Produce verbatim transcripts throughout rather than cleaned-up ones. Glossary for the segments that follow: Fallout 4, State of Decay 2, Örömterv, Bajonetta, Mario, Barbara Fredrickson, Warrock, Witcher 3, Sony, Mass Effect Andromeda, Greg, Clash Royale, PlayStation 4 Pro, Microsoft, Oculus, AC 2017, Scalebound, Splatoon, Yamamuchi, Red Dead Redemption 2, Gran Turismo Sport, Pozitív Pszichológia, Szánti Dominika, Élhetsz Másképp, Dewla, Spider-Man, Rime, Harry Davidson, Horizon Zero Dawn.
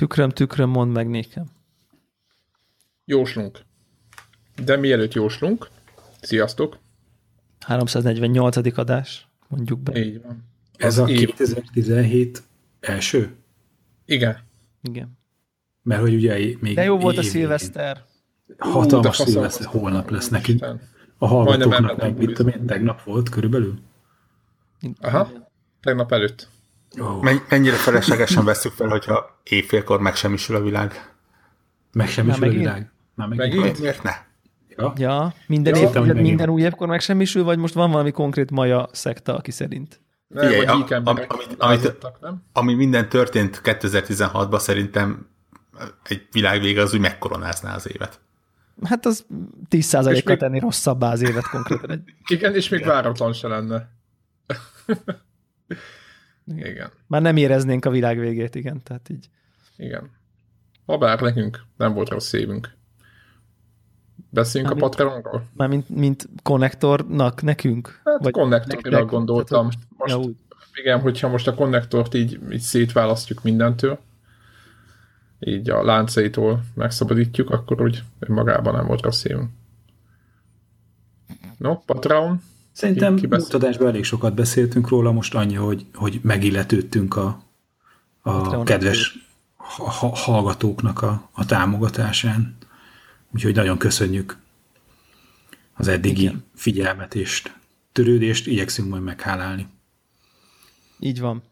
Tükröm, tükröm, mondd meg nékem. Jóslunk. De mielőtt jóslunk, sziasztok! háromszáznegyvennyolcadik adás, mondjuk be. Így van. Ez a kétezer-tizenhét első? Igen. Igen. Mert hogy ugye még... De jó volt a szilveszter. Hatalmas szilveszter, holnap lesz nekünk. A hallgatóknak meg, mit tudom én, tegnap volt körülbelül? Aha, tegnap előtt. Oh. Mennyire feleslegesen veszük fel, hogyha éjfélkor megsemmisül a világ? Megsemmisül a világ? Már megint? Miért ne? Ja, ja minden, ja, év, minden, minden új évkor megsemmisül, vagy most van valami konkrét maja szekta, aki szerint? Nem, Figyelj, a, a, ami, amit, nem? Ami minden történt kétezer-tizenhatban, szerintem egy világvége az úgy megkoronázná az évet. Hát az tíz százalékkal tenni még... rosszabbá az évet konkrétan. Igen, és még váratlan se lenne. Igen. Már nem éreznénk a világ végét, igen, tehát így. Igen. Habár nekünk nem volt rossz évünk. Beszéljünk Mármint, a Patreonról? Mármint mint konnektornak nekünk? Hát konnektorra gondoltam. Most, most, ja, igen, hogyha most a konnektort így, így szétválasztjuk mindentől, így a láncaitól megszabadítjuk, akkor úgy magában nem volt rossz évünk. No, Patreon? Szerintem mutatásban elég sokat beszéltünk róla, most annyi, hogy, hogy megilletődtünk a, a kedves ha- hallgatóknak a, a támogatásán. Úgyhogy nagyon köszönjük az eddigi Igen. figyelmet és törődést, igyekszünk majd meghálálni. Így van.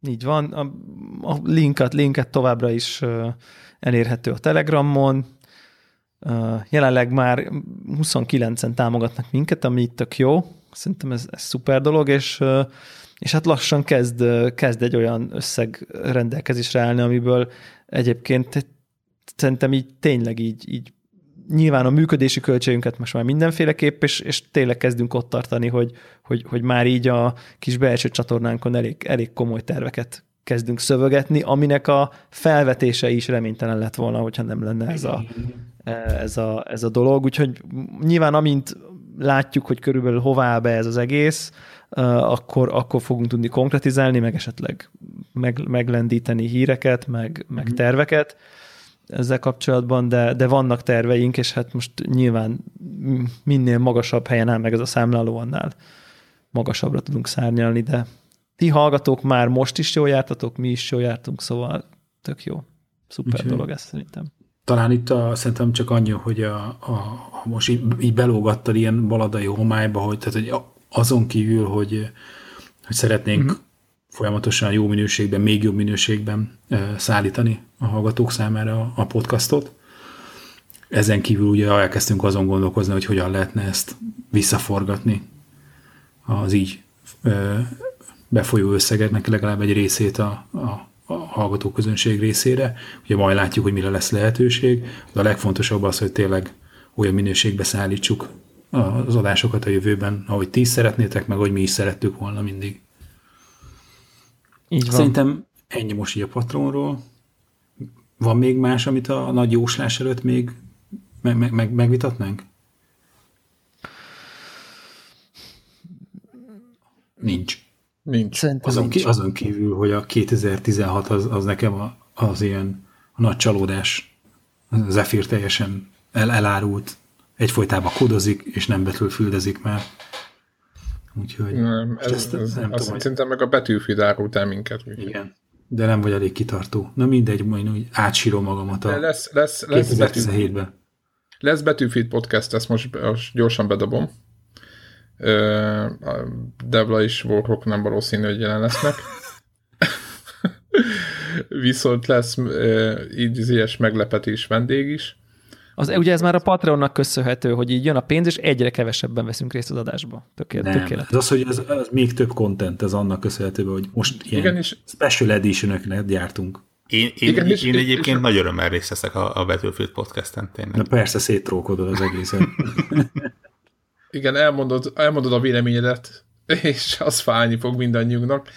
Így van. A, a linket, linket továbbra is elérhető a Telegramon. Jelenleg már huszonkilencen támogatnak minket, ami itt tök jó. Szerintem ez, ez szuper dolog, és, és hát lassan kezd, kezd egy olyan összeg rendelkezésre állni, amiből egyébként szerintem így tényleg így, így nyilván a működési költségünket most már mindenféleképp, és, és tényleg kezdünk ott tartani, hogy, hogy, hogy már így a kis belső csatornánkon elég, elég komoly terveket kezdünk szövögetni, aminek a felvetése is reménytelen lett volna, hogyha nem lenne ez a, ez a, ez a dolog. Úgyhogy nyilván amint látjuk, hogy körülbelül hová be ez az egész, akkor, akkor fogunk tudni konkretizálni, meg esetleg meg, meglendíteni híreket, meg, meg terveket ezzel kapcsolatban, de, de vannak terveink, és hát most nyilván minél magasabb helyen áll meg ez a számláló, annál magasabbra tudunk szárnyalni, de ti hallgatók már most is jól jártatok, mi is jól jártunk, szóval tök jó. Szuper Úgy dolog ez szerintem. Talán itt a, szerintem csak annyi, hogy a, a, a most így, így belógattad ilyen baladai homályba, hogy, tehát, hogy azon kívül, hogy, hogy szeretnénk mm-hmm. folyamatosan jó minőségben, még jobb minőségben szállítani a hallgatók számára a podcastot. Ezen kívül ugye elkezdtünk azon gondolkozni, hogy hogyan lehetne ezt visszaforgatni az így befolyó összegeknek legalább egy részét a, a, a hallgatóközönség részére. Ugye majd látjuk, hogy mire lesz lehetőség. De a legfontosabb az, hogy tényleg olyan minőségbe szállítsuk az adásokat a jövőben, ahogy ti is szeretnétek, meg hogy mi is szerettük volna mindig. Szerintem ennyi most így a Patronról. Van még más, amit a nagy jóslás előtt még meg, meg, meg, megvitatnánk? Nincs. Nincs. Azon, nincs. Ki, azon kívül, hogy a kétezer-tizenhat az, az nekem a, az ilyen a nagy csalódás. A Zephyr teljesen el, elárult. Egyfolytában kodozik, és nem betűfüldezik már. Úgyhogy... Nem, ez, ezt, ez, nem azt szerintem meg a betűfűd árult el minket. Minket. Igen, de nem vagy elég kitartó. Na mindegy, majd úgy átsírom magamat a lesz, lesz, lesz kétezer-tizenhétben. Lesz betűfűd podcast, ezt most gyorsan bedobom. Dewla és Warhawk nem valószínű, hogy jelen lesznek. Viszont lesz így az ilyes meglepetés vendég is. Az, ugye ez már a Patreonnak köszönhető, hogy így jön a pénz, és egyre kevesebben veszünk részt az adásba. Tökélet, nem, tökélet. Az, hogy ez, ez még több content, ez annak köszönhető, hogy most ilyen igen, és special edition-öknek gyártunk. Én, én, igen, és, én és, egyébként és, nagy örömmel részt veszek a, a Battlefield podcasten tényleg. Na persze, szétrókodod az egészet. Igen, elmondod, elmondod a véleményedet, és az fájni fog mindannyiunknak.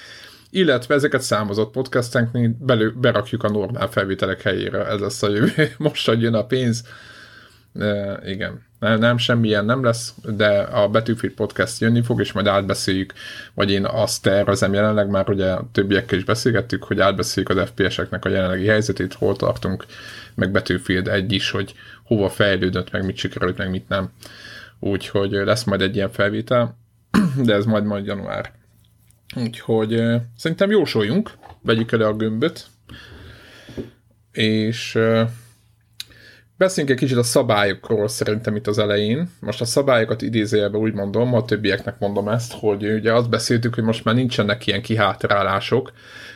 Illetve ezeket számozott podcastenknél belő, berakjuk a normál felvételek helyére. Ez lesz a jövő. Most, hogy jön a pénz, E, igen. Nem, nem, semmilyen nem lesz, de a Battlefield podcast jönni fog, és majd átbeszéljük, vagy én azt tervezem jelenleg, már ugye többiekkel is beszélgettük, hogy átbeszéljük az ef pé eseknek a jelenlegi helyzetét, hol tartunk, meg Battlefield egy is, hogy hova fejlődött, meg mit sikerült, meg mit nem. Úgyhogy lesz majd egy ilyen felvétel, de ez majd majd január. Úgyhogy szerintem jósoljunk, vegyük elő a gömböt, és... Beszéljünk egy kicsit a szabályokról szerintem itt az elején. Most a szabályokat idézőjelben úgy mondom, a többieknek mondom ezt, hogy ugye azt beszéltük, hogy most már nincsenek ilyen kihátrálások,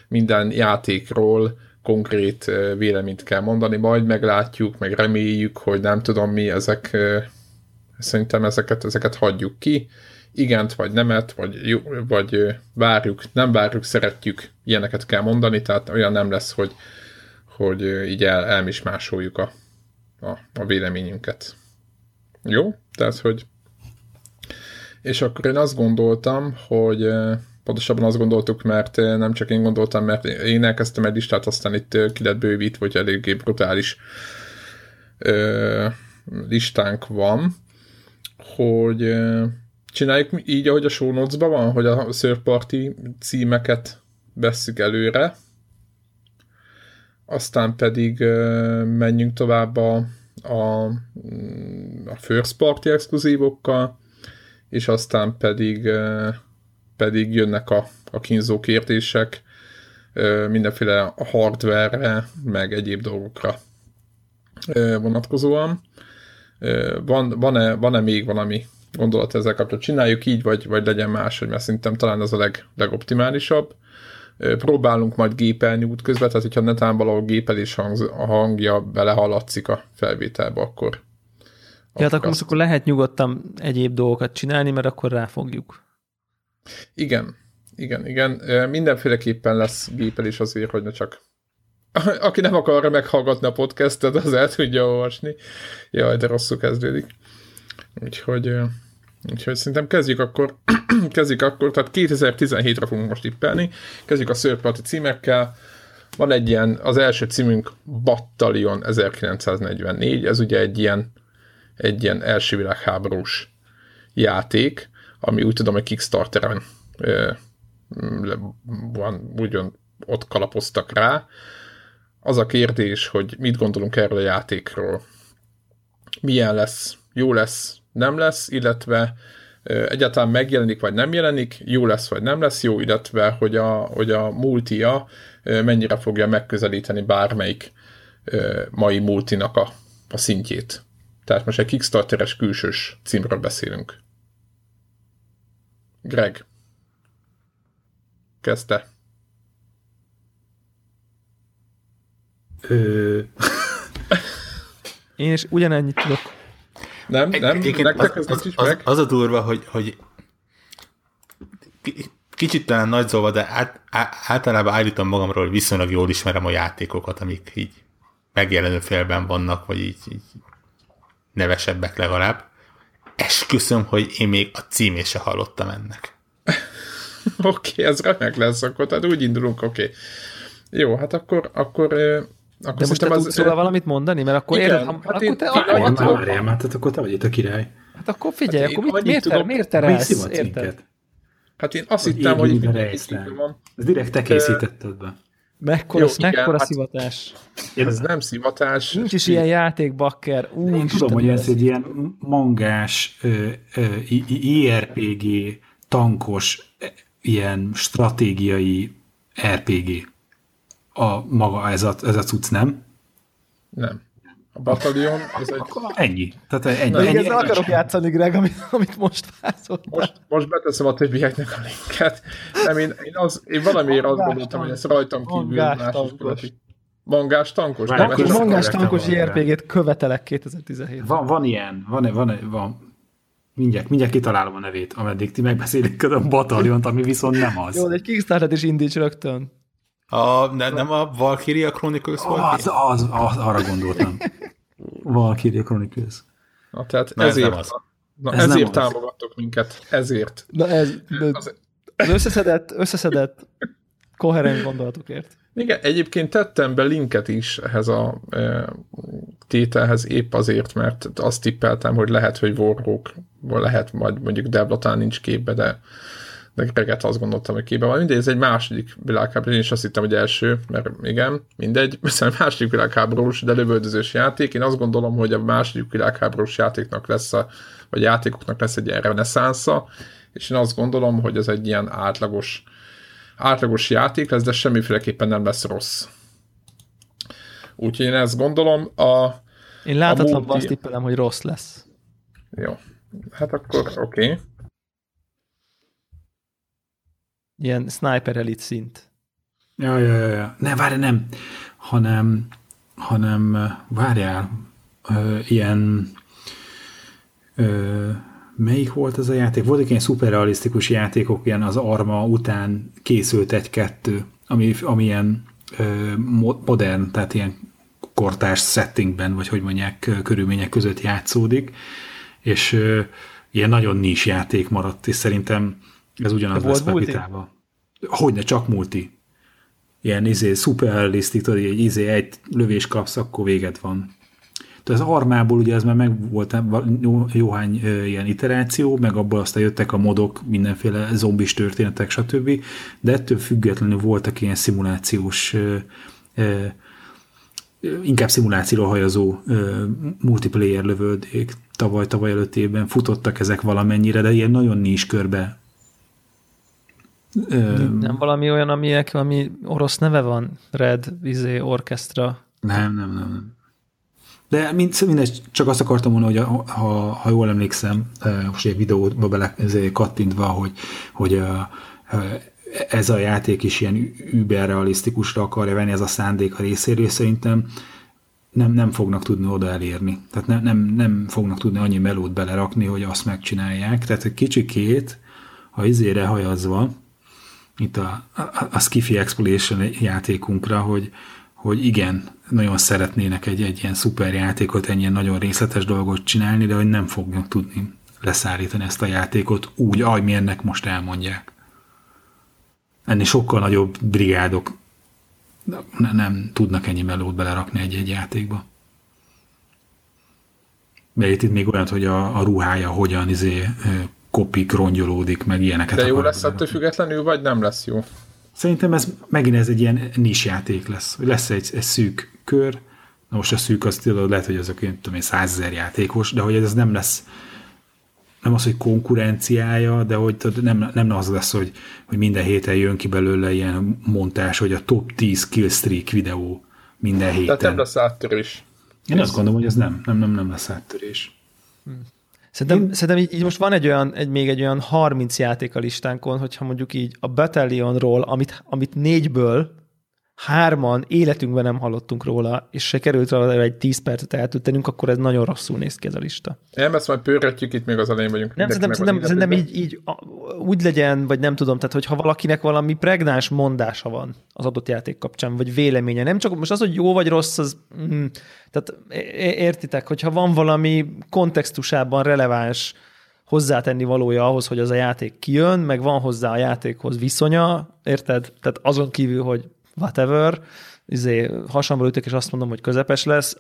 minden játékról konkrét véleményt kell mondani, majd meglátjuk, meg reméljük, hogy nem tudom mi, ezek, szerintem ezeket, ezeket hagyjuk ki, igent vagy nemet, vagy, vagy várjuk, nem várjuk, szeretjük, ilyeneket kell mondani, tehát olyan nem lesz, hogy, hogy így el, elmismásoljuk a A, a véleményünket. Jó? Tehát, hogy... És akkor én azt gondoltam, hogy... Pontosabban azt gondoltuk, mert nem csak én gondoltam, mert én elkezdtem egy listát, aztán itt ki lett bővít, vagy eléggé brutális ö, listánk van, hogy csináljuk így, ahogy a show notes-ban van, hogy a third party címeket vesszük előre, aztán pedig ö, menjünk tovább a, a, a first party exkluzívokkal, és aztán pedig, ö, pedig jönnek a, a kínzó kérdések ö, mindenféle hardware-re, meg egyéb dolgokra ö, vonatkozóan. Ö, van, van-e, van-e még valami gondolat ezzel kapcsolatban? Csináljuk így, vagy, vagy legyen máshogy, mert szerintem talán ez a leg, legoptimálisabb. Próbálunk majd gépelni útközben, tehát hogyha netán valahol gépelés hangz, a hangja belehaladszik a felvételbe, akkor... Ja, akkor azt... akkor lehet nyugodtan egyéb dolgokat csinálni, mert akkor ráfogjuk. Igen, igen, igen. Mindenféleképpen lesz gépelés azért, hogy ne csak... Aki nem akarja meghallgatni a podcastet, az el tudja olvasni. Jaj, de rosszul kezdődik. Úgyhogy... Úgyhogy szerintem kezdjük akkor, kezdjük akkor, tehát kétezer-tizenhétre fogunk most tippelni, kezdjük a third party címekkel, van egy ilyen, az első címünk Battalion ezerkilencszáznegyvennégy, ez ugye egy ilyen, egy ilyen első világháborús játék, ami úgy tudom, hogy Kickstarteren e, van, ugyan ott kalapoztak rá. Az a kérdés, hogy mit gondolunk erről a játékról, milyen lesz, jó lesz, nem lesz, illetve ö, egyáltalán megjelenik, vagy nem jelenik, jó lesz, vagy nem lesz jó, illetve hogy a, hogy a multia ö, mennyire fogja megközelíteni bármelyik ö, mai multinak a, a szintjét. Tehát most egy Kickstarteres külsős címről beszélünk. Greg. Kezdte. Ö... Én is ugyanennyit tudok. Nem, nem, az, az, az, az a durva, hogy, hogy kicsit talán nagy zolva, de át, á, általában állítom magamról, hogy viszonylag jól ismerem a játékokat, amik így megjelenő félben vannak, vagy így, így nevesebbek legalább. Esküszöm, hogy én még a címét se hallottam ennek. Oké, okay, ez remek lesz akkor, tehát úgy indulunk, oké. Okay. Jó, hát akkor... akkor Akkor de most te tudsz róla valamit mondani? Mert akkor igen, érde, hát én... Várjál, hát akkor te vagy itt a király. Hát akkor figyelj, hát akkor mit, miért, tudok, miért terelsz? Érted? Hát én azt hittem, hogy itt van. Ez direkt te készítetted be. Mekkora, jó, mekkora igen, szivatás. Hát, ez nem szivatás. Nincs is ilyen játék, bakker. Új, én tudom, hogy ez egy ilyen mangás, i er pé gé, tankos, ilyen stratégiai er pé gé. A maga, ez a, ez a cucc, nem? Nem. A Battalion, ez egy... Ennyi. Tehát ennyi. Ennyi, ennyi akarok játszani, Greg, amit, amit most vázoltál. Most, most beteszem a többieknek a linket. Nem, én, én, az, én valamiért azt gondoltam, hogy ezt rajtam kívül másodkodik. Mangás tankos? tankos mangás tankos i er pé gét követelek kétezer-tizenhétben. Van, van ilyen, van, van, van. Mindjárt, mindjárt kitalálom a nevét, ameddig ti megbeszélik a Bataliont, ami viszont nem az. Jó, de egy Kickstarter is indíts rögtön. A, ne, nem a Valkyria Chronicles volt? Az, az, az, arra gondoltam. Valkyria Chronicles. Na, tehát na, ezért, ez na, ez ezért támogattok minket. Ezért. Na ez, de, az összeszedett, összeszedett koherens gondolatokért. Igen, egyébként tettem be linket is ehhez a e, tételhez épp azért, mert azt tippeltem, hogy lehet, hogy Warhawk, lehet majd mondjuk Deblatán nincs képbe, de de reggelt azt gondoltam, hogy képbe van. Mindegy, ez egy második világháború, én is azt hittem, hogy első, mert igen, mindegy, viszont második világháborús, de lövöldözős játék. Én azt gondolom, hogy a második világháborús játéknak lesz a, vagy játékoknak lesz egy ilyen reneszánsza, és én azt gondolom, hogy ez egy ilyen átlagos átlagos játék lesz, de semmiféleképpen nem lesz rossz. Úgyhogy én ezt gondolom, a... Én láthatatlanban multi... azt tippelem, hogy rossz lesz. Jó. Hát akkor oké. Okay. Ilyen Sniper Elite szint. Ja, ja, ja, ja. Ne, várj, nem. Hanem, hanem várjál, ö, ilyen ö, melyik volt ez a játék? Voltak ilyen szuperrealisztikus játékok, ilyen az Arma után készült egy-kettő, ami, ami ilyen ö, modern, tehát ilyen kortárs settingben, vagy hogy mondják, körülmények között játszódik, és ö, ilyen nagyon nis játék maradt, és szerintem ez ugyanaz lesz megvitálva. Hogyne, csak multi. Ilyen izé, szuperrealisztik, tudod, egy izé, egy lövés kapsz, akkor véged van. Tehát az Armából ugye ez már meg volt jó, jóhány ilyen iteráció, meg abból aztán jöttek a modok, mindenféle zombis történetek, stb. De ettől függetlenül voltak ilyen szimulációs, inkább szimulációra hajazó multiplayer lövöldék. Tavaly-tavaly előtt évben futottak ezek valamennyire, de ilyen nagyon nincs körbe. Nem valami olyan, amiek, ami orosz neve van? Red, izé, orkestra? Nem, nem, nem, nem. De mindegy, csak azt akartam volna, hogy a, ha, ha jól emlékszem, most egy videóba bele kattintva, hogy, hogy a, ez a játék is ilyen überrealisztikusra akarja venni, ez a szándék a részéről, szerintem nem, nem fognak tudni oda elérni. Tehát nem, nem, nem fognak tudni annyi melót belerakni, hogy azt megcsinálják. Tehát kicsikét, ha izére hajazva, itt a, a, a Skiffy Exploration játékunkra, hogy, hogy igen, nagyon szeretnének egy, egy ilyen szuper játékot, egy ilyen nagyon részletes dolgot csinálni, de hogy nem fognak tudni leszállítani ezt a játékot úgy, ahogy mi ennek most elmondják. Ennél sokkal nagyobb brigádok nem tudnak ennyi melót belerakni egy-egy játékba. De itt még olyan, hogy a, a ruhája hogyan izé kopik, rongyolódik, meg ilyeneket. De jó lesz attól függetlenül, vagy nem lesz jó? Szerintem ez megint ez egy ilyen nis játék lesz. Lesz egy, egy szűk kör, na most a szűk az tényleg lehet, hogy azok nem tudom én százezer játékos, de hogy ez nem lesz, nem az, hogy konkurenciája, de hogy nem, nem az lesz, hogy, hogy minden héten jön ki belőle ilyen montás, hogy a top tíz killstreak videó minden de héten. Tehát nem lesz áttörés. Én azt gondolom, hogy ez nem, nem, nem, nem lesz áttörés. Hmm. Szerintem, Én... szerintem így, így most van egy olyan, egy, még egy olyan harminc játék a listánkon, hogyha mondjuk így a Battalionról, amit, amit négyből hárman életünkben nem hallottunk róla, és se került rá egy tíz percet eltöltenünk, akkor ez nagyon rosszul néz ki ez a lista. Nem, ezt majd pörretjük, itt még az elején vagyunk. Nem, szerintem, szerintem, szerintem így, így úgy legyen, vagy nem tudom, tehát hogyha valakinek valami pregnáns mondása van az adott játék kapcsán, vagy véleménye, nem csak most az, hogy jó vagy rossz, az, mm, tehát értitek, hogyha van valami kontextusában releváns hozzátenni valója ahhoz, hogy az a játék kijön, meg van hozzá a játékhoz viszonya, érted? Tehát azon kívül, hogy whatever, izé, hasonló ütök, és azt mondom, hogy közepes lesz,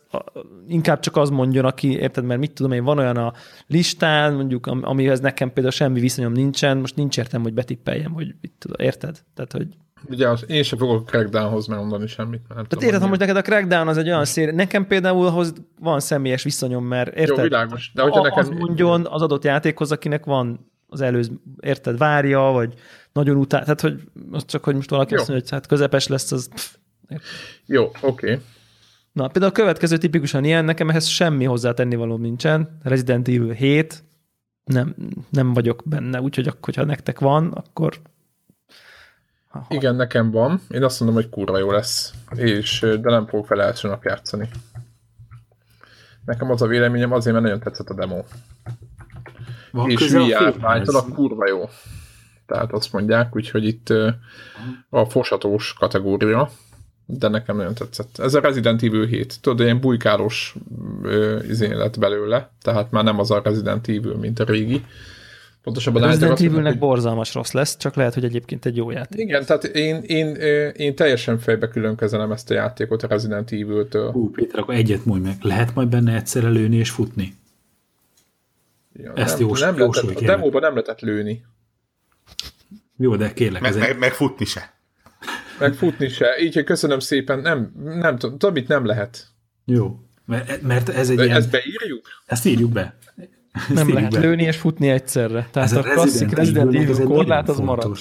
inkább csak az mondjon, aki, érted, mert mit tudom én, van olyan a listán, mondjuk, amihez nekem például semmi viszonyom nincsen, most nincs értem, hogy betippeljem, hogy mit tudom, érted? Tehát, hogy... Ugye én sem fogok a Crackdownhoz megmondani semmit. Nem tehát tudom, érted, ha most neked a Crackdown az egy olyan szél, nekem például ahhoz van személyes viszonyom, mert érted? Jó, világos. De hogyha nekem... Azt mondjon az adott játékhoz, akinek van az előző, érted, várja, vagy nagyon után, tehát hogy csak, hogy most valaki azt mondja, hogy hát közepes lesz, az... Pff, jó, oké. Okay. Na, például a következő tipikusan ilyen, nekem ehhez semmi hozzátennivalóm nincsen, Resident Evil hét, nem, nem vagyok benne, úgyhogy akkor, ha nektek van, akkor... Aha. Igen, nekem van, én azt mondom, hogy kurva jó lesz, és de nem fogok fel első nap játszani. Nekem az a véleményem azért, mert nagyon tetszett a demo. Van és vé er-bánytalag kurva jó. Tehát azt mondják, úgyhogy itt a fosatós kategória, de nekem nagyon tetszett. Ez a Resident Evil hét, tudod, ilyen bujkálós izén lett belőle, tehát már nem az a Resident Evil, mint a régi, Pontosabban Resident Evilnek borzalmas rossz lesz, csak lehet, hogy egyébként egy jó játék. Igen, tehát én, én, én teljesen fejbe különkezelem ezt a játékot a Resident Evil-től. Hú, Péter, akkor egyet mondj meg. Lehet majd benne egyszer lőni és futni? Ja, ezt nem, jós, nem jósul, lehetett, a demóban nem lehetett lőni. Jó, de kérlek. Meg, meg, meg futni se. Meg futni se. Így, hogy köszönöm szépen, nem, nem tudom, tudom, itt nem lehet. Jó, mert ez egy de ilyen... Ezt beírjuk? Ezt írjuk be. Ezt nem lehet be. Lőni és futni egyszerre. Tehát ez a, a klasszik Resident Evil korlát az marad.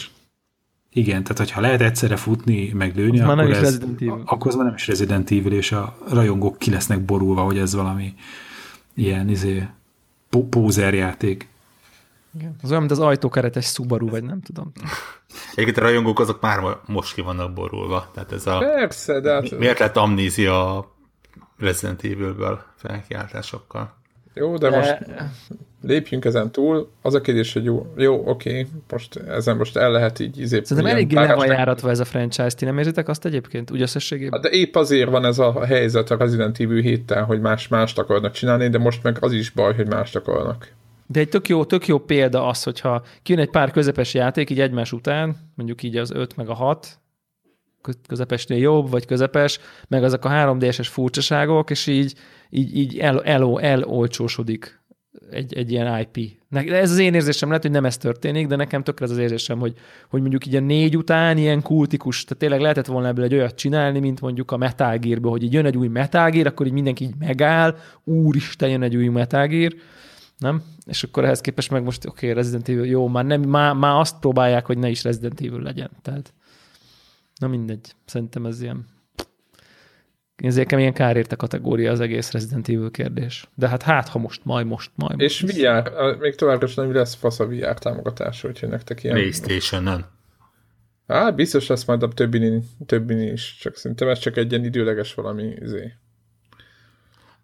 Igen, tehát ha lehet egyszerre futni, meg lőni, akkor nem, ez, akkor az már nem is Resident Evil, és a rajongók ki lesznek borulva, hogy ez valami ilyen izé, pózerjáték. Igen. Az olyan, mint az ajtókeretes Subaru, vagy nem tudom. Egyébként a rajongók azok már most ki vannak borulva. Tehát ez a... Persze, de... Hát... Miért lett amnézia a Resident Evil-ből felkiáltásokkal? Jó, de most lépjünk ezen túl. Az a kérdés, hogy jó, jó oké, most ezen most el lehet így izépülni. Szerintem eléggé nem van járatva ez a franchise, ti nem érzitek azt egyébként? Úgy összességében? De épp azért van ez a helyzet a Resident Evil héttel, hogy más-mást akarnak csinálni, de most meg az is baj, hogy mást akarnak. De egy tök jó, tök jó példa az, hogyha kijön egy pár közepes játék így egymás után, mondjuk így az öt meg a hat, közepesnél jobb, vagy közepes, meg azok a három dé es-es furcsaságok, és így, így, így el, el, elolcsósodik egy, egy ilyen i pé. Ez az én érzésem, lehet, hogy nem ez történik, de nekem tökre ez az érzésem, hogy, hogy mondjuk így a négy után ilyen kultikus, tehát tényleg lehetett volna ebből egy olyat csinálni, mint mondjuk a Metal Gear-ből, hogy így jön egy új Metal Gear, akkor így mindenki így megáll, úristen, jön egy új Metal Gear, nem? És akkor ehhez képest meg most, oké, okay, Resident Evil, jó, már, nem, már, már azt próbálják, hogy ne is Resident Evil legyen, tehát na mindegy, szerintem ez ilyen, ezért ilyen kár érte kategória az egész Resident Evil kérdés. De hát hát, ha most, majd most, majd most. És vé er, még továbbra sem nem lesz fasz a vé er támogatása, úgyhogy nektek ilyen... PlayStation-en. Á, biztos lesz majd a többin, többin is, csak szerintem ez csak egy ilyen időleges valami izé.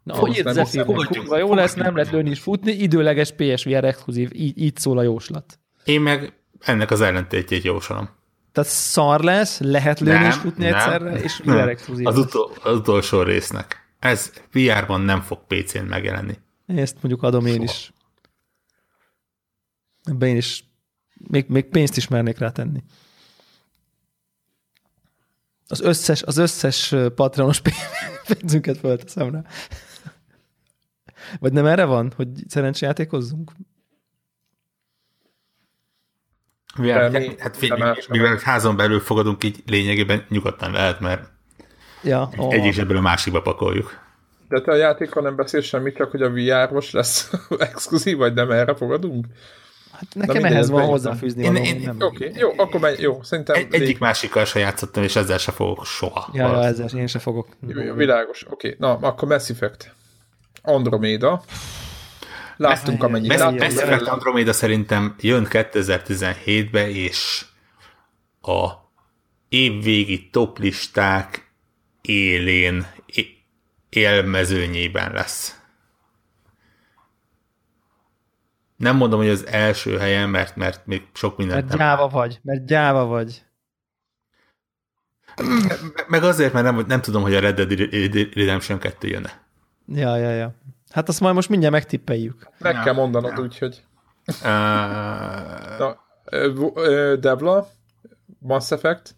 Na, hogy itt Zephyr, kurva jó lesz, nem lehet lőni is futni, időleges pé es vé er exkluzív, így, így szól a jóslat. Én meg ennek az ellentétjét jósolom. Tehát szar lesz, lehet lőni nem, és futni nem, egyszerre, nem, és vé er exkluzív. Az, utol, az utolsó résznek. Ez vé er-ban nem fog pé cén megjelenni. Ezt mondjuk adom soha. Én is. Ebben én is még, még pénzt is mernék rátenni. Az összes, az összes patronos pénzünket felteszem rá. Vagy nem erre van, hogy szerencsejátékozzunk? Ja, mi, hát mivel egy házon belül fogadunk, így lényegében nyugodtan lehet, mert ja, oh. Egyik zsebből a másikba pakoljuk. De te a játékon nem beszélsz semmit, csak hogy a vé er most lesz exkluzív, vagy nem erre fogadunk? Hát nekem ehhez van hozzáfűzni való. Oké, okay, jó, akkor menj, jó, szerintem... Egy, egyik légy. Másikkal se játszottam, és ezzel se fogok soha. Ja, ja ezzel én se fogok. Jó, jó, világos, oké. Okay. Na, akkor Mass Effect. Andromeda. Láttunk, amennyit. Mass Effect Andromeda szerintem jön kétezer-tizenhétbe, és a évvégi toplisták élén, élmezőnyében lesz. Nem mondom, hogy az első helyen, mert, mert még sok mindent mert nem... Mert gyáva vagy, mert gyáva vagy. Meg azért, mert nem, nem tudom, hogy a Red Dead Redemption kettő jön-e. Ja, ja, ja. Hát azt majd most mindjárt megtippeljük. Meg ja, kell mondanod, ja. Úgyhogy... Uh... Dewla, Mass Effect?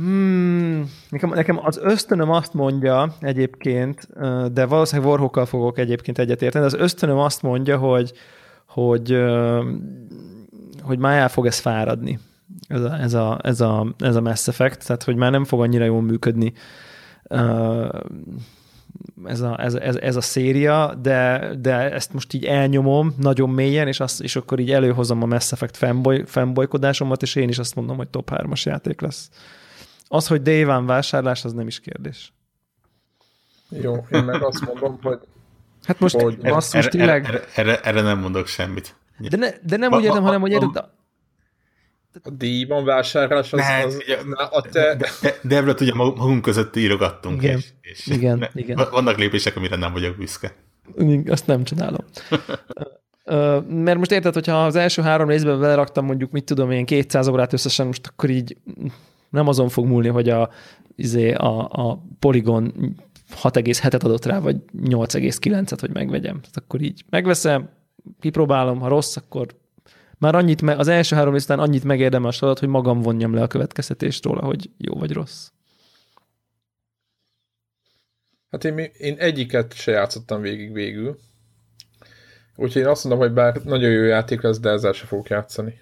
Mm, nekem, nekem az ösztönöm azt mondja egyébként, de valószínűleg Warhawkkal fogok egyébként egyetérteni, de az ösztönöm azt mondja, hogy hogy, hogy már el fog ez fáradni, ez a, ez, a, ez, a, ez a Mass Effect, tehát hogy már nem fog annyira jól működni ez a, ez, ez, ez a széria, de, de ezt most így elnyomom nagyon mélyen, és, azt, és akkor így előhozom a Mass Effect fanboy, fanboykodásomat, és én is azt mondom, hogy top hármas játék lesz. Az, hogy Day One vásárlás, az nem is kérdés. Jó, én meg azt mondom, hogy hát most hogy basszus, erre, tényleg... Erre, erre, erre nem mondok semmit. De, ne, de nem ba, úgy értem, hanem, hogy... Érted, a a díjban vásárlás az... Ne, az ja, na, a te... De, de, de ebből ugye magunk között írogattunk. Igen, és, és igen, ne, igen. Vannak lépések, amire nem vagyok büszke. Azt nem csinálom. Mert most érted, hogyha az első három részben beleraktam mondjuk, mit tudom, ilyen kétszáz órát összesen, most akkor így nem azon fog múlni, hogy a, izé, a, a Polygon hat egész hetet adott rá, vagy nyolc egész kilencet, hogy megvegyem. Tehát akkor így megveszem, kipróbálom, ha rossz, akkor már annyit, me- az első három résztán annyit megérdemel a sorozat, hogy magam vonjam le a következtetést róla, hogy jó vagy rossz. Hát én, én egyiket se játszottam végig végül. Úgyhogy én azt mondom, hogy bár nagyon jó játék lesz, de ezzel se fogok játszani.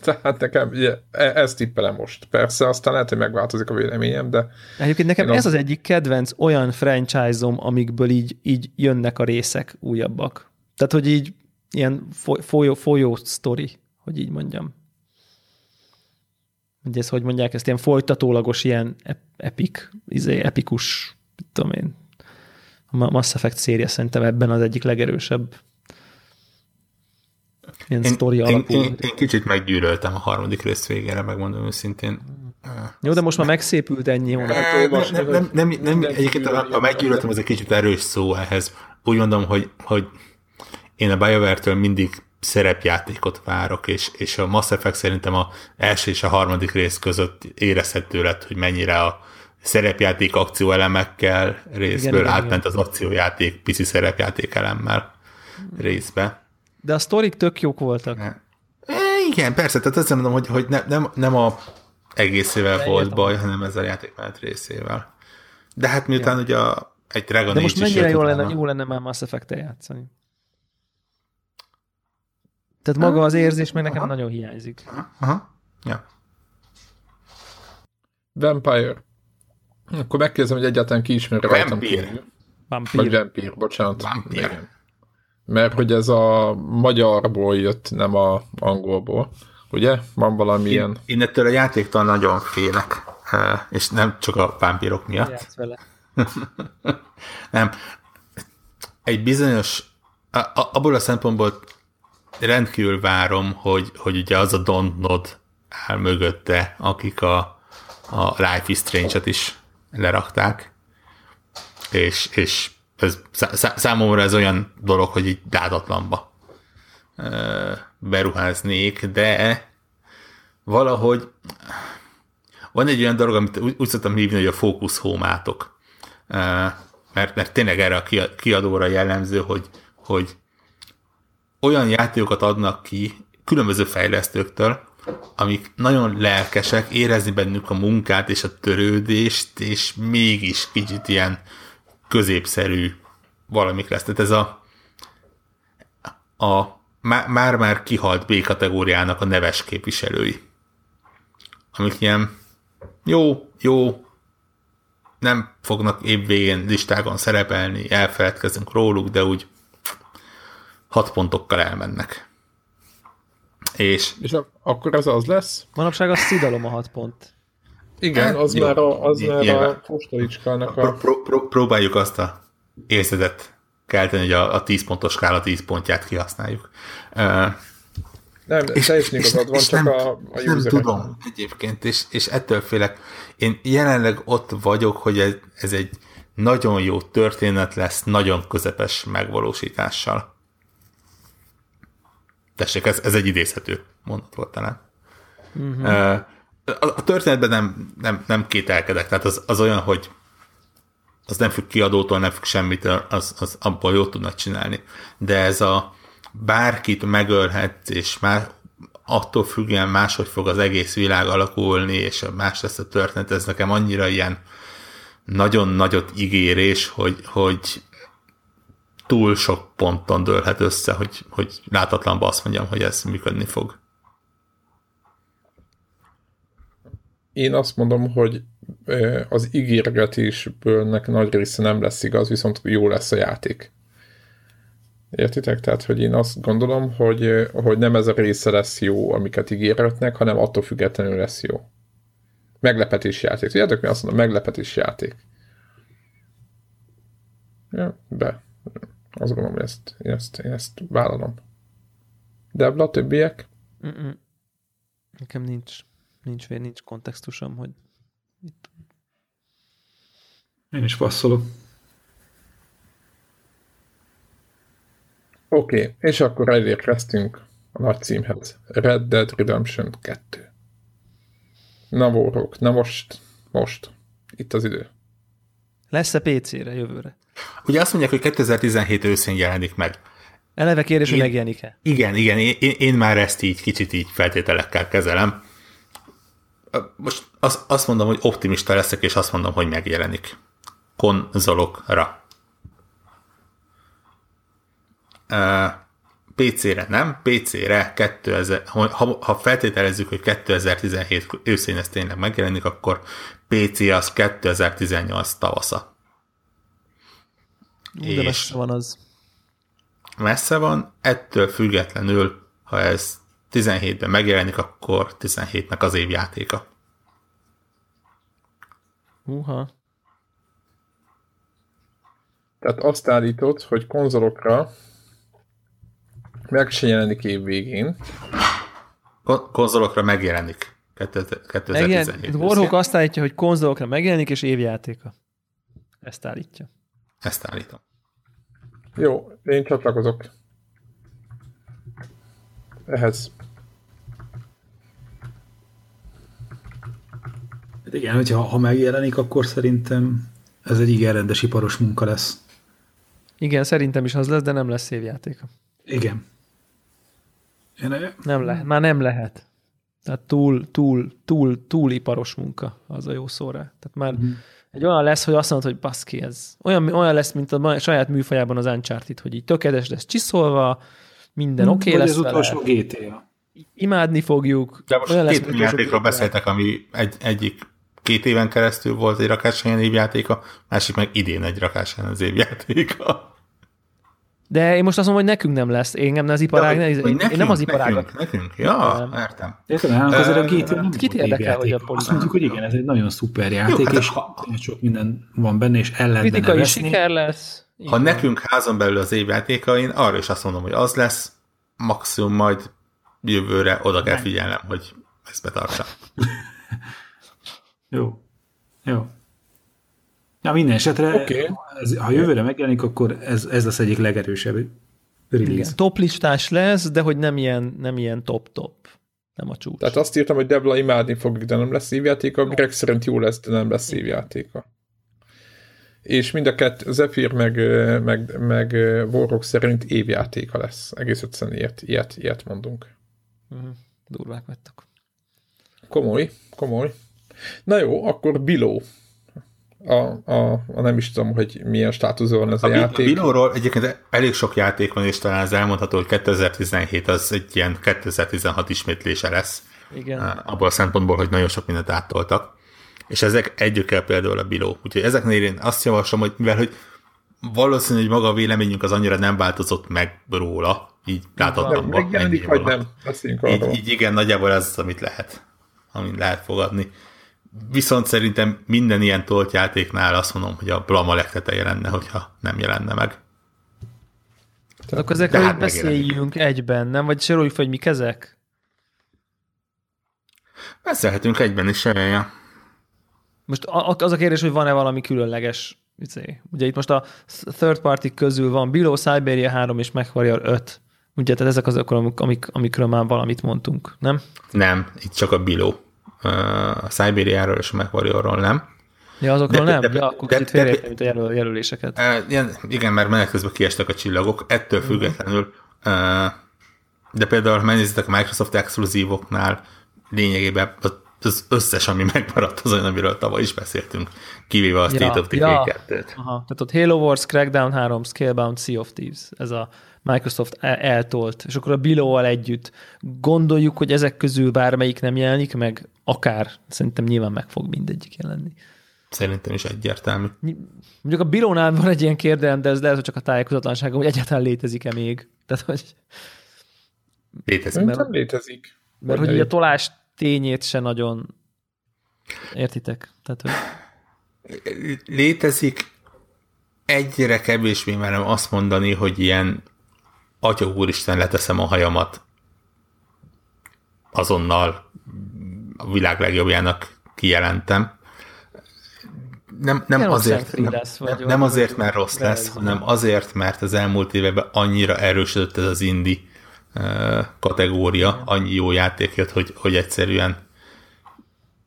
Tehát nekem ugye, ezt tippelem most. Persze, aztán lehet, hogy megváltozik a véleményem, de... Egyébként nekem ez az... az egyik kedvenc olyan franchise-om, amikből így, így jönnek a részek újabbak. Tehát, hogy így ilyen folyó, folyó sztori, hogy így mondjam. Ugye ezt, hogy mondják, ezt ilyen folytatólagos, ilyen epik, izé, epikus, mit tudom én, a Mass Effect széria szerintem ebben az egyik legerősebb ilyen én, sztori én, alapú. Én, én kicsit meggyűlöltem a harmadik rész végére, megmondom őszintén. Jó, de most már megszépült ennyi hónap. Nem, nem, nem, nem egyébként a, a meggyűlöltem, ez egy kicsit erős szó ehhez. Úgy mondom, hogy, hogy én a BioWare-től mindig szerepjátékot várok, és, és a Mass Effect szerintem az első és a harmadik rész között érezhető lett, hogy mennyire a szerepjáték akcióelemekkel részből igen, átment igen. Az akciójáték pici szerepjáték elemmel részbe. De a sztorik tök jók voltak. É, igen, persze, tehát azt mondom, hogy, hogy ne, nem, nem a egészével nem volt baj, hanem ezzel a játékmenet részével. De hát miután igen. Ugye a, egy Dragon Age is jött. De most mennyire jó lenne, jó lenne már Mass Effect-tel játszani. Tehát maga az érzés meg nekem aha. Nagyon hiányzik. Aha, ja. Vampyr. Akkor megkérdezem, hogy egyáltalán ki ismeri rajtam. Vampyr. Vampyr. Vampyr, bocsánat. Vampyr. Mert hogy ez a magyarból jött, nem a angolból. Ugye? Van valamilyen... Én, én ettől a játéktól nagyon félek. És nem csak a vámpírok miatt. Játsz vele. Nem. Egy bizonyos... A, a, abból a szempontból rendkívül várom, hogy, hogy ugye az a Don't Nod áll mögötte, akik a a Life is Strange-et is lerakták, és, és ez, számomra ez olyan dolog, hogy így dádatlanba beruháznék, de valahogy van egy olyan dolog, amit úgy szoktam hívni, hogy a fókuszhómátok, mert, mert tényleg erre a kiadóra jellemző, hogy, hogy olyan játékokat adnak ki különböző fejlesztőktől, amik nagyon lelkesek, érezni bennük a munkát és a törődést, és mégis kicsit ilyen középszerű valamik lesz. Tehát ez a, a már-már kihalt B-kategóriának a neves képviselői, amik ilyen jó, jó, nem fognak évvégén listákon szerepelni, elfeledkezünk róluk, de úgy hat pontokkal elmennek. És, és akkor ez az lesz? Manapság az szidalom a hat pont. Igen, az jó, már a, az már a postalicskának a... Pró, pró, próbáljuk azt a érzetet kelteni, hogy a, a tíz pontos skála tíz pontját kihasználjuk. Nem, és, te is nyugodod van, csak nem, a, a nem tudom egyébként, és, és ettől félek. Én jelenleg ott vagyok, hogy ez, ez egy nagyon jó történet lesz, nagyon közepes megvalósítással. Tessék, ez, ez egy idézhető mondat volt talán. Uh-huh. A, a történetben nem, nem, nem kételkedek, tehát az, az olyan, hogy az nem függ kiadótól, nem függ semmitől, az, az abból jól tudnak csinálni. De ez a bárkit megölhetsz, és már attól függően máshogy fog az egész világ alakulni, és más lesz a történet, ez nekem annyira ilyen nagyon nagyot ígérés, hogy, hogy túl sok ponton dőlhet össze, hogy, hogy látatlanban azt mondjam, hogy ez működni fog. Én azt mondom, hogy az ígérgetésből nagy része nem lesz igaz, viszont jó lesz a játék. Értitek? Tehát, hogy én azt gondolom, hogy, hogy nem ez a része lesz jó, amiket ígérgetnek, hanem attól függetlenül lesz jó. Meglepetés játék. Tudjátok, mi azt mondom? Meglepetés játék. Ja, be. Azt gondolom, ezt, ezt, ezt vállalom. Dewla, többiek? Mm-mm. Nekem nincs, nincs vér, nincs kontextusom, hogy itt. Én is passzolok. Oké, okay, és akkor elérkeztünk a nagy címhez. Red Dead Redemption kettő. Na vórok, na most, most, itt az idő. Lesz-e pé cére jövőre? Ugye azt mondják, hogy kétezer-tizenhét őszén jelenik meg. Eleve kérdés, hogy megjelenik-e? Igen, igen, én, én már ezt így kicsit így feltételekkel kezelem. Most az, azt mondom, hogy optimista leszek, és azt mondom, hogy megjelenik. Konzolokra. Uh, pé cére nem, pé cére kétezer, ha, ha feltételezzük, hogy kétezer-tizenhét őszén ez tényleg megjelenik, akkor pé cé az kétezer-tizennyolc tavasza. De és messze van az. Messze van, ettől függetlenül, ha ez tizenhétben megjelenik, akkor tizenhétnek az év játéka. Húha. Tehát azt állítod, hogy konzolokra meg se jelenik év végén. Kon- konzolokra megjelenik kétezer-tizenhétben. Warhawk azt állítja, hogy konzolokra megjelenik, és évjátéka. Ezt állítja. Ezt állítom. Jó, én csatlakozok ehhez. Hát igen, hogyha ha megjelenik, akkor szerintem ez egy igen rendes iparos munka lesz. Igen, szerintem is az lesz, de nem lesz évjátéka. Igen. Én... Nem lehet, már nem lehet. Tehát túl, túl, túl, túl iparos munka az a jó szóra. Tehát már mm. egy olyan lesz, hogy azt mondod, hogy baszki, ez olyan, olyan lesz, mint a saját műfajában az Uncharted, hogy így tökéletes lesz csiszolva, minden mm, oké okay lesz vele. Vagy az utolsó gé té á. Imádni fogjuk. De most olyan két játékról beszéltek, ami egy, egyik két éven keresztül volt egy rakásányan évjátéka, másik meg idén egy rakásányan az évjátéka. De én most azt mondom, hogy nekünk nem lesz. Én nem az iparág, ne, nekünk, én nem az iparágnak. Nekünk, ja, értem. Értem, azért a gé té á nem kit érdekel, hogy a politika. Azt mondjuk, hogy igen, ez egy nagyon szuper játék, jó, hát és ha, sok minden van benne, és ellen benne kritikai siker lesz. Igen. Ha nekünk házon belül az évjátéka, én arra is azt mondom, hogy az lesz, maximum majd jövőre oda kell figyelnem, hogy ezt betartsa. Jó, jó. Na minden esetre, okay. Ha jövőre megjelenik, akkor ez, ez lesz egyik legerősebb release. Top listás lesz, de hogy nem ilyen, nem ilyen top-top. Nem a csúcs. Tehát azt írtam, hogy Dewla imádni fogjuk, de nem lesz szívjátéka. Greg szerint jó lesz, de nem lesz szívjátéka. És mind a kettő, Zephyr meg, meg, meg Warhawk szerint évjátéka lesz. Egész egyszerűen ilyet, ilyet, ilyet mondunk. Uh-huh. Durvák vettek. Komoly, komoly. Na jó, akkor Below. A, a, a nem is tudom, hogy milyen státuszban van ez a, a játék. A Belowról egyébként elég sok játék van, és talán ez elmondható, hogy kétezer-tizenhét az egy ilyen kétezer-tizenhat ismétlése lesz. Igen. Abból a szempontból, hogy nagyon sok mindent áttoltak. És ezek együkkel például a Below. Úgyhogy ezeknél én azt javaslom, hogy mivel hogy valószínű, hogy maga a véleményünk az annyira nem változott meg róla, így láthatóan ennyi alatt. Így, így igen, nagyjából ez az, amit lehet, amit lehet fogadni. Viszont szerintem minden ilyen tolt játéknál azt mondom, hogy a blama legteteje lenne, hogyha nem jelenne meg. Tehát akkor ezekről hát beszéljünk egyben, nem? Vagy soroljuk fel, hogy mik ezek? Beszélhetünk egyben is, semmilyen. Most az a kérdés, hogy van-e valami különleges? Ugye itt most a third party közül van Below, Syberia három és Macquarie öt. Ugye, tehát ezek azok, amik, amikről már valamit mondtunk, nem? Nem, itt csak a Below. A Szibériáról és a Macquarieról nem. Ja, azokról de, nem? De, de, ja, akkor de, kicsit félreértem itt a jelöl, jelöléseket. Igen, mert menet közben kiestek a csillagok, ettől uh-huh. függetlenül. De például, ha megnézitek a Microsoft exkluzívoknál, lényegében az összes, ami megmaradt az olyan, amiről tavaly is beszéltünk, kivéve a State ja, of Decay ja. kettőt. Aha. Tehát ott Halo Wars, Crackdown három, Scalebound, Sea of Thieves. Ez a Microsoft eltolt, és akkor a Below-val együtt gondoljuk, hogy ezek közül bármelyik nem jelenik, meg akár, szerintem nyilván meg fog mindegyik jelenni. Szerintem is egyértelmű. Mondjuk a Below-nál van egy ilyen kérdelem, de ez lehet, hogy csak a tájékozatlansága, hogy egyáltalán létezik-e még. Tehát, hogy... Létezik. Mert, nem létezik. Mert hogy a tolás tényét se nagyon értitek. Tehát, hogy... Létezik. Egyre kevésbé merem azt mondani, hogy ilyen atya úristen, leteszem a hajamat azonnal a világ legjobbjának kijelentem. Nem, nem, nem, azért, nem, nem, nem azért, mert rossz lesz, hanem azért, mert az elmúlt években annyira erősödött ez az indie kategória, annyi jó játék jött, hogy, hogy egyszerűen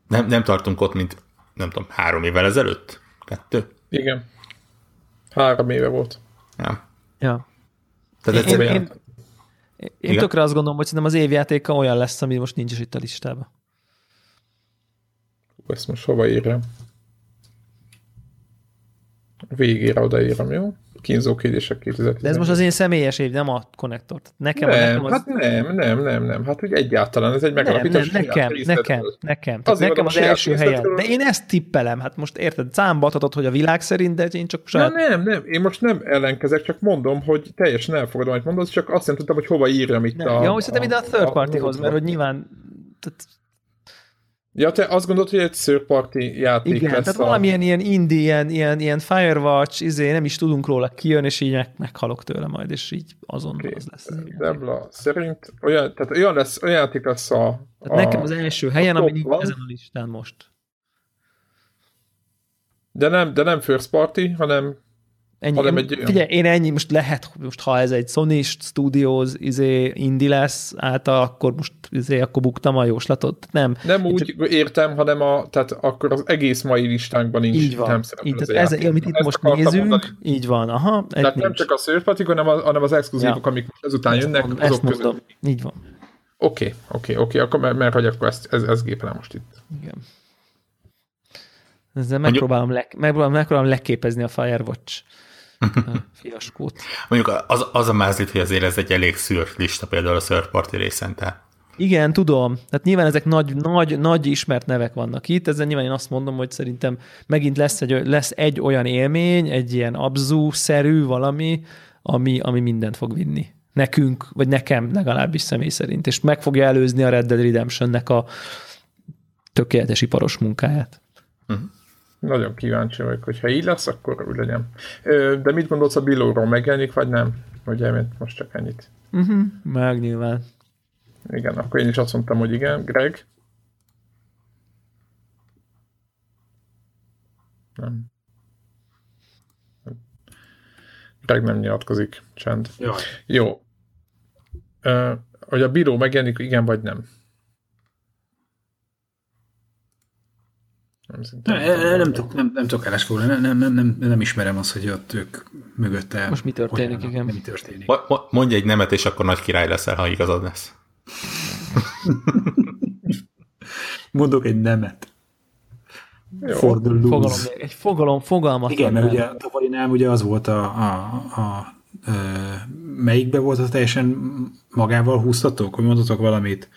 nem, nem tartunk ott, mint nem tudom, három évvel ezelőtt? Kettő? Igen. Három éve volt. Ja. Ja. Tehát én, én, én, én tökre azt gondolom, hogy szerintem az évjátéka olyan lesz, ami most nincs is itt a listában. Ezt most hova írjam? Végére odaírom, jó? Kínzó kérdések kétezer-tizenkilenc. De ez most az én személyes év, nem a konnektort. Nekem, nem, nekem az... hát nem, nem, nem, nem. Hát ugye egyáltalán ez egy megalapítás. Nem, nem, nekem, nekem, nekem. Tehát nekem az első helyen. De én ezt tippelem. Hát most érted, számba adhatod, hogy a világ szerint, de én csak saját... Nem, nem, nem. Én most nem ellenkezek, csak mondom, hogy teljesen elfogadom, amit mondod, csak azt nem tudtam, hogy hova írjam itt nem. a... Ja, hogy szerintem ide a third partyhoz, mert hogy nyilván... Tehát... Ja, te azt gondolod, hogy egy szőrparti játék. Igen, lesz tehát a... valamilyen ilyen indie, ilyen, ilyen, ilyen Firewatch, izé, nem is tudunk róla kijön, és így meg, meghalok tőle majd, és így azonnal okay. az lesz. Dewla, szerint olyan, tehát olyan, lesz, olyan játék lesz a... Tehát a nekem az első helyen, ami ezen a listán most. De nem, de nem first party, hanem... Ennyi, hanem én, egy... Figyelj, én ennyi, most lehet, most ha ez egy Sony Studios izé, indie lesz által, akkor most izé, akkor buktam a jóslatot. Nem, nem úgy csak... értem, hanem a, tehát akkor az egész mai listánkban nincs. Így van, így, az ez, ez, amit itt ezt most nézünk, mondani. Így van. Aha, tehát nem nincs. Csak a szőrpatik, hanem, hanem az exkluzívok, ja. amik most ezután ezt jönnek, mondom, azok között. Mondom. Így van. Oké, okay, oké, okay, oké, okay, mert, mert hogy akkor ezt, ez, ez gépelem most itt. Igen. Ezzel megpróbálom, le, megpróbálom, megpróbálom leképezni a Firewatch fiaskót. Mondjuk az, az a mázlit, hogy azért ez egy elég szűrt lista például a third party részen, tehát. Igen, tudom. Tehát nyilván ezek nagy, nagy, nagy ismert nevek vannak itt, ezzel nyilván én azt mondom, hogy szerintem megint lesz egy, lesz egy olyan élmény, egy ilyen abzú-szerű valami, ami, ami mindent fog vinni. Nekünk, vagy nekem legalábbis személy szerint. És meg fogja előzni a Red Dead Redemption-nek a tökéletes iparos munkáját. Uh-huh. Nagyon kíváncsi vagyok, hogy ha így lesz, akkor úgy legyen. De mit gondolsz, a Belowról megjelenik, vagy nem? Ugye, mint most csak ennyit. Uh-huh. Meg nyilván. Igen, akkor én is azt mondtam, hogy igen. Greg? Nem. Greg nem nyilatkozik. Csend. Jó. Jó. Hogy a Below megjelenik, igen, vagy nem? Nem tudok, nem, nem tudok állásfoglalni, nem, nem, nem, nem, nem ismerem azt, hogy ott ők mögötte... Most mi történik, hogyan, igen. Mi történik. Mondj egy nemet, és akkor nagy király leszel, ha igazad lesz. Mondok egy nemet. Fogalom, egy fogalom, fogalmat. Igen, mert ugye tavalyinál ugye az volt a, a, a, a melyikben volt, az teljesen magával húztatok, hogy mondatok valamit.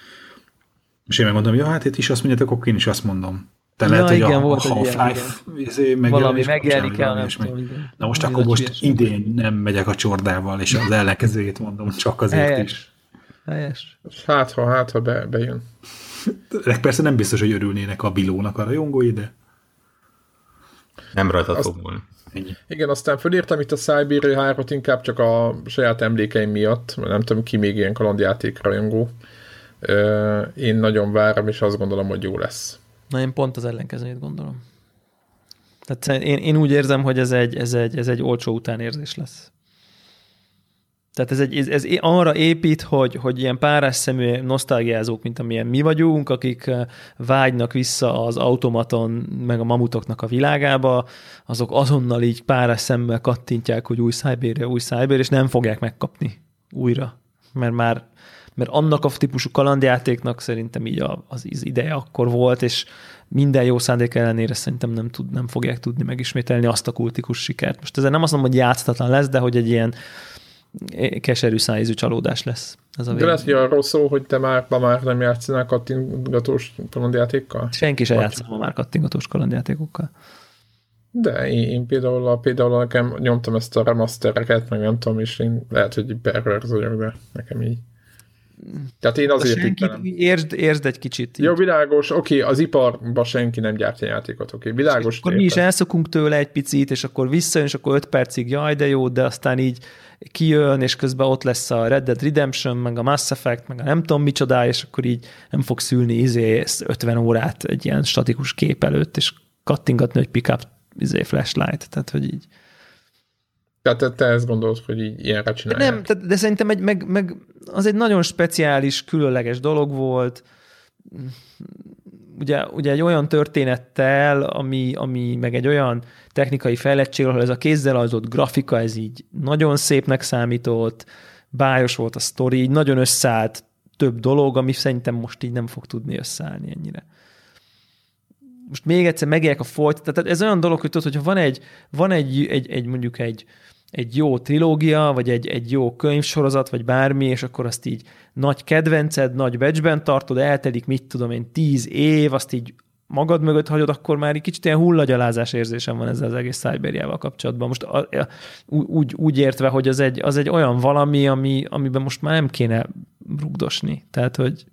És én megmondom, ja, hát itt is azt mondjátok, akkor én is azt mondom. De lehet, ja, hogy igen, a Half-Life megjelenik el. Na most akkor most idén nem megyek a csordával, és az ellenkezőjét mondom, csak azért helyes. Is. Helyes. Hát, ha, hát, ha be, bejön. De persze nem biztos, hogy örülnének a Belownak a rajongói, de... Nem rajta fog múlni. Igen, aztán fölírtam itt a Syberia hármat inkább csak a saját emlékeim miatt, nem tudom, ki még ilyen kalandjáték rajongó. Én nagyon várom, és azt gondolom, hogy jó lesz. Na, én pont az ellenkezőjét gondolom. Tehát én, én úgy érzem, hogy ez egy, ez, egy, ez egy olcsó utánérzés lesz. Tehát ez, egy, ez, ez arra épít, hogy, hogy ilyen párás szemű nosztalgiázók, mint amilyen mi vagyunk, akik vágynak vissza az automaton, meg a mamutoknak a világába, azok azonnal így párás szemmel kattintják, hogy új Syberia, új Syberia, és nem fogják megkapni újra. Mert már mert annak a típusú kalandjátéknak szerintem így az ideje akkor volt, és minden jó szándék ellenére szerintem nem, tud, nem fogják tudni megismételni azt a kultikus sikert. Most ezzel nem azt mondom, hogy játszhatatlan lesz, de hogy egy ilyen keserű szájízű csalódás lesz. Ez a de lesz, hogy arról szó, hogy te már, ma már nem játszanál kattingatós kalandjátékkal? Senki sem játszol ma már kattingatós kalandjátékokkal. De én, én például, a, például nekem nyomtam ezt a remastereket, meg nem tudom, és én lehet, hogy pervers vagyok, de nekem így. Tehát én azért tippelem. Értsd, értsd egy kicsit. Jó, világos, oké, okay, az iparban senki nem gyártja játékot, oké, okay, világos. És akkor mi is elszokunk tőle egy picit, és akkor visszajön, és akkor öt percig, jaj, de jó, de aztán így kijön, és közben ott lesz a Red Dead Redemption, meg a Mass Effect, meg a nem tudom micsoda, és akkor így nem fogsz ülni izé, ötven órát egy ilyen statikus kép előtt, és kattingatni, hogy pick-up izé, flashlight, tehát hogy így. Tehát te ezt gondolod, hogy így ilyenre csinálják? Nem, de, de szerintem egy, meg, meg az egy nagyon speciális, különleges dolog volt. Ugye, ugye egy olyan történettel, ami, ami meg egy olyan technikai fejlettség, ahol ez a kézzel rajzolt grafika, ez így nagyon szépnek számított, bájos volt a sztori, így nagyon összeállt több dolog, ami szerintem most így nem fog tudni összeállni ennyire. Most még egyszer megélek a folytat, tehát ez olyan dolog, hogy tudod, hogyha van egy, van egy, egy, egy mondjuk egy, egy jó trilógia, vagy egy, egy jó könyvsorozat, vagy bármi, és akkor azt így nagy kedvenced, nagy becsben tartod, eltelik, mit tudom én, tíz év, azt így magad mögött hagyod, akkor már egy kicsit ilyen hullagyalázás érzésem van ezzel az egész Szibériával kapcsolatban. Most a, a, úgy, úgy értve, hogy az egy, az egy olyan valami, ami, amiben most már nem kéne rugdosni. Tehát, hogy,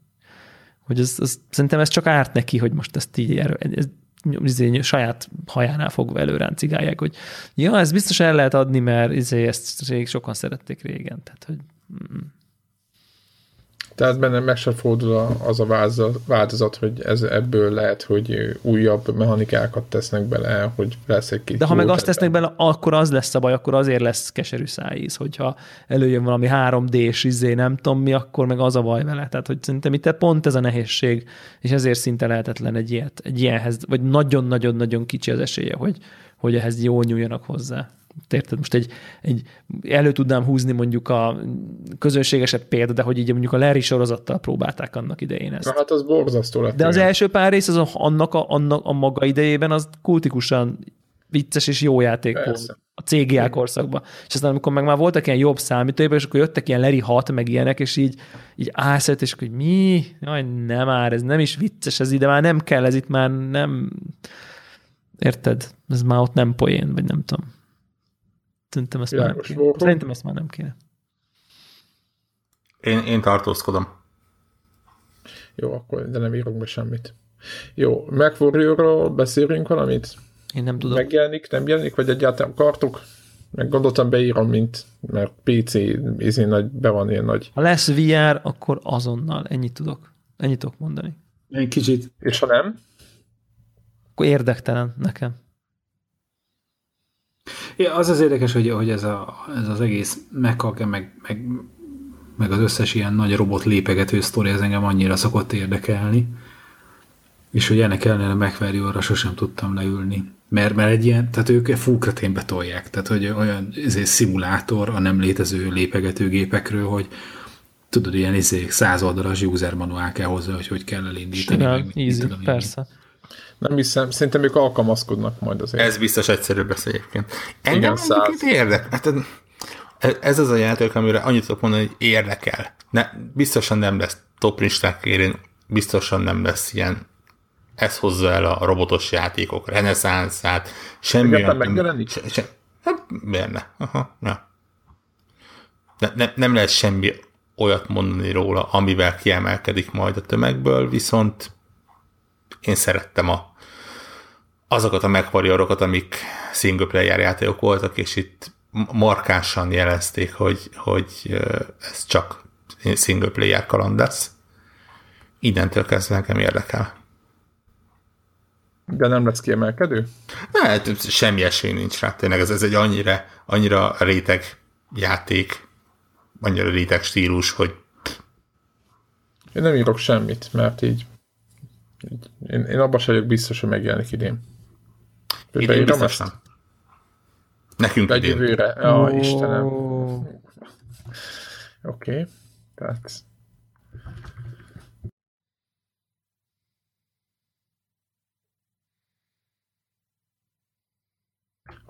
hogy ez, az, szerintem ez csak árt neki, hogy most ezt így erő, ez, izé, saját hajánál fogva előrán cigálják, hogy ja, ez biztos el lehet adni, mert izé, ezt rég, sokan szerették régen. Tehát, hogy... Mm. Tehát bennem meg sem fordul az a változat, hogy ez, ebből lehet, hogy újabb mechanikákat tesznek bele, hogy lesz egy kis. De ha meg azt tesznek bele, akkor az lesz a baj, akkor azért lesz keserű szájíz, hogyha előjön valami három dés izé, nem tudom mi, akkor meg az a baj vele. Tehát, hogy szerintem itt pont ez a nehézség, és ezért szinte lehetetlen egy ilyet, egy ilyenhez, vagy nagyon-nagyon-nagyon kicsi az esélye, hogy, hogy ehhez jól nyúljanak hozzá. Érted? Most egy, egy, elő tudnám húzni mondjuk a közönségesebb példa, de hogy így mondjuk a Larry sorozattal próbálták annak idején ezt. Na, hát az borzasztó lett. De az első pár rész az a, annak, a, annak a maga idejében az kultikusan vicces és jó játék volt a cé gé á korszakban. És aztán amikor meg már voltak ilyen jobb számítógépek, és akkor jöttek ilyen Larry hat, meg ilyenek, és így, így álszett, és akkor hogy mi? Jaj, nem már, ez nem is vicces ez ide, már nem kell, ez itt már nem... Érted? Ez már ott nem poén, vagy nem tudom. Szerintem ezt, már nem Szerintem ezt már nem kéne. Én, én tartózkodom. Jó, akkor de nem írok be semmit. Jó, MacWarrior-ról beszélünk valamit? Én nem tudom. Megjelenik, nem jelenik, vagy egyáltalán akartuk? Meg gondoltam beírom, mint, mert pé cé izén nagy, be van ilyen nagy. Ha lesz vé er, akkor azonnal. Ennyit tudok. Ennyit tudok mondani. Egy kicsit. És ha nem? Akkor érdektelen nekem. Ja, az az érdekes, hogy, hogy ez, a, ez az egész meghak, meg, meg, meg az összes ilyen nagy robot lépegető sztori, ez engem annyira szokott érdekelni. És hogy ennek ellenére MacWarriorra sosem tudtam leülni. Mert, mert egy ilyen, tehát ők fúkraténbe tolják. Tehát, hogy olyan izé, szimulátor a nem létező lépegetőgépekről, hogy tudod, ilyen izé, száz oldalas user manuál kell hozzá, hogy hogy kell elindítani. Sure, meg, easy, tudom, persze. Így. Nem hiszem, szerintem ők alkalmazkodnak majd azért. Ez biztos egyszerűbb lesz egyébként. Engem egyébként érdekel. Hát ez az a játék, amire annyit tudok mondani, hogy érdekel. Ne, biztosan nem lesz top listák érén, biztosan nem lesz ilyen, ez hozza el a robotos játékok, reneszánszát, semmi. Egyetlen megjelenik? Se, se, hát, benne. Aha, ne. Ne, ne, nem lehet semmi olyat mondani róla, amivel kiemelkedik majd a tömegből, viszont én szerettem a, azokat a MacWarriorokat, amik single player játékok voltak, és itt markánsan jelezték, hogy, hogy ez csak single player kaland lesz. Innentől kezdve nekem érdekel. De nem lesz kiemelkedő? Ne, semmi esély nincs rá. Tényleg ez, ez egy annyira, annyira réteg játék, annyira réteg stílus, hogy... Én nem írok semmit, mert így Én, én abban sem vagyok biztos, hogy megjelenik idén. Például idén biztosan. Ezt? Nekünk idén. Jövőre. Ja, oh. Istenem. Oké. Okay. Tehát...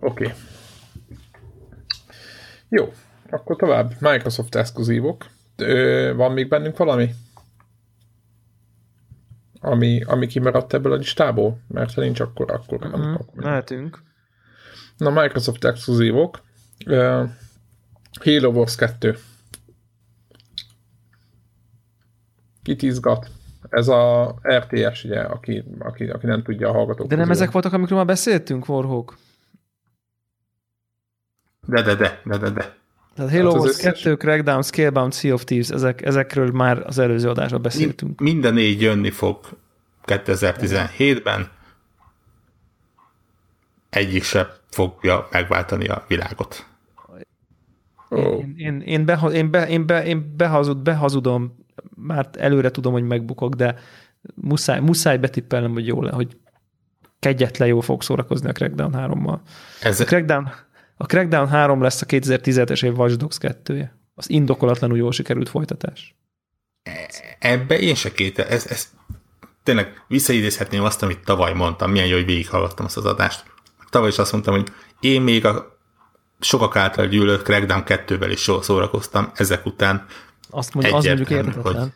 Oké. Okay. Jó. Akkor tovább. Microsoft exkluzívok. Ö, van még bennünk valami? Ami, ami kimaradt ebből a listából? Mert ha nincs, akkor... akkor, mm-hmm. nem, akkor lehetünk. Na, Microsoft exkluzívok. Uh, Halo Wars kettő. Kit izgat? Ez a er té es, ugye, aki, aki, aki nem tudja a hallgatók. De nem közül. Ezek voltak, amikről már beszéltünk, Warhawk? De, de, de, de, de, de. Tehát Halo Wars kettő, Crackdown, Scalebound, Sea of Thieves, ezek, ezekről már az előző adásban beszéltünk. Minden négy jönni fog kétezer-tizenhétben. Egyik sem fogja megváltani a világot. Oh. Én, én, én, beha, én, be, én, be, én behazud, behazudom, már előre tudom, hogy megbukok, de muszáj, muszáj betippelnem, hogy jó le, hogy kegyetlen jól fog szórakozni a Crackdown hárommal. Ez... A Crackdown... A Crackdown három lesz a kétezer-tizenhetes év Watch Dogs kettője. az indokolatlanul jól sikerült folytatás. Ebbe én se kétel. Ez, ez, tényleg visszaidézhetném azt, amit tavaly mondtam, milyen jó, hogy végighallgattam azt az adást. Tavaly is azt mondtam, hogy én még a sokak által gyűlölt Crackdown kettővel is jól szórakoztam, ezek után azt mondja, az mondjuk értetlen. Hogy...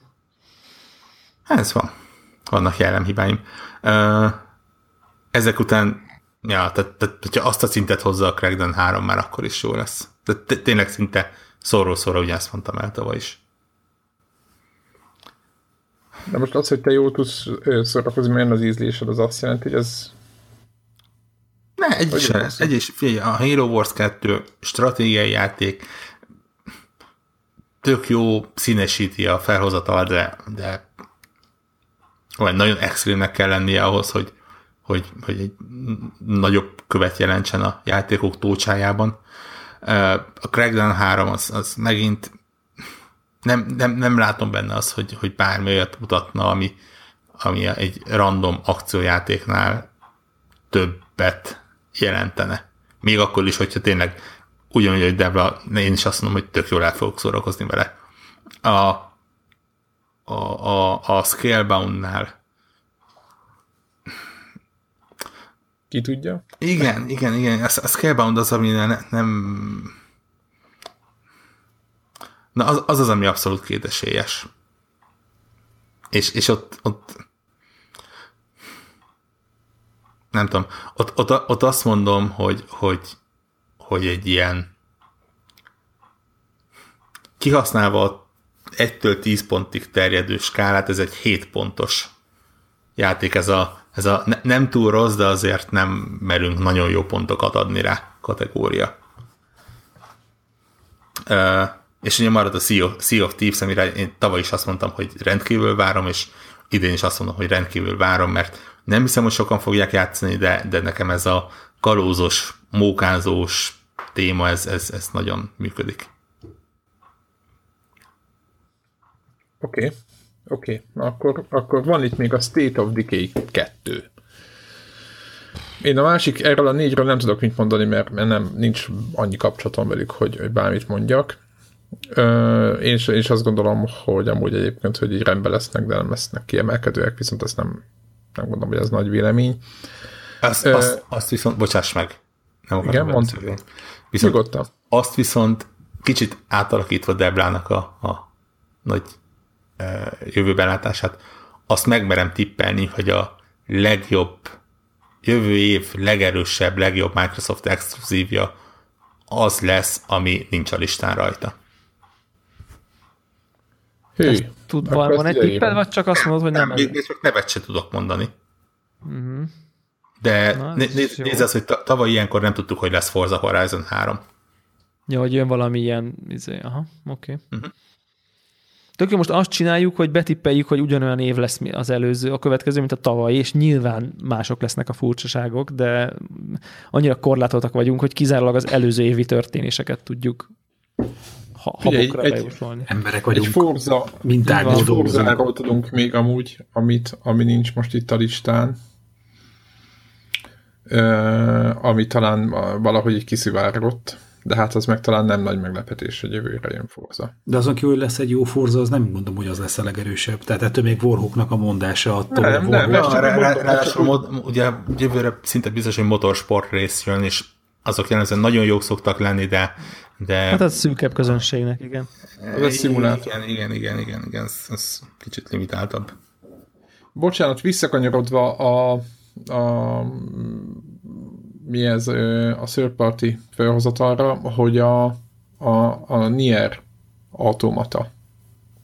Ez van. Vannak jellemhibáim. Ezek után, ja, tehát, tehát hogyha azt a szintet hozza a Crackdown három, már akkor is jó lesz. Tehát tényleg szinte szóról-szóra ugyanazt mondtam el tavaly is. De most az, hogy te jól tudsz szórakozni, milyen az ízlésed, az azt jelenti, hogy ez... Ne, egy is, egy is, figyelj, a Halo Wars kettő stratégiai játék tök jó színesíti a felhozatal, de, de olyan nagyon extrémnek kell lennie ahhoz, hogy, hogy, hogy egy nagyobb követ jelentsen a játékok tócsájában. A Crackdown három az, az megint nem, nem, nem látom benne azt, hogy, hogy bármi olyat mutatna, ami, ami egy random akciójátéknál többet jelentene. Még akkor is, hogyha tényleg ugyanúgy, hogy Dewla, én is azt mondom, hogy tök jól el fogok szórakozni vele. A, a, a, a Scaleboundnál. Ki tudja? Igen, igen, igen. A Scalebound az, ami nem... Na, az az, az ami abszolút kétesélyes. És, és ott, ott... Nem tudom. Ott, ott, ott azt mondom, hogy... hogy hogy egy ilyen kihasználva egytől tíz pontig terjedő skálát, ez egy hét pontos játék, ez a, ez a ne, nem túl rossz, de azért nem merünk nagyon jó pontokat adni rá kategória. Ö, és ugye marad a Sea of, Sea of Thieves, amire én tavaly is azt mondtam, hogy rendkívül várom, és idén is azt mondom, hogy rendkívül várom, mert nem hiszem, hogy sokan fogják játszani, de, de nekem ez a kalózos, mókázós téma, ez, ez, ez nagyon működik. Oké, okay. oké. Okay. Akkor, akkor van itt még a State of Decay kettő. Én a másik, erről a négyről nem tudok mit mondani, mert nem, nincs annyi kapcsolatom velük, hogy, hogy bármit mondjak. Ö, én is azt gondolom, hogy amúgy egyébként, hogy így rendben lesznek, de nem lesznek kiemelkedőek, viszont ezt nem, nem gondolom, hogy ez nagy vélemény. Azt, Ö, azt, azt viszont, bocsáss meg, nem akarom beszélni. Viszont nyugodtan. Azt viszont kicsit átalakítva Dewlának a, a nagy e, jövőbelátását, azt megmerem tippelni, hogy a legjobb, jövő év legerősebb, legjobb Microsoft exkluzívja az lesz, ami nincs a listán rajta. Hű, tud, van egy tippel, vagy csak azt mondod, hogy nem? Nem, még, még csak nevet se tudok mondani. Uh-huh. De na, né- nézz néz az, hogy tavaly ilyenkor nem tudtuk, hogy lesz Forza Horizon három. Ja, hogy jön valami ilyen, izé, aha, oké. Okay. Uh-huh. Tök jó, most azt csináljuk, hogy betippeljük, hogy ugyanolyan év lesz az előző, a következő, mint a tavalyi, és nyilván mások lesznek a furcsaságok, de annyira korlátoltak vagyunk, hogy kizárólag az előző évi történéseket tudjuk ha- habokra bejusolni. Emberek vagyunk. Egy Forza mintáról tudunk még amúgy, amit, ami nincs most itt a listán. Uh, ami talán valahogy így kiszivárgott, de hát az meg talán nem nagy meglepetés, hogy jövőre jön Forza. De azon kívül, hogy lesz egy jó Forza, az nem mondom, hogy az lesz a legerősebb. Tehát ettől még Warhawknak a mondása attól. Nem, nem, nem. Ugye jövőre szinte biztos, hogy motorsport rész jön, és azok jellemzően nagyon jók szoktak lenni, de... de... Hát az szűkebb közönségnek, igen. Az a szimulátor. Igen, igen, igen, igen, igen. Ez, ez kicsit limitáltabb. Bocsánat, visszakanyarodva a a, mi ez, a third party felhozatalra, hogy a, a, a Nier Automata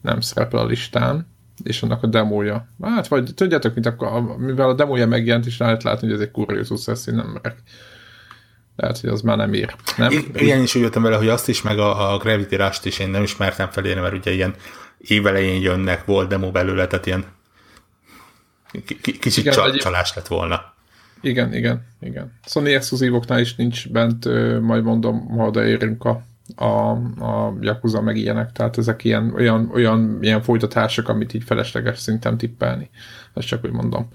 nem szerepel a listán, és annak a demója. Hát, vagy tudjátok, mint akkor, mivel a demója megjelent, is lehet látni, hogy ez egy kuriózus lesz, én nem merek. Lehet, hogy az már nem ér. Nem? Én, ilyen is úgy jöttem vele, hogy azt is, meg a, a Gravity Rush-t is én nem ismertem felére, mert ugye ilyen évelején jönnek, volt demo belőle, tehát ilyen kicsit igen, csal- csalás lett volna. Igen, igen, igen. Sony exkluzívoknál is nincs bent, majd mondom, ha odaérünk a, a, a Yakuza meg ilyenek, tehát ezek ilyen, olyan, olyan ilyen folytatások, amit így felesleges szinten tippelni. Ezt csak úgy mondom.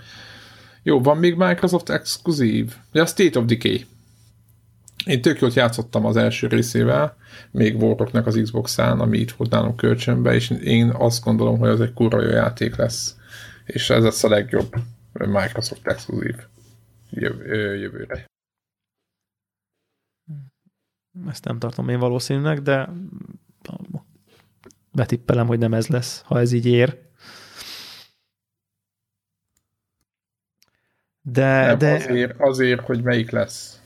Jó, van még Microsoft exkluzív? De a State of Decay. Én tök jót játszottam az első részével, még Warrocknak az Xboxán, ami itt volt nálam kölcsönbe, és én azt gondolom, hogy az egy kurva jó játék lesz. És ez lesz a legjobb Microsoft exkluzív jövőre. Ezt nem tartom én valószínűleg, de betippelem, hogy nem ez lesz, ha ez így ér. De, nem, de... Azért, azért, hogy melyik lesz.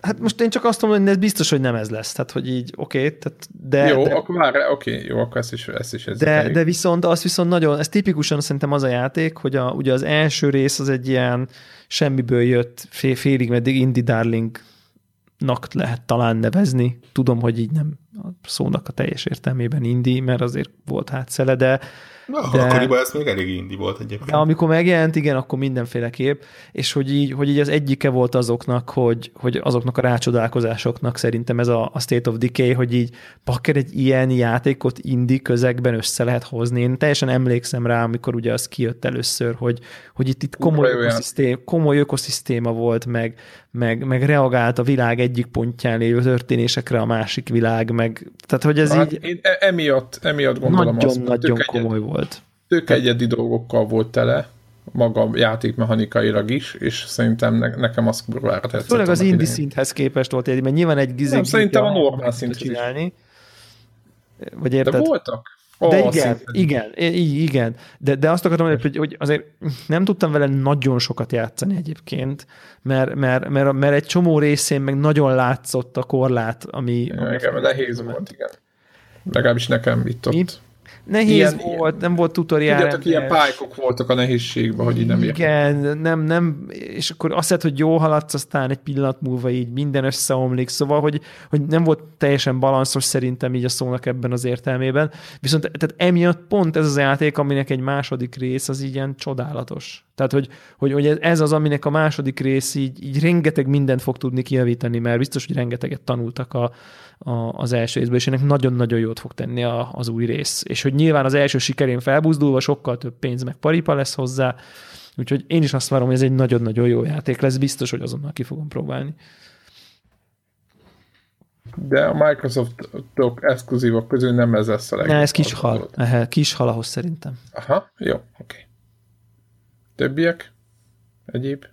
Hát most én csak azt mondom, hogy ez biztos, hogy nem ez lesz. Tehát, hogy így, oké, okay, tehát de... Jó, de, akkor már, oké, okay, jó, akkor ezt is, ezt is de, de viszont, az viszont nagyon, ez tipikusan szerintem az a játék, hogy a, ugye az első rész az egy ilyen semmiből jött, fél, félig meddig indie darlingnak lehet talán nevezni. Tudom, hogy így nem a szónak a teljes értelmében indie, mert azért volt hátszele, de... Na, de, akkoriban ez még elég indie volt egyébként. De amikor megjelent, igen, akkor mindenféleképp, és hogy így, hogy így az egyike volt azoknak, hogy, hogy azoknak a rácsodálkozásoknak szerintem ez a, a State of Decay, hogy így pakker egy ilyen játékot indie közegben össze lehet hozni. Én teljesen emlékszem rá, amikor ugye az kijött először, hogy, hogy itt, itt komoly, ökoszisztéma, komoly ökoszisztéma volt, meg, meg, meg reagált a világ egyik pontján lévő történésekre a másik világ, meg tehát, hogy ez hát így... Én emiatt, emiatt gondolom nagyon, azt, nagyon komoly egyet. volt. Tök egyedi dolgokkal volt tele, maga játékmechanikailag is, és szerintem ne, nekem az kurvára tetszett. Főleg az indie szinthez képest volt egy, mert nyilván egy gizik... Nem, szerintem a normál szinthez csinálni. Vagy érted? De voltak. Oh, de igen, igen, igen. De, de azt akartam, hogy, hogy azért nem tudtam vele nagyon sokat játszani egyébként, mert, mert, mert, mert egy csomó részén meg nagyon látszott a korlát, ami... Nekem nehéz volt, igen. Legalábbis nekem itt ott. Mi? Nehéz ilyen, volt, nem volt tutoriál. Tudjátok, ilyen pálykok voltak a nehézségben, hogy így nem értem. Igen, nem, nem, és akkor azt hiszed, hogy jó haladsz, aztán egy pillanat múlva így minden összeomlik, szóval, hogy, hogy nem volt teljesen balanszos szerintem így a szónak ebben az értelmében, viszont tehát emiatt pont ez az játék, aminek egy második rész az így ilyen csodálatos. Tehát, hogy, hogy, hogy ez az, aminek a második rész így, így rengeteg mindent fog tudni kijavítani, mert biztos, hogy rengeteget tanultak a, a, az első részből, és ennek nagyon-nagyon jót fog tenni a, az új rész. És hogy nyilván az első sikerén felbuzdulva sokkal több pénz meg paripa lesz hozzá, úgyhogy én is azt várom, hogy ez egy nagyon-nagyon jó játék lesz, biztos, hogy azonnal ki fogom próbálni. De a Microsoft-ok exkluzívak közül nem ez lesz a legjobb. Ne, ez kis hal. Kis hal ahhoz szerintem. Aha, jó, oké. Okay. Többiek? Egyéb?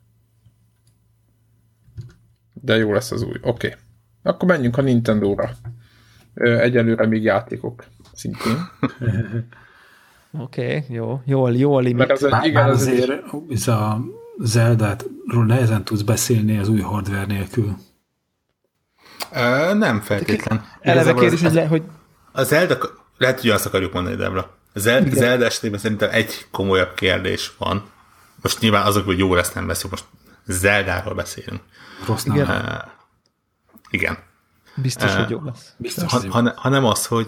De jó lesz az új. Oké. Okay. Akkor menjünk a Nintendo-ra. Egyelőre még játékok szintén. Oké, okay, jó. Jól, jól limit. Az egy, igen, az azért egy... ez a Zelda-ról nehezen tudsz beszélni az új hardware nélkül. Uh, nem feltétlen. Eleve kérdés, az, hogy... A Zelda... Lehet, hogy azt akarjuk mondani, Debra. A Zelda esetében szerintem egy komolyabb kérdés van. Most nyilván azok, hogy jó lesz, nem beszélünk. Most Zeldáról beszélünk. Rossz nem. Igen. Uh, igen. Biztos, uh, hogy jó lesz. Biztos, ha, ha, hanem az, hogy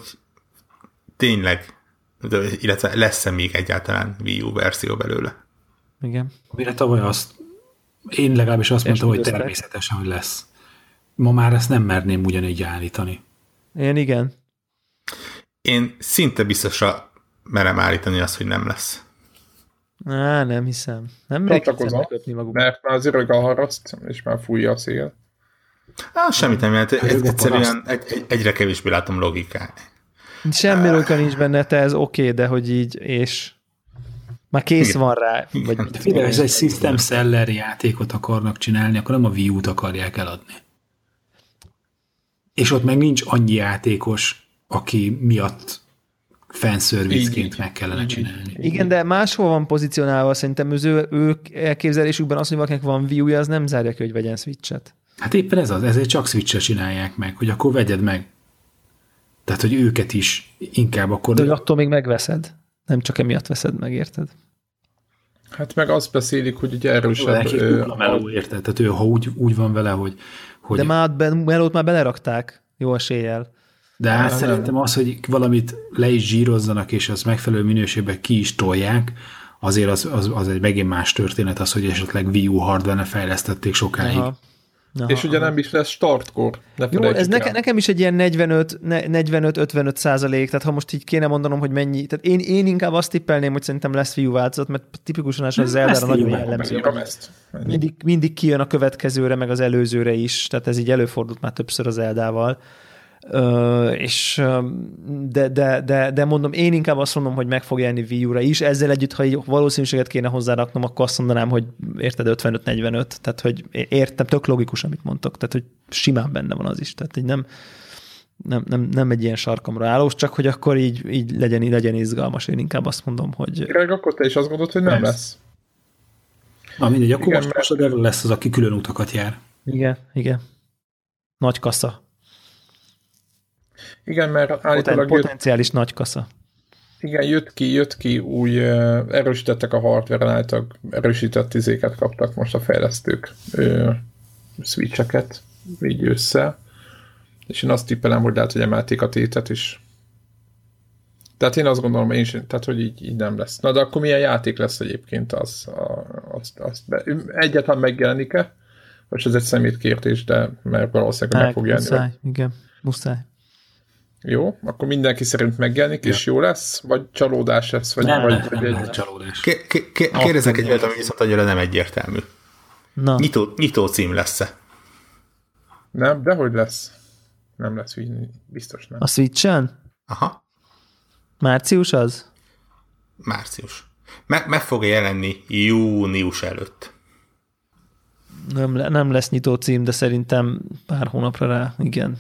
tényleg, illetve lesz-e még egyáltalán Wii U verzió belőle. Igen. Amire tavaly azt, én legalábbis azt mondtam, hogy természetesen, hogy lesz. Ma már ezt nem merném ugyanígy állítani. Én igen. Én szinte biztosra merem állítani azt, hogy nem lesz. Á, nem hiszem. Nem megkészem kötni magukat. Mert már az öreg a haraszt, és már fújja a szél. Á, semmit nem jelent. Egyszerűen egy, egyre kevésbé látom logikát. Semmi logika nincs benne, te ez oké, okay, de hogy így, és már kész igen. van rá. Vagy igen, ez egy system seller játékot akarnak csinálni, akkor nem a Wii U-t akarják eladni. És ott meg nincs annyi játékos, aki miatt fanservice-ként meg kellene csinálni. Igen, de máshol van pozícionálva, szerintem az ő, ők elképzelésükben az, hogy valakinek van Wii U-ja, az nem zárja ki, hogy vegyen Switch-et. Hát éppen ez az, ezért csak Switch-re csinálják meg, hogy akkor vegyed meg. Tehát, hogy őket is inkább akkor... De attól még megveszed. Nem csak emiatt veszed meg, érted? Hát meg azt beszélik, hogy ugye erősebb... A meló, érted? Tehát ő, ha úgy, úgy van vele, hogy... hogy... De már be, melót már belerakták jó eséllyel. De hát szerintem az, hogy valamit le is zsírozzanak, és az megfelelő minőségben ki is tolják, azért az, az, az egy megint más történet az, hogy esetleg Wii U hardware-ne fejlesztették sokáig. Aha. Aha, és ugye aha. nem is lesz startkor. Ne Jó, ez neke, nekem is egy ilyen negyvenöt-ötvenöt százalék, tehát ha most így kéne mondanom, hogy mennyi, tehát én, én inkább azt tippelném, hogy szerintem lesz Wii U változat, mert tipikusan az Zeldára nagyon jellemző. Mindig, mindig kijön a következőre, meg az előzőre is, tehát ez így előfordult már többször az Zeldával. Uh, és de, de, de, de mondom, én inkább azt mondom, hogy meg fog jelni Wii U-ra is, ezzel együtt, ha így valószínűséget kéne hozzáraknom, akkor azt mondanám, hogy érted ötvenöt-negyvenöt, tehát hogy értem, tök logikus, amit mondtok, tehát hogy simán benne van az is, tehát így nem, nem, nem, nem egy ilyen sarkamra állós, csak hogy akkor így, így legyen, legyen izgalmas, én inkább azt mondom, hogy... Greg, akkor te is azt gondolod, hogy nem lesz? lesz. Na mindegy, akkor igen, most mert... lesz az, aki külön utakat jár. Igen, igen. Nagy kassa. Igen, mert állítólag potenciális jött, nagy kasza. Igen, jött ki, jött ki, új erősítettek a hardware-en, állítólag erősített izéket kaptak most a fejlesztők, ö, switcheket, így össze. És én azt tippelem, hogy lehet, hogy emelték a tétet is. Tehát én azt gondolom, én is, tehát hogy így, így nem lesz. Na de akkor milyen játék lesz egyébként az? A, azt, azt be, egyáltalán megjelenik-e? Most ez egy szemétkérdés, de mert valószínűleg meg fog jelenni. Muszáj, igen, muszáj. Jó, akkor mindenki szerint megjelenik, ja. És jó lesz? Vagy csalódás lesz? Vagy nem, vagy, nem, vagy nem egy... csalódás. Kérdeznek egy olyat, ami viszont annyira nem egyértelmű. Na. Nyitó, nyitó cím lesz-e? Nem, dehogy lesz. Nem lesz, biztos nem. A Switch-en? Aha. Március az? Március. Meg, meg fog jelenni június előtt. Nem, nem lesz nyitó cím, de szerintem pár hónapra rá, igen.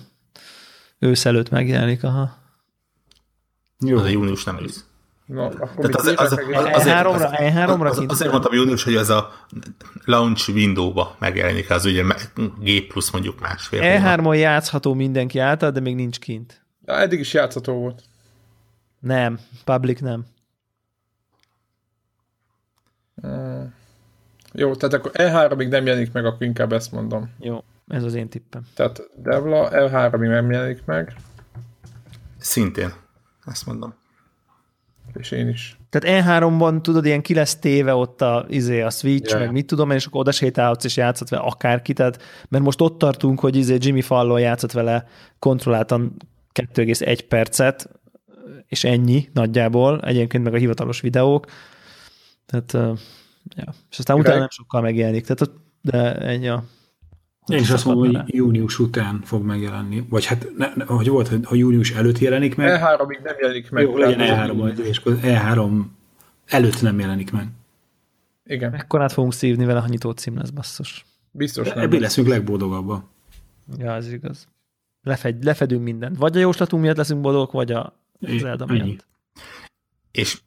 Ősz előtt megjelenik, aha. Jó. Az a június nem elősz. No, tehát az, az, az, az, azért mondtam június, hogy ez a launch window-ba megjelenik az, ugye G plusz mondjuk másfél. E hármon játszható mindenki által, de még nincs kint. Ja, eddig is játszható volt. Nem, public nem. Hmm. Jó, tehát akkor E háromig nem jelenik meg, akkor inkább ezt mondom. Jó. Ez az én tippem. Tehát Dewla E háromig nem jelenik meg. Szintén. Ezt mondom. És én is. Tehát E háromban tudod, ilyen ki lesz téve ott a, izé, a Switch, yeah. Meg mit tudom én, és akkor oda sétálhatsz és játszhat vele akárki. Tehát, mert most ott tartunk, hogy izé Jimmy Fallon játszott vele kontrolláltan kettő egész egy percet, és ennyi nagyjából. Egyébként meg a hivatalos videók. Tehát, ja. És aztán utána nem sokkal megjelenik. Tehát, de ennyi a... Én is azt mondom, hogy június után fog megjelenni. Vagy hát, ne, ne, hogy volt, hogy június előtt jelenik meg. E háromig nem jelenik meg. Jó, legyen E három, és akkor E három előtt nem jelenik meg. Igen. Ekkorát fogunk szívni vele, ha nyitó cím lesz, basszus. Biztos nem. Ebből leszünk legboldogabban. Ja, ez igaz. Lefed, lefedünk mindent. Vagy a jóslatunk miatt leszünk boldogok, vagy a Zelda miatt. És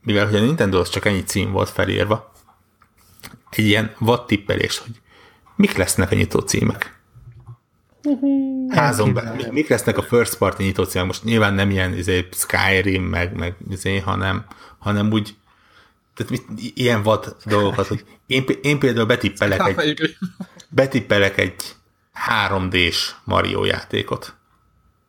mivel, hogy a Nintendo az csak ennyi cím volt felírva, egy ilyen vad tippelés, hogy mik lesznek a nyitó címek? Uh-huh. Házon belül. Mik lesznek a first party nyitó címek? Most nyilván nem ilyen izé, Skyrim, meg, meg izé, hanem, hanem úgy tehát mit, ilyen vad dolgokat, hogy én, én például betippelek egy, betippelek egy három dés Mario játékot.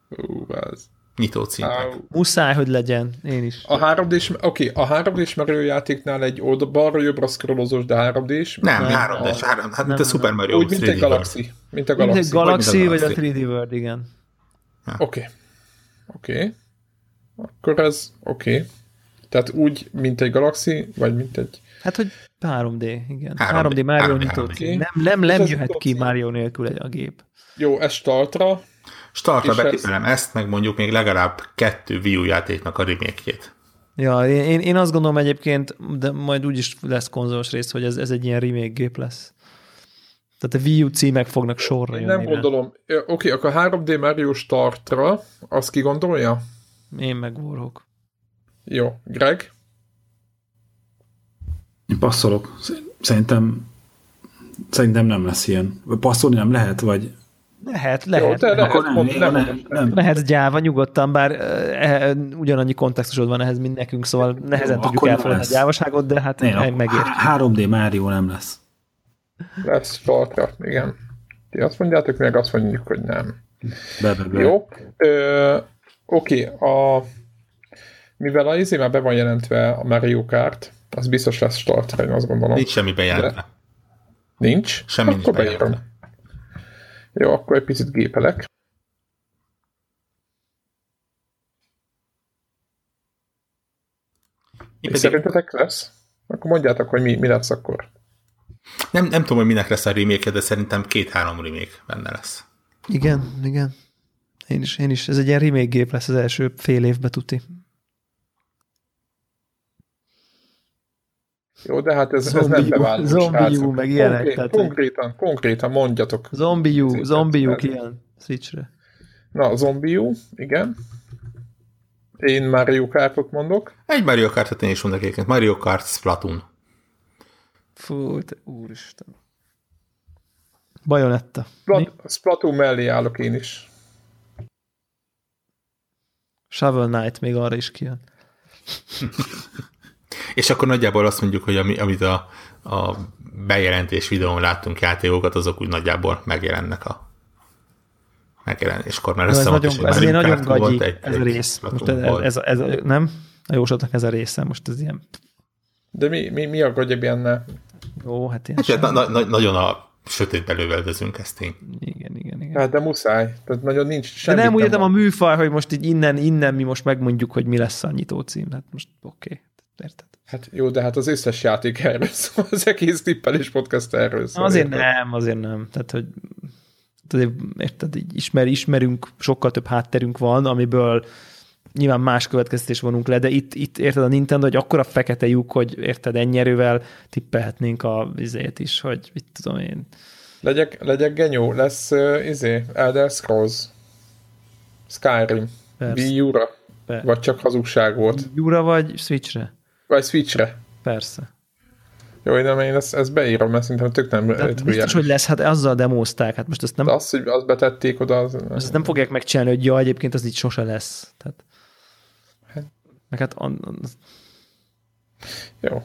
Hú, az. Nyitó címek. Muszáj, hogy legyen. Én is. A három dés, oké, okay, a három dés Mario játéknál egy oldal, balra jobbra scrollozós, de három dés. Nem, három dés, három, hát mint a Super Mario. Úgy, mint egy Galaxy. Mint a Galaxy, vagy a három dé World, igen. Oké. Oké. Akkor ez oké. Okay. Tehát úgy, mint egy Galaxy, vagy mint egy... Hát, hogy három dé, igen. három dé Mario nyitó cím. Nem, nem jöhet ki Mario nélkül a gép. Jó, ez startra. Startra betipelem ezt, meg mondjuk még legalább kettő Wii U játéknak a remake-jét. Ja, én, én azt gondolom egyébként, de majd úgyis lesz konzolos rész, hogy ez, ez egy ilyen remake gép lesz. Tehát a Wii U címek fognak sorra jönni. Nem gondolom. Oké, okay, akkor három dé Mario startra, azt ki gondolja? Én meg Warhawk. Jó, Greg? Én passzolok. Szerintem szerintem nem lesz ilyen. Passzolni nem lehet, vagy Lehet, lehet. Jó, lehet, nem, pont, nem, nem, nem. Lehet gyáva, nyugodtan, bár e, e, ugyanannyi kontextusod van ehhez, mint nekünk, szóval nehezen jó, tudjuk elfogadni a gyávaságot, de hát megértjük. három dé Mario nem lesz. Lesz startra, igen. Ti azt mondjátok, meg azt mondjuk, hogy nem. Be, be, be. Jó. Oké, okay, mivel a izé már be van jelentve a Mario Kart, az biztos lesz startra, én azt gondolom. Nincs semmi bejelentve. Nincs? Semmi nincs bejelentve. Jó, akkor egy picit gépelek. Én és pedig... szerintetek lesz? Akkor mondjátok, hogy mi, mi lesz akkor. Nem, nem tudom, hogy minek lesz a remake, de szerintem két-három remake benne lesz. Igen, igen. Én is, én is. Ez egy ilyen remake gép lesz az első fél évbe tuti. Jó, de hát ez, ez nem beváltó. ZombiU, meg ilyenek. Konkrét, konkrétan, konkrétan mondjatok. ZombiU, ZombiU ilyen Switchre. Na, ZombiU, igen. Én Mario Kartot mondok. Egy Mario Kartot én is mondok egyébként. Mario Kart Splatoon. Fú, te úristen. Bajonetta. Splat- Splatoon mellé állok én is. Shovel Knight még arra is kijön. És akkor nagyjából azt mondjuk, hogy ami, amit a, a bejelentés videón láttunk játékokat, azok úgy nagyjából megjelennek a megjelenéskor, mert összeomott is, hogy ez egy nagyon gagyi, egy, ez a rész. Most ez, ez, ez, ez, nem? A jósatnak ez a része, most ez ilyen. De mi, mi, mi a gagyabb ennél? Jó, hát ilyen hát, na, na, nagyon a sötétbe lövöldözünk, ez tény. Igen, igen, igen. Hát de muszáj. Tehát nagyon nincs semmi. De nem úgy értem a műfaj, hogy most így innen, innen mi most megmondjuk, hogy mi lesz a nyitó cím. Hát most oké. Okay. Érted? Hát jó, de hát az összes játék erről szól, az egész tippelés podcast erről szól. Azért nem, azért nem. Tehát, hogy azért, érted, így ismer, ismerünk, sokkal több hátterünk van, amiből nyilván más következtetés vonunk le, de itt, itt érted a Nintendo, hogy akkora fekete lyuk, hogy érted, ennyi erővel tippelhetnénk a izét is, hogy mit tudom én. Legyek, legyek genyó, lesz uh, izé, Elder Scrolls, Skyrim, Wii U-ra, vagy csak hazugság volt. Wii U-ra vagy Switchre? Vagy Switchre. Persze. Jó, de én ezt, ezt beírom, mert szerintem tök nem... Biztos, hogy lesz, hát azzal demozták. Hát most ezt nem... De azt, hogy azt betették oda... Az... Ezt nem fogják megcsinálni, hogy ja, egyébként az így sose lesz. Tehát... Meg hát... On... Jó.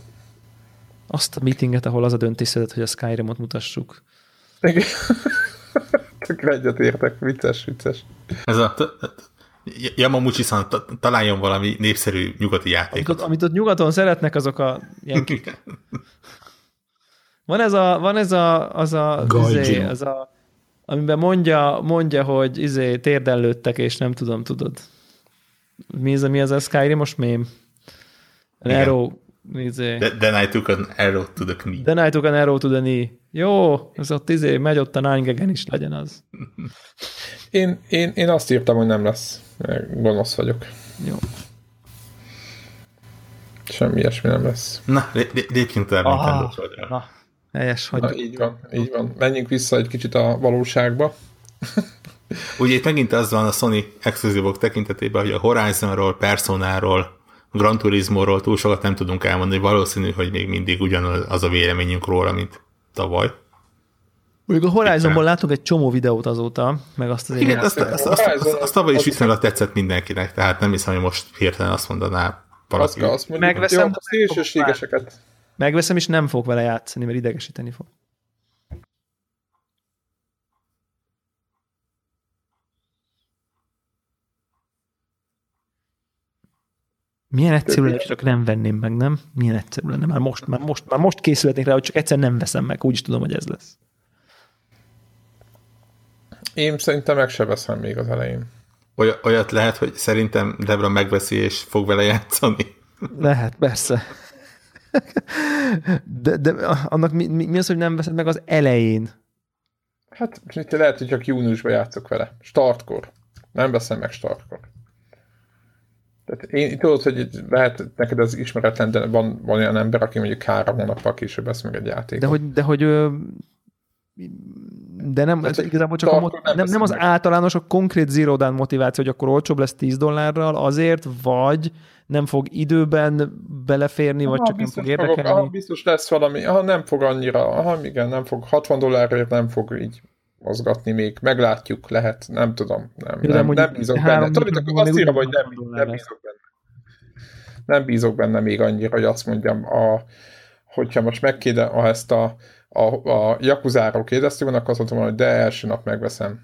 Azt a meetinget, ahol az a döntés született, hogy a Skyrimot mutassuk. Igen. Tök egyet értek, vicces, vicces. Ez a... Yamamuchi-san találjon valami népszerű nyugati játékot. Amit ott, amit ott nyugaton szeretnek, azok a jenkik. Van ez a, van ez a, az a, izé, az a amiben mondja, mondja, hogy izé, térden lőttek, és nem tudom, tudod. Mi ez, mi ez a Skyrim-os mém? An arrow, izé. Then I took an arrow to the knee. Then I took an arrow to the knee. Jó, az ott izé, megy ott a nine-gegen is, legyen az. Én, én, én azt írtam, hogy nem lesz. Gonosz vagyok. Jó. Semmi ilyesmi nem lesz. Na, lépjünk tovább Nintendo földre. Na, helyes, hagyjuk. Na, így van, így van. Menjünk vissza egy kicsit a valóságba. Ugye itt megint az van a Sony exkluzívok tekintetében, hogy a Horizonról, Personáról, Gran Turismoról túl sokat nem tudunk elmondani, valószínű, hogy még mindig ugyanaz az a véleményünk róla, mint tavaly. Mondjuk a Horizonból látunk egy csomó videót azóta, meg azt az igen, azt, azt, azt, azt, azt tavaly is viszonylag tetszett mindenkinek, tehát nem hiszem, hogy most hirtelen azt mondaná valaki. Azt mondjuk, megveszem, a szélsőségeseket. Megveszem, és nem fog vele játszani, mert idegesíteni fog. Milyen egyszerűen csak nem venném meg, nem? Milyen egyszerűen nem? Már most, már most, már most készülhetnék rá, hogy csak egyszer nem veszem meg, úgyis tudom, hogy ez lesz. Én szerintem meg se veszem még az elején. Olyat lehet, hogy szerintem Debra megveszi, és fog vele játszani. Lehet, persze. De, de annak mi, mi az, hogy nem veszed meg az elején? Hát lehet, hogy csak júniusban játszok vele. Startkor. Nem veszem meg startkor. Tehát én tudod, hogy lehet neked az ismeretlen, de van, van olyan ember, aki mondjuk három hónappal később vesz meg egy játékot. De hogy... De hogy ö... De nem, hát, igazából csak a mot- nem, nem, nem az általános, a konkrét Zero Dawn motiváció, hogy akkor olcsóbb lesz tíz dollárral azért, vagy nem fog időben beleférni, ha, vagy csak nem fog érdekelni. Fogok, ha, biztos lesz valami, ha nem fog annyira, ha igen, nem fog hatvan dollárért nem fog így mozgatni még, meglátjuk, lehet, nem tudom, nem, nem, nem, nem bízok benne. Tudod, akkor azt írom, hogy nem, nem bízok benne. Nem bízok benne még annyira, hogy azt mondjam, a, hogyha most megkéde ha ezt a a, a Yakuza-ról kérdeztük, annak azt mondtam, hogy de első nap megveszem.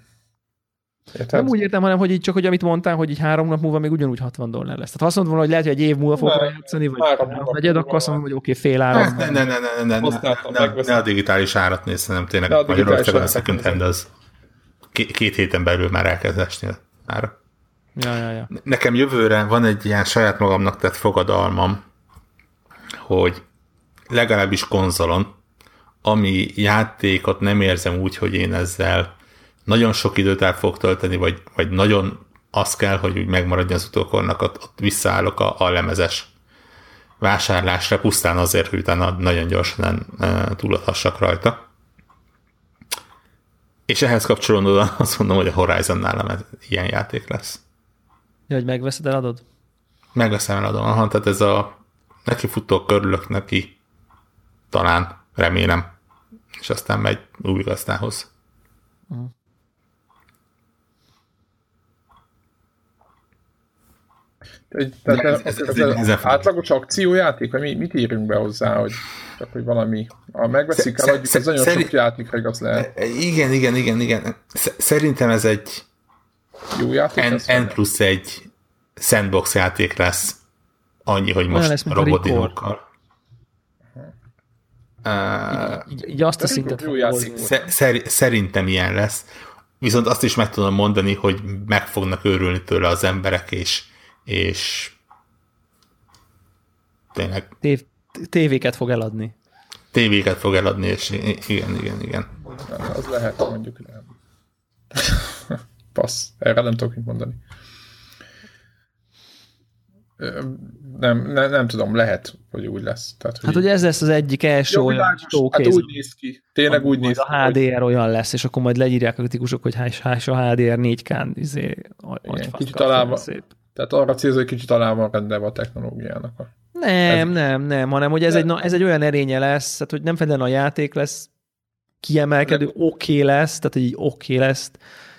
Érted? Nem úgy értem, hanem, hogy így csak, hogy amit mondtál, hogy így három nap múlva még ugyanúgy hatvan dollár lesz. Tehát azt mondtam, hogy lehet, hogy egy év múlva fogok rájátszani, vagy negyed, akkor azt mondom, hogy oké, okay, fél áron. Ne, ne, ne, ne, ne, ne, ne, ne, ne a digitális árat nézz, nem tényleg a Magyarországon a second hand az. két héten belül már elkezd esni az ára. Ja, ja, ja. Nekem jövőre van egy ilyen saját magamnak tett fogadalmam, hogy legalábbis konzolon, ami játékot nem érzem úgy, hogy én ezzel nagyon sok időt el fogok tölteni, vagy, vagy nagyon az kell, hogy úgy megmaradjon az utókornak, ott, ott visszaállok a, a lemezes vásárlásra, pusztán azért, hogy utána nagyon gyorsan e, túladhassak rajta. És ehhez kapcsolódóan azt mondom, hogy a Horizon nálam ez ilyen játék lesz. Ja, hogy megveszed, eladod? Megveszem, eladom. Aha, tehát ez a nekifutó körülök neki, talán, remélem. És aztán megy új gazdához. Uh-huh. Tehát ez, ez, ez, ez, ez átlagos akciójáték, vagy mi, mit írunk be hozzá, hogy, csak, hogy valami, a megveszik el, hogy ez nagyon szerint, sok játékra igaz lehet. Igen, igen, igen, igen. Szerintem ez egy jó játék, N, N plusz egy sandbox játék lesz. Annyi, hogy most lesz, robotinokkal. Uh, így, így, így azt a szintet szer, Szerintem ilyen lesz. Viszont azt is meg tudom mondani, hogy meg fognak őrülni tőle az emberek, és és tényleg Tév, tévéket fog eladni. Tévéket fog eladni, és igen, igen, igen. Az lehet, mondjuk nem. Passz, erre nem tudok mit mondani. Nem, nem, nem tudom, lehet, hogy úgy lesz. Tehát, hogy hát ugye ez lesz az egyik első jó, olyan showcase. Hát úgy néz ki, tényleg úgy néz ki. A há dé er hogy... olyan lesz, és akkor majd legyírják a kritikusok, hogy hás, hás a há dé er négy kán izé, kicsit találva. Szép. Tehát arra célzó, hogy kicsit alá van rendelve a technológiának. A... Nem, ez... nem, nem, hanem hogy ez, egy, na, ez egy olyan erénye lesz, tehát hogy nem feltétlenül a játék lesz kiemelkedő, nem... oké okay lesz, tehát hogy így oké okay lesz.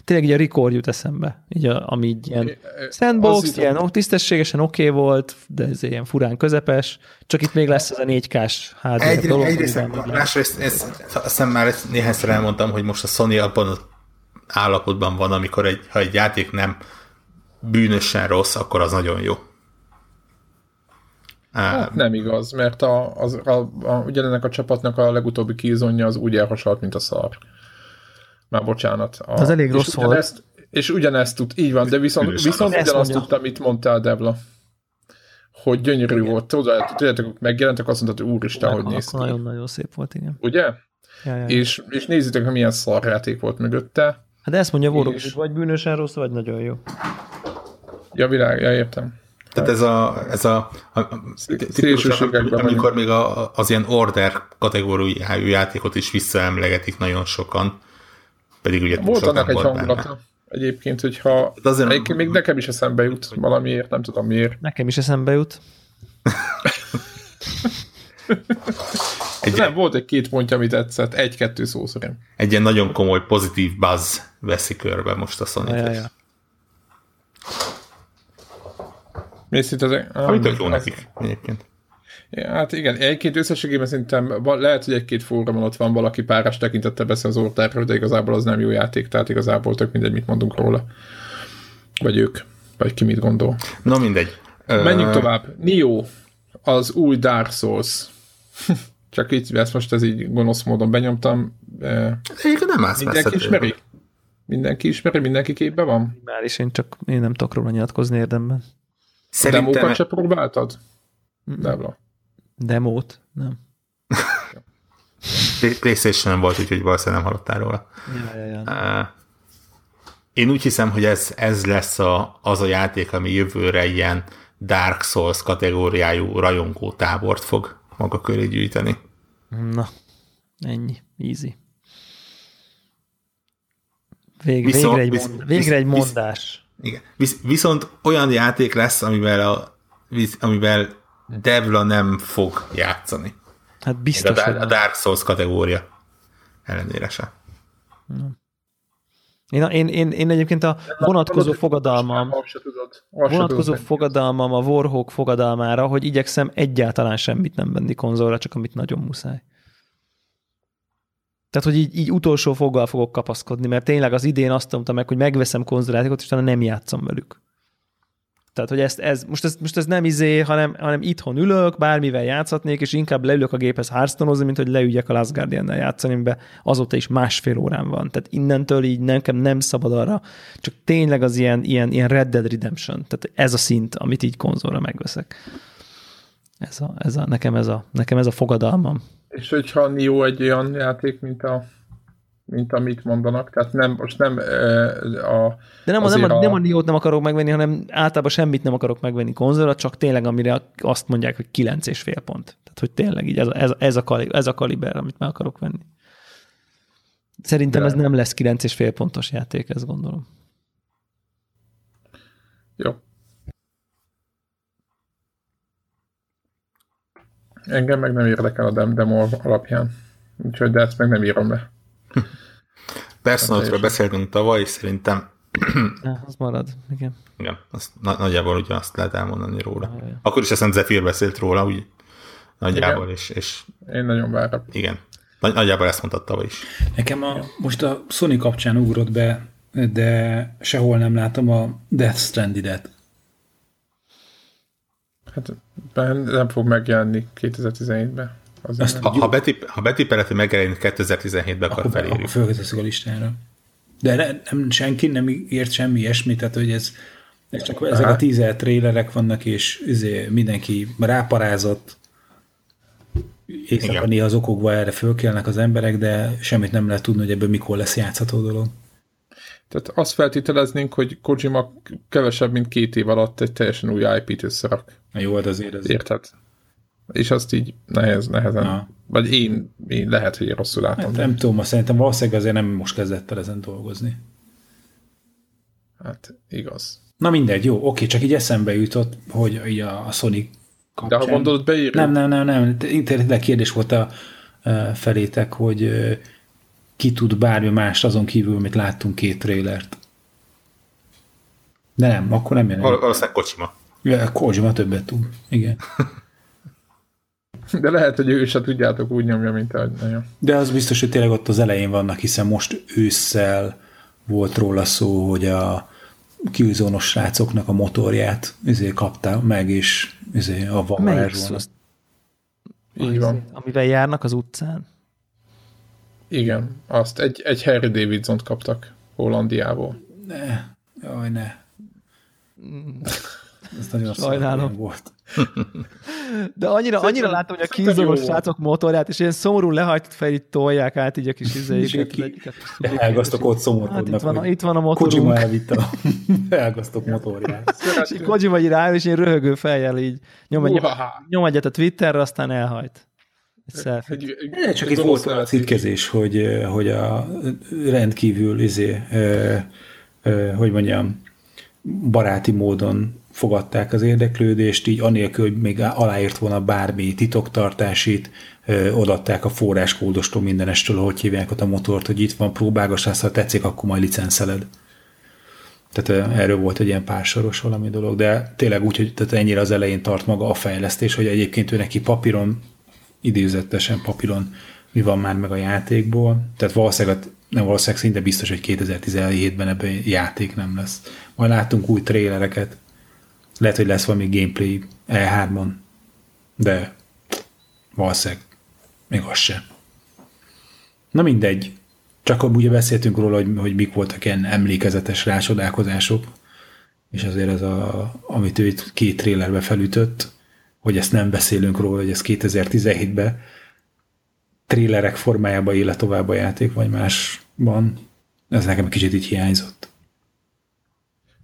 Tényleg így a Record jut eszembe, így a, ami így ilyen sandbox, az ilyen tisztességesen oké okay volt, de ez ilyen furán közepes, csak itt még lesz ez a négy kás há dé er egy, dolog. Egyrészt, másrészt, aztán már néhányszor elmondtam, hogy most a Sony abban az állapotban van, amikor egy, ha egy játék nem bűnösen rossz, akkor az nagyon jó. Hát nem igaz, mert a, az, a, a, ugyanennek a csapatnak a legutóbbi Killzone-ja az úgy elhasalt, mint a szar. Már bocsánat. A, az elég rossz volt. És ugyanezt tud, így van, de viszont, viszont ugyanazt tudtam, amit mondtál, Dewla, hogy gyönyörű igen. volt. Tudjátok, megjelentek, azt mondtad, hogy úristen, hogy néz ki. Nagyon-nagyon szép volt, igen. Ugye? Ja, ja, és, és nézzétek, hogy milyen szarjáték volt mögötte. Hát ezt mondja Vorog, és... vagy bűnösen rossz, vagy nagyon jó. Ja, világ, ja, értem. Tehát ez a, ez a, a, a típus, amikor még a, az ilyen order kategóriájú játékot is visszaemlegetik nagyon sokan, pedig ugye volt annak egy hangulata benne. Egyébként, hogyha azért egyébként még nekem is eszembe jut valamiért, nem tudom miért. Nekem is eszembe jut. Egy nem, volt egy-két pontja, amit tetszett, egy-kettő szó szerint. Egy ilyen nagyon komoly pozitív buzz veszi körbe most a Sony. Ja, ja. Amit tök jó nekik egyébként. Ja, hát igen, egy-két összességében szerintem lehet, hogy egy-két fórumon ott van valaki párás tekintette beszél az ortáról, de igazából az nem jó játék, tehát igazából tök mindegy, mit mondunk róla. Vagy ők, vagy ki mit gondol. Na mindegy. Menjünk uh... tovább. Nioh, az új Dark Souls. Csak így, ezt most ez így gonosz módon benyomtam. Egyébként nem állsz mindenki ismeri? Tőle. Mindenki ismeri? Mindenki képbe van? Már is, én csak én nem tudok róla nyilatkozni érdemben. Szerintem... A demókat se próbáltad? Dewla. Demót? Nem. PlayStation volt, úgyhogy valószínűleg nem hallottál róla. Ja, ja, ja. Én úgy hiszem, hogy ez, ez lesz a, az a játék, ami jövőre ilyen Dark Souls kategóriájú rajongó tábort fog maga köré gyűjteni. Na, ennyi. Easy. Vég, viszont, végre, egy visz, mond, végre egy mondás. Visz, igen. Visz, viszont olyan játék lesz, amivel, a, amivel Dewla nem fog játszani. Hát biztos. A, a Dark Souls kategória ellenére sem. Nem. Én, én, én, én egyébként a vonatkozó fogadalmam vonatkozó fogadalmam a Warhawk fogadalmára, hogy igyekszem egyáltalán semmit nem venni konzolra, csak amit nagyon muszáj. Tehát, hogy így, így utolsó foggal fogok kapaszkodni, mert tényleg az idén azt mondtam meg, hogy megveszem konzoljátékot, és talán nem játszom velük. Tehát, hogy ezt, ez, most, ez, most ez nem izé, hanem, hanem itthon ülök, bármivel játszhatnék, és inkább leülök a géphez Hearthstone-ozni, mint hogy leüljek a Last Guardian-nel játszani, amiben azóta is másfél órán van. Tehát innentől így nekem nem szabad arra, csak tényleg az ilyen, ilyen, ilyen Red Dead Redemption. Tehát ez a szint, amit így konzolra megveszek. Ez a, ez a, nekem, ez a, nekem ez a fogadalmam. És hogyha Nioh egy olyan játék, mint a mint amit mondanak, tehát nem, most nem a... De nem a, nem a, nem a Nioh-t nem akarok megvenni, hanem általában semmit nem akarok megvenni konzolra, csak tényleg amire azt mondják, hogy kilenc és fél pont. Tehát, hogy tényleg így ez a, ez a, ez a, kaliber, ez a kaliber, amit meg akarok venni. Szerintem de... ez nem lesz kilenc és fél pontos játék, ezt gondolom. Jó. Engem meg nem érdekel a demo alapján. Úgyhogy de ezt meg nem írom le. Personalról beszéltünk tavaly, és szerintem... az marad, igen. Igen, azt, nagyjából ugyanazt lehet elmondani róla. Jaj. Akkor is aztán Zephyr beszélt róla, úgy nagyjából, és, és... Én nagyon várom. Igen, Nagy, nagyjából ezt mondtad tavaly is. Nekem a, most a Sony kapcsán ugrott be, de sehol nem látom a Death Stranded-et. Hát nem fog megjelenni kétezer-tizenhétben. Azt, ha, ha, betip, ha betippelet, hogy megjelenik kétezer-tizenhétben, akkor felírjuk. Akkor felkezdeszünk a listára. De ne, nem, senki nem írt semmi ilyesmit, tehát hogy ez, ez csak ezek a teaser trailerek vannak, és izé, mindenki ráparázott, éjszaka néha az okokba erre fölkelnek az emberek, de semmit nem lehet tudni, hogy ebből mikor lesz játszható dolog. Tehát azt feltételeznénk, hogy Kojima kevesebb, mint két év alatt egy teljesen új i pé-t összerak. Jó, de azért azért. Érted? És azt így nehez, nehezen, ha. Vagy én, én lehet, hogy rosszul látom. Hát, nem tudom, szerintem valószínűleg azért nem most kezdett el ezen dolgozni. Hát igaz. Na mindegy, jó, oké, csak így eszembe jutott, hogy így a Sony kapcsán. De ha gondolod, beírjuk? Nem, nem, nem, nem. Tényleg kérdés volt a felétek, hogy ki tud bármi mást azon kívül, amit láttunk két trailert. De nem, akkor nem jön. Valószínűleg Kojima. Ja, Kojima többet tud, igen. De lehet, hogy ő se tudjátok úgy nyomja, mint ahogy nagyon. De az biztos, hogy tényleg ott az elején vannak, hiszen most ősszel volt róla szó, hogy a kiűzónos srácoknak a motorját izé kapta meg, és izé a valójában. Így van. Amivel járnak az utcán. Igen, azt. Egy, egy Harry Davidson-t kaptak Hollandiából. Ne. Jaj, ne. Ez nagyon sajnálom volt. De annyira, annyira látom, hogy a kínzolós srácok motorját, és ilyen szomorú lehajtott fel, így tolják át így a kis izeiket. Elgaztok ott szomorkodnak. Hát itt, itt van a motorunk. Kojima elvitte a elgaztok motorját. És Kojima így rá, és ilyen röhögő fejjel így nyom, nyom, nyom egyet a Twitterre, aztán elhajt. Egy egy, csak itt volt a cikkezés, hogy, hogy a rendkívül izé, ö, ö, hogy mondjam, baráti módon fogadták az érdeklődést, így anélkül, hogy még aláírt volna bármi titoktartásit, odaadták a forráskódostól mindenestől, ahogy hívják ott a motort, hogy itt van, próbálgassál, ha tetszik, akkor majd licenszeled. Tehát erről volt egy ilyen pársoros valami dolog, de tényleg úgy, hogy tehát ennyire az elején tart maga a fejlesztés, hogy egyébként ő neki papíron, idézetesen papíron mi van már meg a játékból, tehát valószínűleg nem valószínűleg szinte biztos, hogy kétezer-tizenhétben ebben játék nem lesz. Majd láttunk új trélereket. Lehet, hogy lesz valami gameplay E hármon, de valószínűleg még az se. Na mindegy. Csak ugye beszéltünk róla, hogy, hogy mik voltak ilyen emlékezetes rácsodálkozások, és azért ez a, amit ő itt két trailerbe felütött, hogy ezt nem beszélünk róla, hogy ez kétezer-tizenhétben trailerek formájában éle tovább a játék, vagy másban. Ez nekem egy kicsit így hiányzott.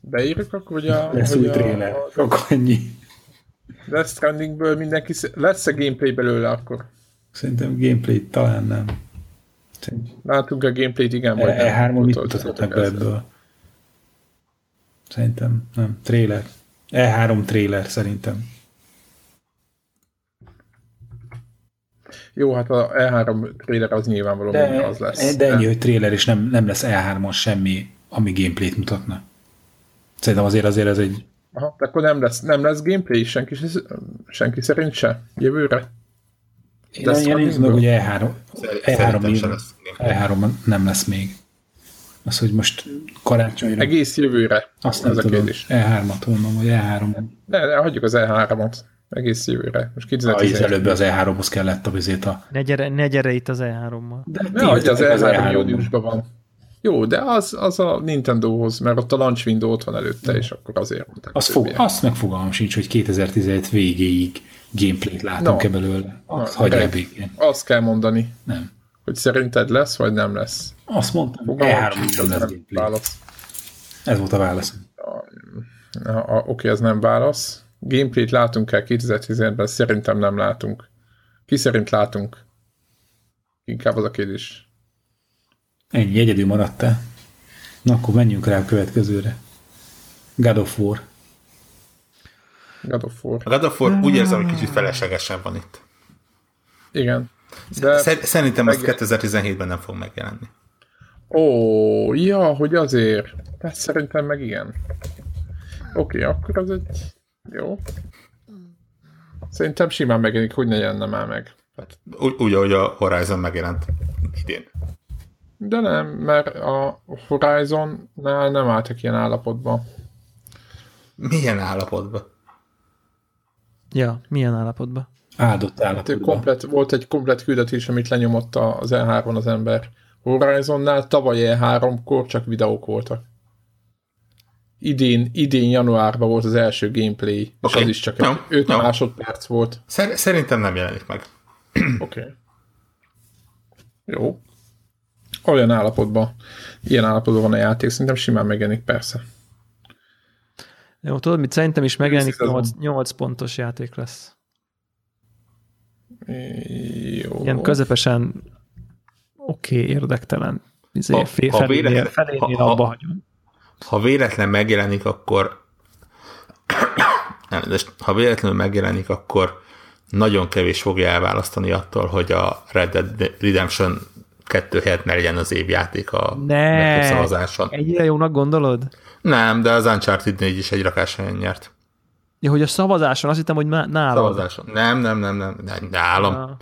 Beírjuk akkor, hogy a... Lesz új tréler, akkor annyi. Lesz Strandingből mindenki... Lesz-e gameplay belőle akkor? Szerintem gameplay talán nem. Látunk a gameplayt, igen, vagy nem. E hármon mit mutatott ebből? Szerintem nem. Trailer. E három trailer szerintem. Jó, hát a E három trailer az nyilvánvalóan de, az lesz. De ennyi, hogy trailer, és nem, nem lesz E hármon semmi, ami gameplayt mutatna. Szerintem azért azért ez egy... Aha, akkor nem lesz, nem lesz gameplay senki, senki szerint se jövőre. Én annyira nézd meg, hogy E három, E három, E három nem lesz még. az, hogy most karácsonyra... Egész jövőre. Azt nem tudom. E hármat mondom, vagy E három. Ne, ne, hagyjuk az E hármat. Egész jövőre. Most kétezer-tizenöt. Előbb az E háromhoz kellett a vizét a... Ne gyere, ne gyere itt az E hárommal. Ne, hogy az E három júniusban van. Jó, de az, az a Nintendohoz, mert ott a launch window ott van előtte, és akkor azért mondták. Az fog, azt megfogalmam sincs, hogy kétezer-tizenhét végéig gameplayt látunk no. belőle. Azt no, hagyja békén. Azt kell mondani. Nem. Hogy szerinted lesz, vagy nem lesz? Azt mondtam, E három válasz. Ez volt a válasz. Oké, okay, ez nem válasz. Gameplayt látunk el kétezer-tizenhétben, szerintem nem látunk. Ki szerint látunk? Inkább az a kérdés. Ennyi, egyedül maradt-e? Na akkor menjünk rá a következőre. God of War. God of War. A God of War úgy érzem, hogy kicsit feleslegesen van itt. Igen. De szerintem meg... ez kétezer-tizenhétben nem fog megjelenni. Ó, ja, hogy azért. Hát szerintem meg igen. Oké, okay, akkor az egy... Jó. Szerintem simán megjelenik, hogy ne jelenne már meg. Hát, úgy, ahogy a Horizon megjelent idén. De nem, mert a Horizonnál nem álltak ilyen állapotban. Milyen állapotban? Ja, milyen állapotban? Áldott állapotban. Hát, volt egy komplet küldetés, amit lenyomott az E hármon az ember. Horizonnál tavaly E háromkor csak videók voltak. Idén, idén januárban volt az első gameplay, és okay. Az is csak no. öt no. másodperc volt. Szer- szerintem nem jelenik meg. Oké. Okay. Jó. Olyan állapotban, ilyen állapotban van a játék, szerintem simán megjelenik, persze. Jó, tudod, mit szerintem is megjelenik, nyolc, nyolc pontos játék lesz. Jó. Ilyen közepesen oké, okay, érdektelen. Izé, ha, fél, ha felérnél, véletlen, felérnél ha, abba ha, hagyom. Ha véletlen megjelenik, akkor nem, de ha véletlenül megjelenik, akkor nagyon kevés fogja elválasztani attól, hogy a Red Dead Redemption kettő helyett ne legyen az évjáték a megszavazáson. Egyre jónak gondolod? Nem, de az Uncharted négy is egy rakáson nyert. Ja, hogy a szavazáson, azt hittem, hogy nálam. Szavazáson. Nem, nem, nem, nem, nem nálam. Ja.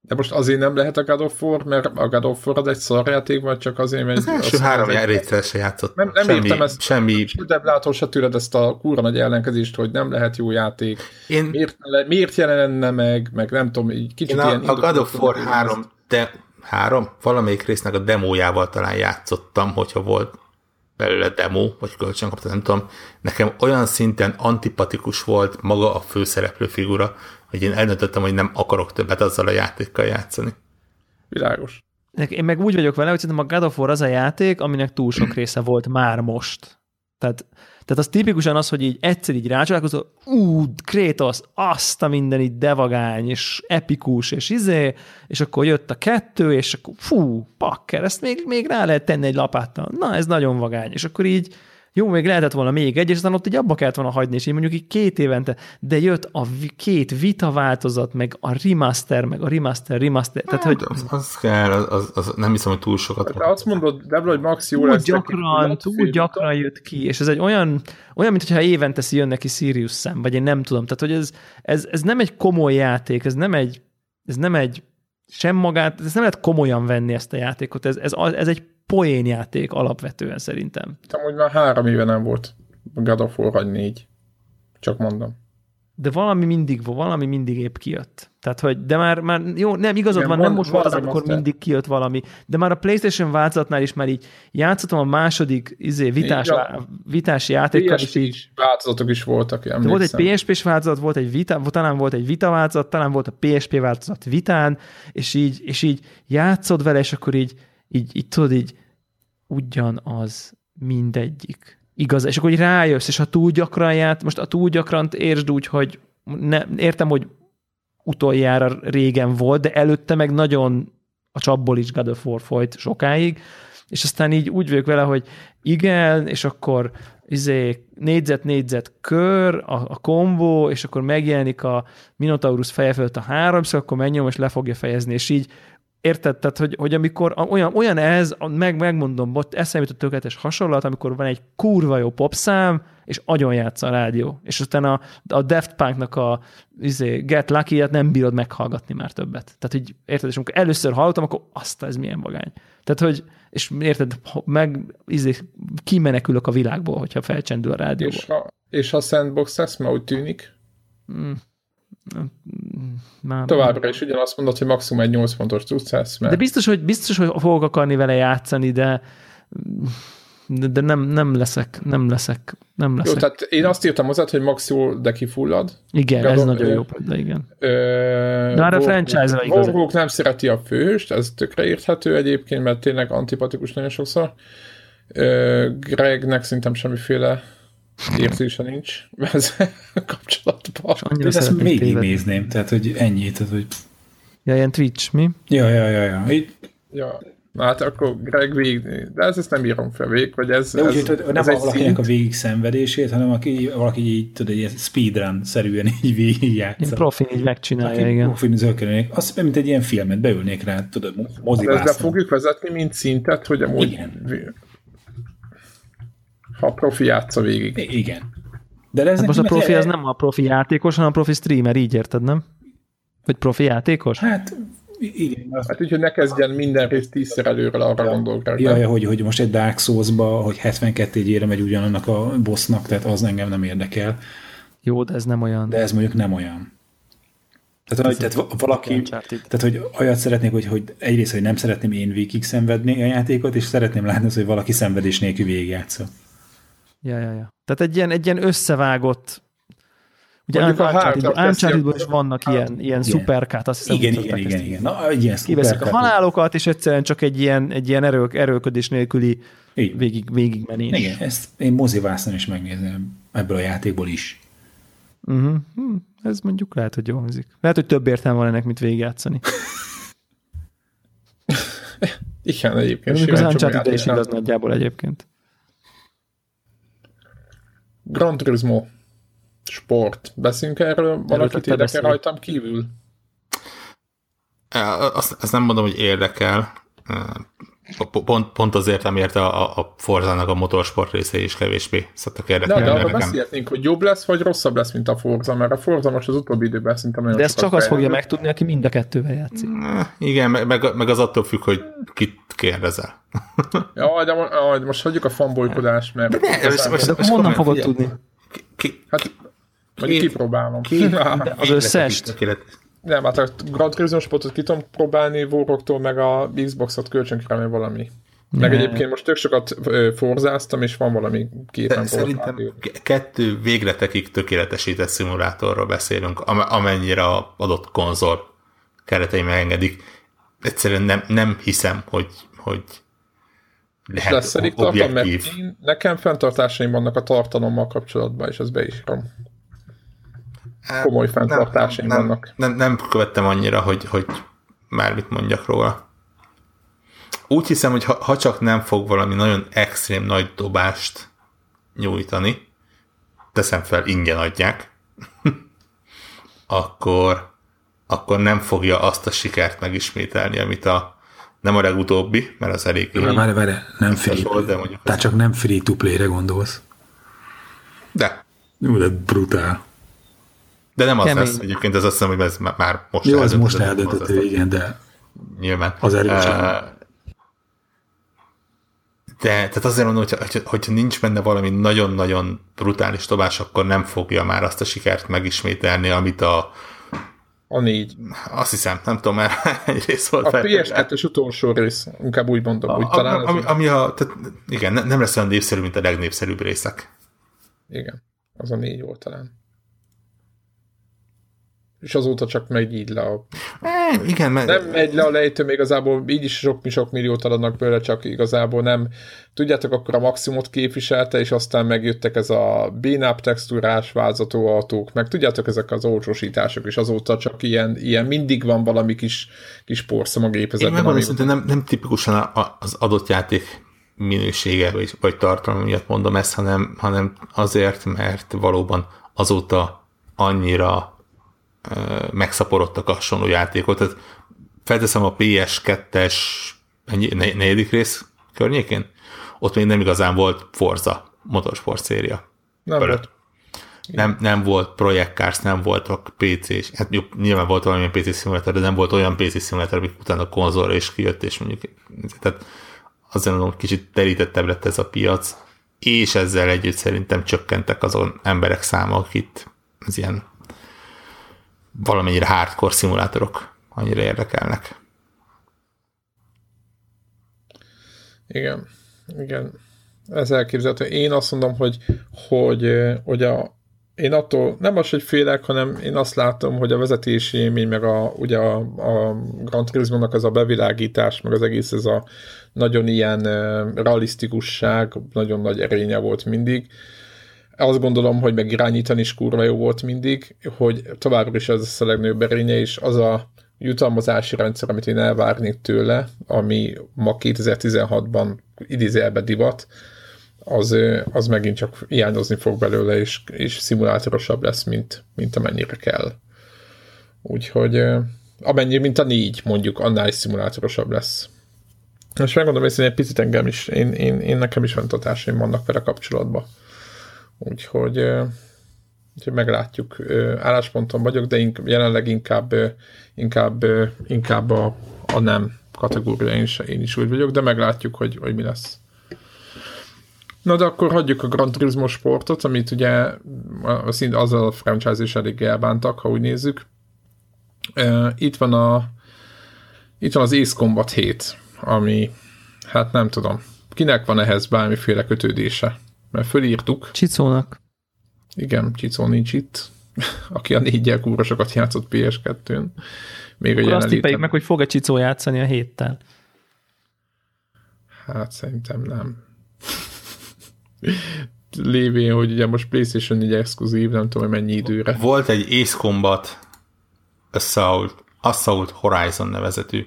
De most azért nem lehet a God of War, mert a God of War az egy szarjáték, vagy csak azért, mert... Az első három játékkal se játszott. Nem, nem semmi, értem ezt. Semmi. De látom se tőled ezt a kurva nagy ellenkezést, hogy nem lehet jó játék. Én... Miért, miért jelenne meg, meg nem tudom, így kicsit én ilyen... A, a God of War három, de, három, valamelyik résznek a demójával talán játszottam, hogyha volt belőle demo, vagy kölcsönkapta, nem tudom. Nekem olyan szinten antipatikus volt maga a főszereplő figura, hogy én eldöntöttem, hogy nem akarok többet azzal a játékkal játszani. Világos. Én meg úgy vagyok vele, hogy szerintem a God of War az a játék, aminek túl sok része volt már most. Tehát, tehát az tipikusan az, hogy így egyszer így rácsodálkozol, ú, Kratos, azt a minden így devagány, és epikus, és izé, és akkor jött a kettő, és akkor fú, pakker, ezt még, még rá lehet tenni egy lapáttal. Na, ez nagyon vagány. És akkor így jó, még lehetett volna még egy, és aztán ott így abba kellett volna hagyni, és így mondjuk így két évente, de jött a két vita változat, meg a remaster, meg a remaster, remaster. Tehát, hogy... Az, az kell, az, az nem hiszem, hogy túl sokat. De azt mondod, Debla, hogy max jó lesz. Gyakran, túl gyakran jött ki, és ez egy olyan, olyan, mintha évente jön neki Sirius szem, vagy én nem tudom. Tehát, hogy ez, ez, ez nem egy komoly játék, ez nem egy, ez nem egy sem magát, ez nem lehet komolyan venni ezt a játékot, ez, ez, ez egy poénjáték alapvetően szerintem. Amúgy már három éve nem volt God of War, vagy négy. Csak mondom. De valami mindig volt, valami mindig épp kijött. Tehát, hogy de már, már jó, nem, igazad van, nem most volt az, amikor mindig kijött valami, de már a PlayStation változatnál is már így játszottam a második izé, vitás, így, lá, vitás játékkal. pé es pés változatok is voltak, emlékszem. Volt egy pé es pés változat, volt egy vita, talán volt egy vita változat, talán volt a pé es pé változat vitán, és így, és így játszod vele, és akkor így Így, így tudod, így ugyanaz mindegyik. Igaz? És akkor így rájössz, és ha túl gyakran játsz, most a túl gyakran értsd úgy, hogy ne, értem, hogy utoljára régen volt, de előtte meg nagyon a csapból is God of War folyt sokáig, és aztán így úgy vagyok vele, hogy igen, és akkor izé, négyzet-négyzet kör, a, a kombó, és akkor megjelenik a Minotaurus feje fölött a háromszor, akkor menjön, és le fogja fejezni, és így Érted? Tehát, hogy, hogy amikor olyan, olyan ez, meg, megmondom, bot, eszembe jutott tökéletes hasonlat, amikor van egy kurva jó popszám, és agyon játsz a rádió. És aztán a, a Daft Punknak a izé, Get Lucky-et nem bírod meghallgatni már többet. Tehát, hogy érted? És amikor először hallottam, akkor azt, ez milyen vagány. Tehát, hogy, és érted, meg izé, kimenekülök a világból, hogyha felcsendül a rádióba. És ha, és ha sandbox lesz, már úgy tűnik? Mm. Már továbbra is ugyanazt mondod, hogy maximum egy nyolc pontos cuccász. Mert... De biztos, hogy biztos, hogy fogok akarni vele játszani, de de nem, nem leszek, nem leszek, nem leszek. Jó, tehát én azt írtam hozzád, hogy maximum, de kifullad. Igen, Gadom, ez nagyon ö... jó, de igen. Ö... De már a franchise-ra igaz. Warhawk nem szereti a főst, ez tökre érthető egyébként, mert tényleg antipatikus nagyon sokszor. Ö... Gregnek szerintem semmiféle érzése nincs ezzel kapcsolatban. Ezt még nézném, tehát, hogy ennyi, tehát, hogy... Ja, ilyen Twitch, mi? Ja, ja, ja, ja. Itt... ja. Na, hát akkor Greg végig, de ezt, ezt nem írom fel végig, vagy ez... De úgy, ez, hogy nem valakinek a végig szenvedését, hanem aki, valaki így, tudod, egy speedrun-szerűen így végigjátsza. Ilyen profin így megcsinálja, igen. Profin zökkelnék. Azt, mint egy ilyen filmet, beülnék rá, tudod, mozibásznak. De ezt fogjuk vezetni, mint szintet, hogy amúgy... Igen. Ha a profi játsza végig. Igen. De ez hát most a profi az nem a profi játékos, hanem a profi streamer, így érted, nem? Hogy profi játékos? Hát igen. Hát úgyhogy ne kezdjen minden részt tízszer előről arra gondolni. Jaj, hogy, hogy most egy Dark Souls-ba, hogy hetvenkettőjére megy ugyanannak a bossnak, tehát az engem nem érdekel. Jó, de ez nem olyan. De ez mondjuk nem olyan. Tehát, tehát valaki, tehát hogy olyat szeretnék, hogy, hogy egyrészt, hogy nem szeretném én végig szenvedni a játékot, és szeretném látni azt, hogy valaki szenvedés nélkül végigjátsza. Ja, ja, ja. Tehát egy ilyen, egy ilyen összevágott, ugye Uncharted-ban is vannak hát, ilyen, ilyen szuperkát, azt hiszem. Igen, igen, igen, igen. Na, ilyen kiveszik a halálokat, és egyszerűen csak egy ilyen, egy ilyen erő, erőködés nélküli végig, végigmenés. Igen, ezt én mozivászon is megnézném ebből a játékból is. Uh-huh. Hm, ez mondjuk lehet, hogy jól hangzik. Lehet, hogy több értelme van ennek, mint végigjátszani. Igen, egyébként. Mondjuk az Uncharted is igaz nagyjából egyébként. Gran Turismo Sport. Beszélünk erről? Valakit érdekel rajtam kívül? Azt, azt nem mondom, hogy érdekel. Pont, pont azért, amiért a, a Forzának a motorsport része is kevésbé szoktak érdekelni. De, de arra beszélhetnénk, hogy jobb lesz, vagy rosszabb lesz, mint a Forza, mert a Forza most az utóbbi időben szerintem nagyon. De ezt csak az fogja megtudni, aki mind a kettővel játszik. Igen, meg, meg, meg az attól függ, hogy kit kérdezel. Jaj, de, jaj, de most hagyjuk a fanbolykodást, mert... De ne, most, most, de most honnan fogod tudni? Ki, ki, hát, majd kipróbálom. Ki, az összest. Nem, hát a Gran Turismo Sportot ki tudom próbálni Warhawktól, meg a Xboxot kölcsönkre valami. Ne. Meg egyébként most tök sokat forzáztam, és van valami képen. Szerintem k- kettő végletekig tökéletesített szimulátorról beszélünk, amennyire a adott konzol keretei megengedik. Egyszerűen nem, nem hiszem, hogy, hogy lehet lesz objektív. Mert én, nekem fenntartásaim vannak a tartalommal kapcsolatban, és ezt be is rom. Komoly fenntartásaim nem, nem, vannak. Nem, nem követtem annyira, hogy, hogy már mit mondjak róla. Úgy hiszem, hogy ha, ha csak nem fog valami nagyon extrém nagy dobást nyújtani, teszem fel, ingyen adják, akkor, akkor nem fogja azt a sikert megismételni, amit a nem a legutóbbi, mert az elég... Már, már, már, nem free. Volt, de mondjuk tehát csak nem free-to-play-re gondolsz. De. Jó, de brutál. De nem az kemény lesz egyébként, ez azt hiszem, hogy ez már most jó, ez most eldöntető, igen, de nyilván. Az először. De tehát azért mondom, hogy hogyha nincs benne valami nagyon-nagyon brutális dobás, akkor nem fogja már azt a sikert megismételni, amit a a négy. Azt hiszem, nem tudom, már egy rész volt. A pé es kettes utolsó rész, inkább úgy mondom, a, úgy a, talán. Ami, ami a, tehát, igen, nem lesz olyan népszerű, mint a legnépszerűbb részek. Igen, az a négy volt talán. És azóta csak megy így le a... É, igen, megy. Nem megy le a lejtő, még igazából így is sok-sok milliót adnak bőle, csak igazából nem. Tudjátok, akkor a maximumot képviselte, és aztán megjöttek ez a bénább textúrás változatú autók, meg tudjátok, ezek az olcsósítások, és azóta csak ilyen, ilyen mindig van valami kis, kis porszom a gépezetben. Én megmondom, ami... nem, nem tipikusan a, az adott játék minősége, vagy, vagy tartalom miatt mondom ezt, hanem, hanem azért, mert valóban azóta annyira megszaporodtak a hasonló játékot, tehát felteszem a pé es kettes negyedik rész környékén, ott még nem igazán volt Forza Motorsport széria. Nem volt. Nem, nem volt Project Cars, nem voltak pé cés, hát jó, nyilván volt valamilyen pé cé szimulátor, de nem volt olyan pé cé szimulátor, amik utána a konzolra is kijött, és mondjuk, tehát azért mondom, kicsit terítettebb lett ez a piac, és ezzel együtt szerintem csökkentek azon emberek száma, akit az ilyen valamennyire hardcore szimulátorok annyira érdekelnek. Igen, igen. Ez elképzelhető. Én azt mondom, hogy, hogy, hogy a, én attól nem az, hogy félek, hanem én azt látom, hogy a vezetési élmény, meg a, ugye a, a Gran Turismo-nak ez a bevilágítás, meg az egész ez a nagyon ilyen realisztikusság, nagyon nagy erénye volt mindig. Azt gondolom, hogy meg irányítani is kurva jó volt mindig, hogy továbbra is ez a legnagyobb erénye, és az a jutalmazási rendszer, amit én elvárnék tőle, ami ma kétezer-tizenhatban idézelbe divat, az, az megint csak hiányozni fog belőle, és, és szimulátorosabb lesz, mint, mint amennyire kell. Úgyhogy amennyire, mint a négy, mondjuk, annál is szimulátorosabb lesz. És megmondom, hogy egy picit engem is, én, én, én nekem is fenntartásaim vannak vele kapcsolatban. Úgyhogy, úgyhogy meglátjuk. Állásponton vagyok, de ink- jelenleg inkább, inkább, inkább a, a nem kategória én is, én is úgy vagyok, de meglátjuk, hogy, hogy mi lesz. Na de akkor hagyjuk a Gran Turismo Sportot, amit ugye azzal a franchise is elég elbántak, ha úgy nézzük. Itt van, a, itt van az Ace Combat hét, ami, hát nem tudom, kinek van ehhez bármiféle kötődése? Mert fölírtuk. Csicónak. Igen, Csicó nincs itt, aki a négyel kúra sokat játszott pé es kettőn. Még akkor azt tippeljük meg, hogy fog-e Csicó játszani a héttel? Hát szerintem nem. Lévén, hogy ugye most PlayStation négy exkluzív, nem tudom, mennyi időre. Volt egy Ace Combat Assault, Assault Horizon nevezetű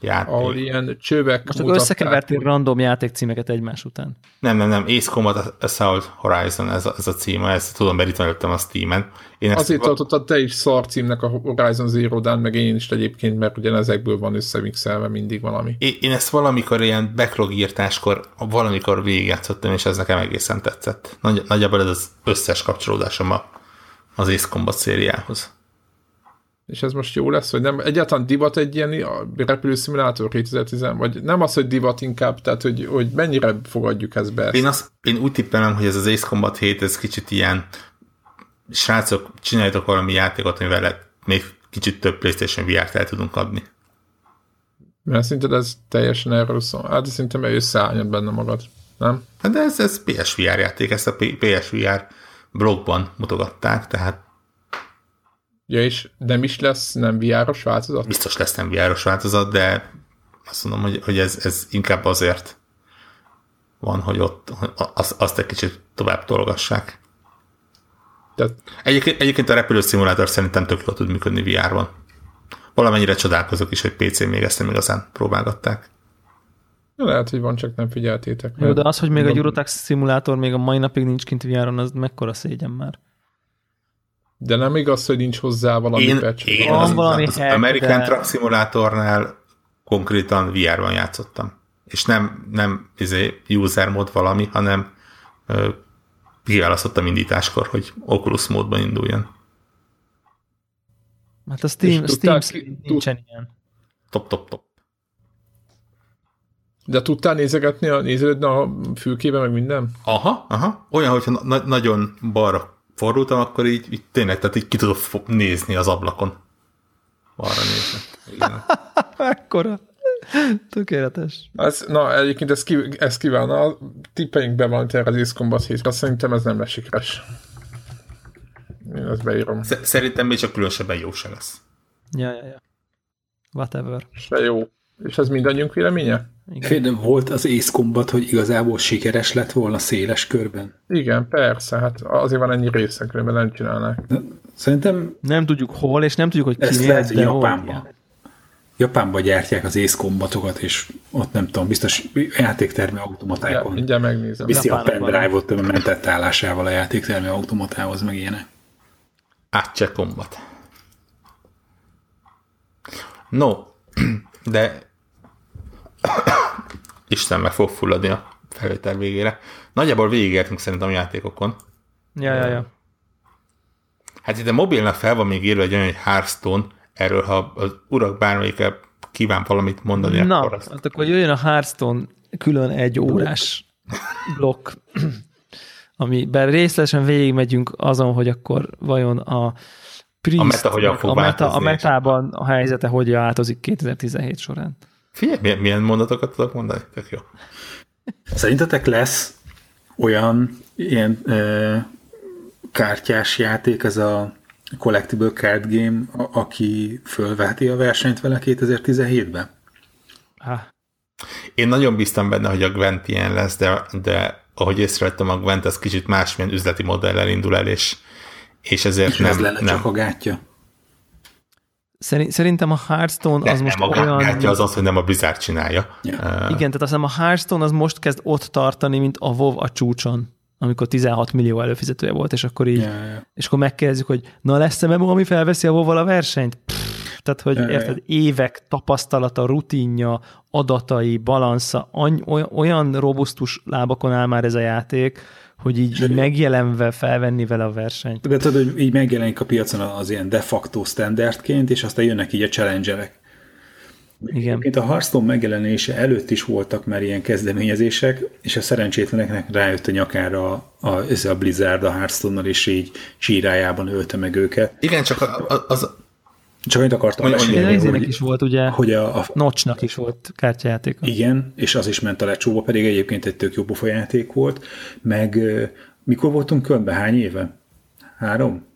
játék. Ahol ilyen csövek most mutatták. Összekevertél random játékcímeket egymás után. Nem, nem, nem. Ace Combat Assault Horizon, ez a, ez a címe. Ezt tudom, mert itt mellettem a Steamen. Én Azért tartottad te is szar címnek a Horizon Zero Dawn, meg én is egyébként, mert ugyanezekből van összemixelve mindig valami. É, én ezt valamikor ilyen backlog írtáskor valamikor végigjátszottam, és ez nekem egészen tetszett. Nagy, nagyjából ez az összes kapcsolódásom a, az Ace Combat szériához. És ez most jó lesz, hogy nem, egyáltalán divat egy ilyen repülőszimulátor kétezer-tíz, vagy nem az, hogy divat inkább, tehát hogy, hogy mennyire fogadjuk ezt be. Ezt. Én, azt, én úgy tippelem, hogy ez az Ace Combat hét, ez kicsit ilyen srácok, csináljátok valami játékot, amivel még kicsit több PlayStation vé er-t el tudunk adni. Mert szerinted ez teljesen erről szól. Hát szerintem összeálljon benne magad, nem? Hát de ez, ez pé es vé er játék, ezt a pé es vé er blogban mutogatták, tehát ja, és nem is lesz nem vé er-os változat? Biztos lesz nem vé er-os változat, de azt mondom, hogy, hogy ez, ez inkább azért van, hogy ott az, azt egy kicsit tovább tolgassák. Tehát... Egyébként, egyébként a repülőszimulátor szerintem tök jól tud működni vé er-ban. Valamennyire csodálkozok is, hogy pé cén még ezt nem igazán próbálgatták. Ja, lehet, hogy van, csak nem figyeltétek. Jó, de az, hogy még a Eurotax szimulátor még a mai napig nincs kint vé er-on, az mekkora szégyen már. De nem igaz, hogy nincs hozzá valami én, patch. Én az, valami az, az American de... Truck Simulatornál konkrétan vé er-ban játszottam. És nem, nem izé, user mód valami, hanem ö, kiválasztottam indításkor, hogy Oculus módban induljon. Hát a Steam, a Steam ki, nincsen tud... ilyen. Top, top, top. De tudtál nézegetni a, nézelődni a fülkébe, meg minden? Aha, aha. Olyan, hogyha na- nagyon balra fordultam, akkor így, így tényleg, tehát így ki tudok nézni az ablakon. Arra nézni. Ekkora. Tökéletes. Ez, na, egyébként ez, ki, ez kívánna. Tippeljünk be valamit erre az Ace Combat hétre. Szerintem ez nem lesz sikeres. Én ezt beírom. Szerintem még csak különösebben jó se lesz. Ja, ja, ja. Whatever. Se jó. És ez mindannyiunk véleménye? Félnem volt az Ace Combat, hogy igazából sikeres lett volna széles körben. Igen, persze, hát azért van ennyi részek, mert nem csinálnák. Szerintem... Nem tudjuk hol, és nem tudjuk, hogy ki ez lehet, de Japánban. Hol. Japánban gyártják az Ace Combatokat, és ott nem tudom, biztos játéktermi automatákon. Ja, mindjárt megnézem. Viszi a pendrive-ot a mentett állásával a játéktermi automatához, meg ilyenek. Acce Combat. No, de Isten meg fog fulladni a felvétel végére. Nagyjából végigértünk szerintem a játékokon. Ja, ja, ja. Hát itt a mobilnak fel van még írva egy olyan, hogy Hearthstone, erről ha az urak bármelyike kíván valamit mondani, na, akkor azt... Na, hát akkor jöjjön a Hearthstone külön egy órás blokk, amiben részletesen végigmegyünk azon, hogy akkor vajon a Priest, a, meta, hogyan fog a, meta, a metában a helyzete hogyan változik kétezer-tizenhét során. Figyelj, milyen mondatokat tudok mondani? Tök jó. Szerintetek lesz olyan ilyen ö, kártyás játék, ez a collectible card game, a, aki fölveheti a versenyt vele kétezer-tizenhétben? Há. Én nagyon bíztam benne, hogy a Gwent ilyen lesz, de, de ahogy észrevettem, a Gwent az kicsit másmilyen üzleti modellel indul el, és, és ezért és nem... ez lenne nem. Csak a gátja. Szerintem a Hearthstone de az most olyan... Nem, a gátja az az, hogy nem a Blizzard csinálja. Ja. Uh... Igen, tehát azt hiszem a Hearthstone az most kezd ott tartani, mint a WoW a csúcson, amikor tizenhat millió előfizetője volt, és akkor így... Ja, ja. És akkor megkérdezzük, hogy na lesz-e memo, ami felveszi a WoW-val a versenyt? Pff, tehát, hogy ja, érted, ja. Évek tapasztalata, rutinja, adatai, balansza, olyan, olyan robusztus lábakon áll már ez a játék, hogy így megjelenve felvenni vele a versenyt. De tudod, hogy így megjelenik a piacon az ilyen de facto standardként, és aztán jönnek így a challengerek. Igen. Mint a Hearthstone megjelenése előtt is voltak már ilyen kezdeményezések, és a szerencsétleneknek rájött a nyakára a, a, a Blizzard a Hearthstone-nal, és így csírájában ölte meg őket. Igen, csak az... az... Csak amit akartam mesélni, hogy, is volt, ugye, hogy a, a Notch-nak is volt kártyajáték. Igen, és az is ment a lecsóba, pedig egyébként egy tök jó bufa játék volt, meg mikor voltunk Kölnben? Hány éve? Három?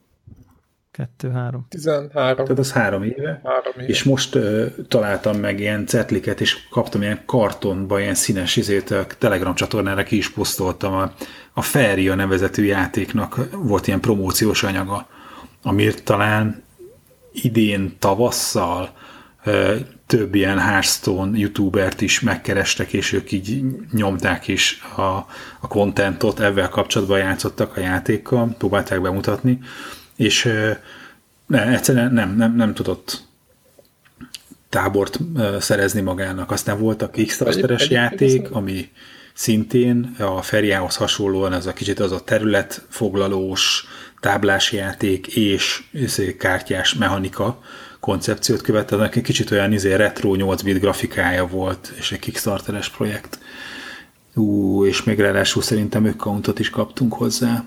Kettő, három. Tizenhárom. Tehát az három éve. Három éve. És most uh, találtam meg ilyen cetliket, és kaptam ilyen kartonba, ilyen színes izét, a Telegram csatornára ki is posztoltam, a, a Feria nevezetű játéknak volt ilyen promóciós anyaga, amiért talán idén tavasszal több ilyen Hearthstone youtubert is megkerestek, és ők így nyomták is a, a contentot, ebben kapcsolatban játszottak a játékkal, próbálták bemutatni, és ne, egyszerűen nem, nem, nem tudott tábort szerezni magának. Aztán volt a Kickstarteres játék, egy, ami szintén a Feriához hasonlóan ez a kicsit az a területfoglalós táblás játék és kártyás mechanika koncepciót követett, egy kicsit olyan izé, retro nyolc bit grafikája volt, és egy Kickstarteres projekt. Ú, és még ráadásul szerintem accountot is kaptunk hozzá,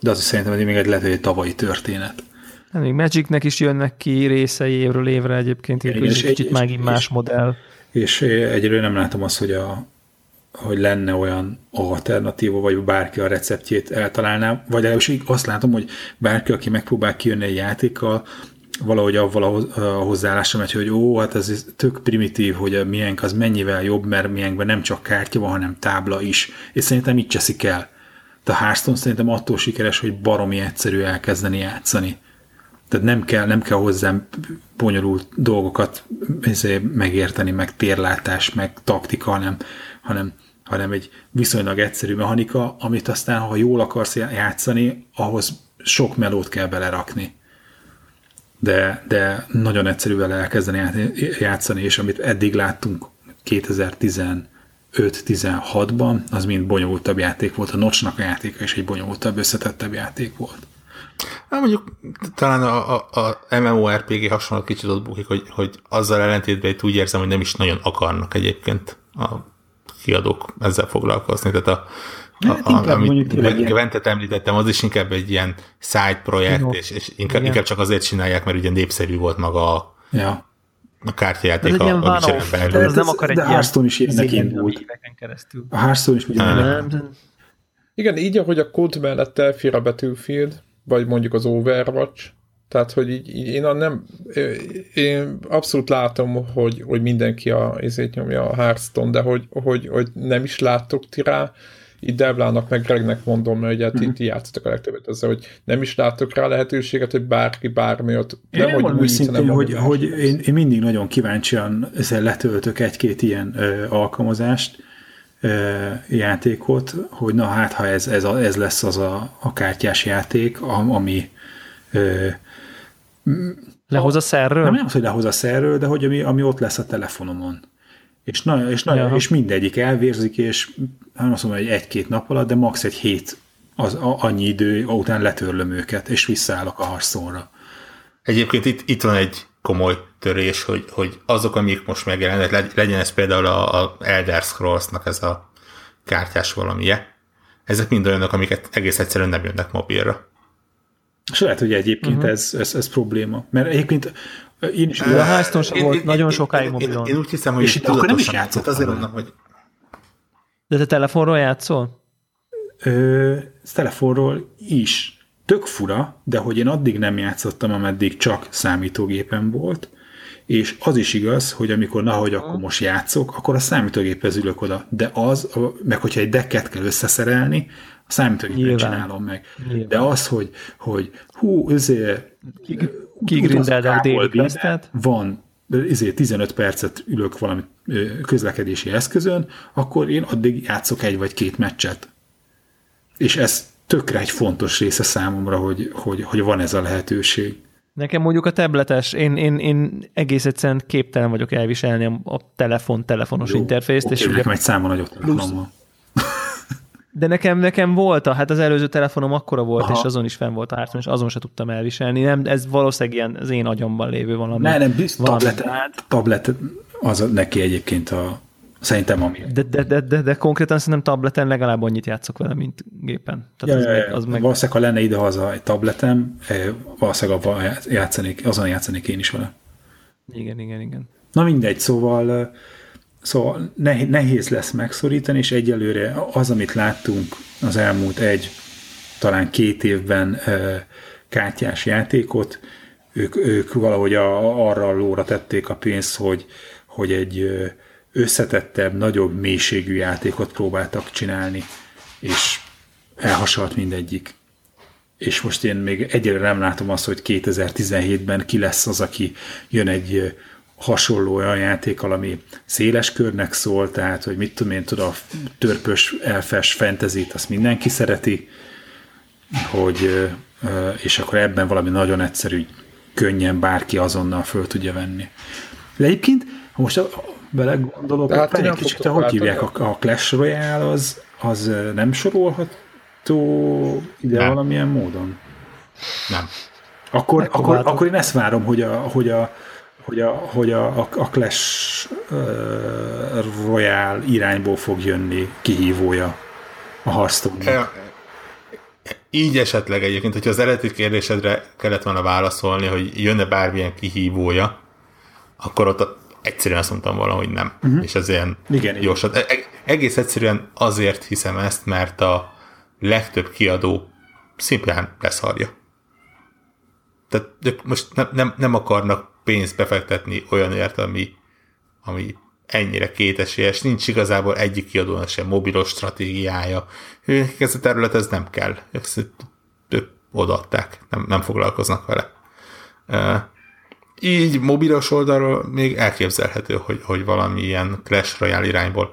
de az is szerintem hogy még egy lehet, hogy egy tavalyi történet. Hát még Magicnek is jönnek ki részei évről évre egyébként, igen, és egy kicsit megint más és, modell. És egyről nem látom azt, hogy a hogy lenne olyan alternatíva, vagy bárki a receptjét eltalálná, vagy először azt látom, hogy bárki, aki megpróbál kijönni egy játékkal, valahogy avval a hozzáállásra megy, hogy ó, hát ez tök primitív, hogy a miénk az mennyivel jobb, mert miénkben nem csak kártya van, hanem tábla is. És szerintem így cseszik el. De a Hearthstone szerintem attól sikeres, hogy baromi egyszerű elkezdeni játszani. Tehát nem kell, nem kell hozzám bonyolult dolgokat megérteni, meg térlátás, meg taktika, hanem, hanem hanem egy viszonylag egyszerű mechanika, amit aztán, ha jól akarsz játszani, ahhoz sok melót kell belerakni. De, de nagyon egyszerűvel elkezdeni játszani, és amit eddig láttunk kétezer-tizenöt-tizenhatban, az mind bonyolultabb játék volt. A Notch-nak a játéka is egy bonyolultabb, összetettebb játék volt. Hát mondjuk talán a, a, a MMORPG hasonló kicsit ott bukik, hogy, hogy azzal ellentétben itt úgy érzem, hogy nem is nagyon akarnak egyébként a kiadók ezzel foglalkozni, tehát a, hát a, amit Gwentet említettem, az is inkább egy ilyen side projekt, és, és inkább, inkább csak azért csinálják, mert ugye népszerű volt maga a, ja. a kártyajáték a, a micseremben előtt. De, de, de Hearthstone is érnek indult. A Hearthstone is ugyanilyen. Hmm. Igen, így ahogy a kód mellett elfér a Battlefield, vagy mondjuk az Overwatch, tehát, hogy így, így én, nem, én abszolút látom, hogy, hogy mindenki a, ezért nyomja a Hearthstone, de hogy, hogy, hogy nem is látok ti rá, így Dewlának meg Gregnek mondom, mert ugye mm-hmm. ti játszatok a legtöbbet ezzel, hogy nem is látok rá lehetőséget, hogy bárki bármi ott... Én nem mondom őszintén, hogy, hogy én, én mindig nagyon kíváncsian ezzel letöltök egy-két ilyen ö, alkalmazást, játékot, hogy na hát, ha ez, ez, a, ez lesz az a, a kártyás játék, ami... Ö, Lehoz a szerről? Nem, nem az, hogy lehoz a szerről, de hogy ami, ami ott lesz a telefonomon. És, na, és, na, és mindegyik elvérzik, és nem azt mondom, hogy egy-két nap alatt, de max. egy hét az, a, annyi idő után letörlöm őket, és visszaállok a Hearthstone-ra. Egyébként itt, itt van egy komoly törés, hogy, hogy azok, amik most megjelennek, legyen ez például a, a Elder Scrolls-nak ez a kártyás valamije, ezek mind olyanok, amiket egész egyszerűen nem jönnek mobilra. És lehet, hogy egyébként uh-huh. ez, ez, ez probléma. Mert egyébként én is... A Hearthstone volt nagyon sokáig mobilon. Én úgy hiszem, hogy és akkor nem is játszott. Azért mondom, hogy... De te telefonról játszol? Ö, telefonról is. Tök fura, de hogy én addig nem játszottam, ameddig csak számítógépen volt, és az is igaz, hogy amikor nahogy akkor most játszok, akkor a számítógéphez ülök oda, de az, meg hogyha egy decket kell összeszerelni, a számítógépen csinálom meg. Nyilván. De az, hogy, hogy hú, ezért kigrindeltek déli köztet, van ezért tizenöt percet ülök valami közlekedési eszközön, akkor én addig játszok egy vagy két meccset. És ez tökre egy fontos része számomra, hogy, hogy, hogy van ez a lehetőség. Nekem mondjuk a tabletes, én, én, én egész egyszerűen képtelen vagyok elviselni a telefon, telefonos jó, interfészt. Oké, és nekem egy száma nagyobb telefonom van. De nekem, nekem volt, a, hát az előző telefonom akkora volt, aha. és azon is fenn volt a hárcon, és azon se tudtam elviselni. Nem, ez valószínűleg ilyen az én agyamban lévő valami. Ne, nem, biztos, tablet, tablet az neki egyébként a szerintem ami. De, de, de, de, de konkrétan szerintem tableten legalább annyit játszok vele, mint gépen. Tehát ja, az ja, meg, az meg... Valószínűleg, ha lenne idehaza egy tabletem, valószínűleg játszanék, azon játszanék én is vele. Igen, igen, igen. Na mindegy, szóval, szóval nehéz lesz megszorítani, és egyelőre az, amit láttunk az elmúlt egy, talán két évben kártyás játékot, ők, ők valahogy a, arra a lóra tették a pénzt, hogy, hogy egy összetettebb, nagyobb mélységű játékot próbáltak csinálni, és elhasalt mindegyik. És most én még egyre nem látom azt, hogy kétezer-tizenhétben ki lesz az, aki jön egy hasonló olyan játékkal, ami széles körnek szól, tehát, hogy mit tudom én, tudom, a törpös, elfes fantasy-t, azt mindenki szereti, hogy, és akkor ebben valami nagyon egyszerű, könnyen bárki azonnal föl tudja venni. De egyébként, ha most a bele gondolok, hát egy kicsit, hogy váltani. Hívják a, a Clash Royale, az, az nem sorolható ide nem. Valamilyen módon? Nem. Akkor, akkor, akkor én ezt várom, hogy a, hogy a, hogy a, hogy a, a Clash Royale irányból fog jönni kihívója a Hearthstone-nak. Így esetleg egyébként, hogyha az eredeti kérdésedre kellett volna válaszolni, hogy jönne bármilyen kihívója, akkor ott a egyszerűen azt mondtam valahogy nem. Uh-huh. És ez ilyen gyorsan. Egész egyszerűen azért hiszem ezt, mert a legtöbb kiadó szimplán leszarja. Tehát ők most nem, nem, nem akarnak pénzt befektetni olyanért, ami, ami ennyire kétesélyes. Nincs igazából egyik kiadónak sem mobilos stratégiája. Ők ezt a terület, ez nem kell. Ők, ők odaadták. Nem, nem foglalkoznak vele. Így mobilos oldalról még elképzelhető, hogy, hogy valami ilyen Clash Royale irányból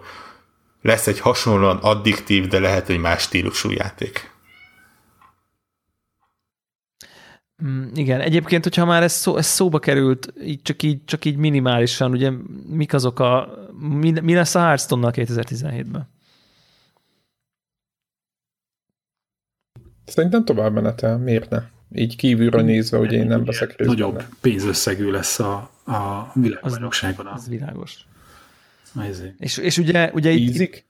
lesz egy hasonlóan addiktív, de lehet, hogy más stílusú játék. Mm, igen, egyébként, hogyha már ez, szó, ez szóba került, így csak, így, csak így minimálisan, ugye mik azok a... Mi, mi lesz a Hearthstone-nal kétezer-tizenhétben? Szerintem tovább menetel, miért ne? Így kívülről nézve, hogy én nem veszek részt. Nagyobb benne. Pénzösszegű lesz a, a világbajnokságon. Az, az világos. És, és ugye, ugye itt,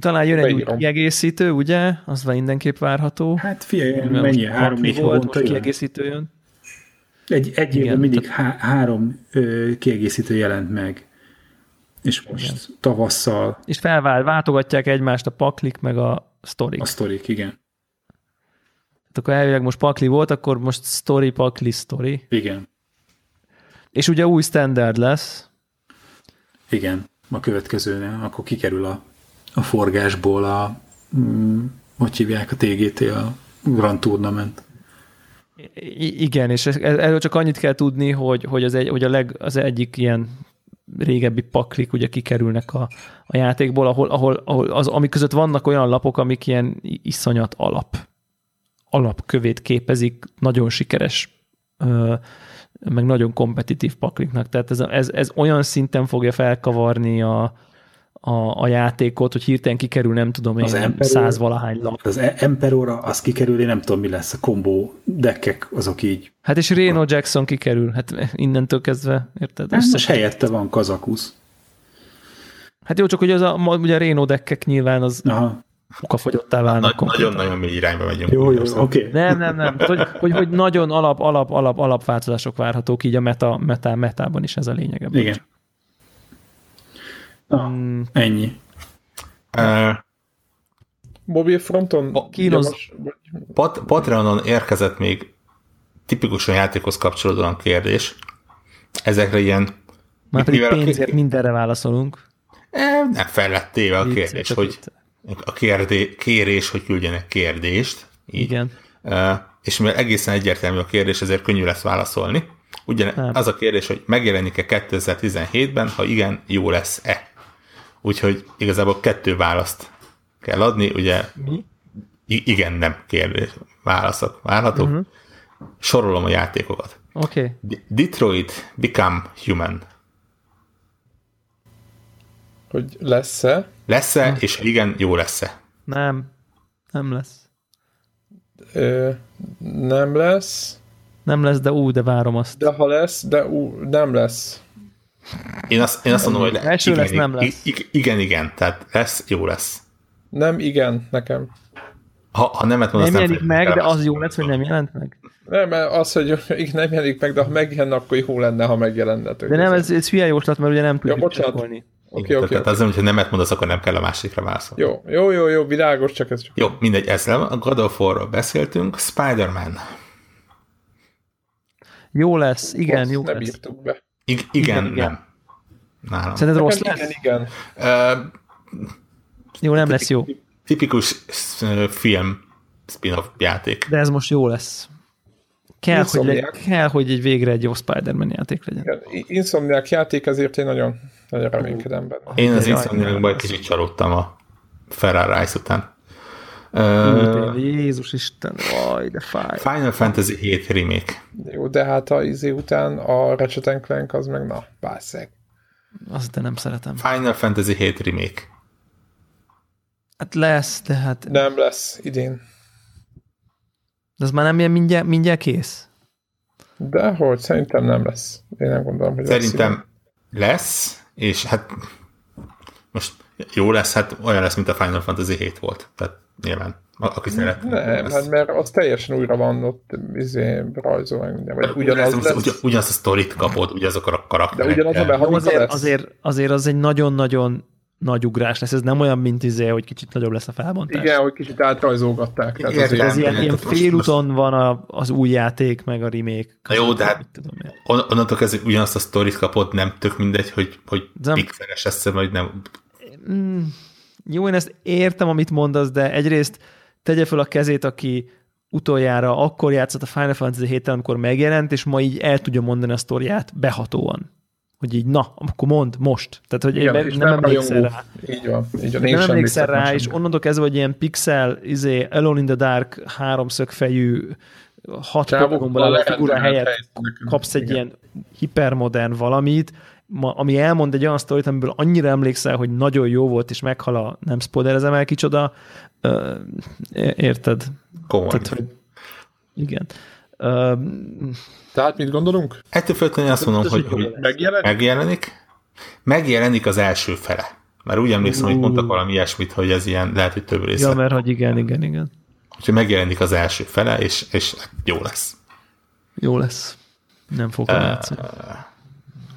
talán jön egy új kiegészítő, ugye? Az van mindenképp várható. Hát figyelj, mennyi? három négy havonta kiegészítő jön. Egy, egy évben mindig há, három ö, kiegészítő jelent meg. És most igen. Tavasszal. És felvál, váltogatják egymást a paklik meg a sztorik. A sztorik, igen. Akkor elvileg most pakli volt, akkor most story, pakli, story. Igen. És ugye új standard lesz. Igen, a következőnél, akkor kikerül a, a forgásból a, mm, hogy hívják a té gé té, a Grand Tournament. I- igen, és erről csak annyit kell tudni, hogy, hogy, az, egy, hogy a leg, az egyik ilyen régebbi paklik ugye kikerülnek a, a játékból, ahol, ahol, ahol az, amik között vannak olyan lapok, amik ilyen iszonyat alap. alapkövét képezik nagyon sikeres ö, meg nagyon kompetitív pakliknak. Tehát ez, ez, ez olyan szinten fogja felkavarni a, a, a játékot, hogy hirtelen kikerül, nem tudom én, nem százvalahány lap. Az Emperor, az kikerül, én nem tudom, mi lesz, a kombó deckek, azok így. Hát és Reno Jackson kikerül, hát innentől kezdve, érted? Most helyette van Kazakusz. Hát jó, csak hogy az a, ugye a Reno deckek nyilván az... Aha. Fokafogyottá válnak. Na, nagyon-nagyon mély irányba megyünk. Jó, jó, oké. Okay. Nem, nem, nem. Hogy, hogy, hogy nagyon alap, alap, alap, alap változások várhatók, így a meta, meta, metában is ez a lényeg. Igen. Na, mm. Ennyi. Uh, Mobil fronton? Pa, kínos... Pat, Patreonon érkezett még tipikusan játékhoz kapcsolódóan kérdés. Ezekre ilyen... Már pedig pénzért mindenre válaszolunk. Nem fejlett téve a kérdés, hogy... Itt. A kérdé, kérés, hogy küldjenek kérdést. Így. Igen. Uh, és mivel egészen egyértelmű a kérdés, ezért könnyű lesz válaszolni. Ugyan az a kérdés, hogy megjelenik-e kétezer-tizenhétben, ha igen, jó lesz-e? Úgyhogy igazából kettő választ kell adni, ugye Mi? igen, nem kérdés. Válaszok várhatók. Uh-huh. Sorolom a játékokat. Oké. Okay. Detroit Become Human. Hogy lesz-e? Lesz-e, és igen, jó lesz-e? Nem. Nem lesz. Ö, nem lesz. Nem lesz, de ú, de várom azt. De ha lesz, de ú, nem lesz. Én azt, én azt mondom, hogy lesz. Igen, lesz, nem lesz. Igen, igen, igen, tehát lesz, jó lesz. Nem, igen, nekem. Ha, ha nemet mondasz, nem jelenik meg, de az jó lesz, hogy nem jelent meg. Nem, az, hogy nem jelenik meg, de ha megjelen, akkor jó lenne, ha megjelenne. De nem, ez, ez hülye jóslat, mert ugye nem tudjuk csakolni. Okay, okay, tehát okay, okay. Az nem, hogyha nemet mondasz, akkor nem kell a másikra válaszolni. Jó, jó, jó, jó, világos, csak ez csak... Jó, mindegy, ez nem. A God of Warról beszéltünk. Spider-Man. Jó lesz, igen, Most jó nem lesz. Nem írtuk be. I- igen, igen, nem. Nálam. Szerinted rossz lesz? Igen, igen. Uh, jó, nem tipik, lesz jó. Tipikus film spin-off játék. De ez most jó lesz. Kell, hogy, le, kell hogy egy végre egy jó Spider-Man játék legyen. Insomniac játék, ezért én nagyon... Nagyon reménykedem benne. Én az Insomniacban kicsit csalódtam a Ferrari Ice után. Ö... Jézus Isten, vaj, de fáj. Final Fantasy hét Remake. Jó, de hát a izé után a Ratchet and Clank az meg, na, bászeg. Azt de nem szeretem. Final Fantasy hét Remake. Hát lesz, de hát... Nem lesz, idén. De az már nem ilyen mindjárt, mindjárt kész? Dehogy, szerintem nem lesz. Én nem gondolom, hogy Szerintem lesz, lesz. És hát most jó lesz, hát olyan lesz, mint a Final Fantasy hét volt. Tehát nyilván. Aki szeret, nem, lesz. Hát mert az teljesen újra van ott izé, rajzolva. Vagy ugyanaz lesz. Ugyan, ugyanaz a sztorit kapod, ugyanazok a karakterek. De ugyanaz a mechanika lesz. Azért, azért az egy nagyon-nagyon nagy ugrás lesz. Ez nem olyan, mint izé, hogy kicsit nagyobb lesz a felbontás. Igen, hogy kicsit átrajzolgatták. Tehát igen, azért ez ilyen, ilyen félúton most... van a, az új játék, meg a remake. Között, jó, de hát on, onnantól kezdve ugyanazt a sztorit kapod, nem tök mindegy, hogy, hogy nem... pixeles eszem, vagy nem. Jó, én ezt értem, amit mondasz, de egyrészt tegye fel a kezét, aki utoljára akkor játszott a Final Fantasy héten, amikor megjelent, és ma így el tudja mondani a sztoriát behatóan. Hogy így, na, akkor mondd most. Tehát, hogy igen, én nem emlékszel rá. Így van. Így van. Nem emlékszel rá, sem és sem onnantól kezdve, hogy ilyen pixel, izé, Alone in the Dark, háromszögfejű, hat polygonból álló figura helyett kapsz egy igen. ilyen hipermodern valamit, ma, ami elmond egy olyan sztorit, amiből annyira emlékszel, hogy nagyon jó volt, és meghal a nem spoilerezem el kicsoda. Ö, érted? Tehát, hogy, igen. Ö, Tehát mit gondolunk? Ettől föltlenül azt mondom, hogy, hogy megjelenik? megjelenik. Megjelenik az első fele. Már úgy emlékszem, uh. hogy mondtak valami ilyesmit, hogy ez ilyen, lehet, hogy több része. Ja, mert hogy igen, igen, igen. Úgyhogy megjelenik az első fele, és, és jó lesz. Jó lesz. Nem fogok uh, látszani.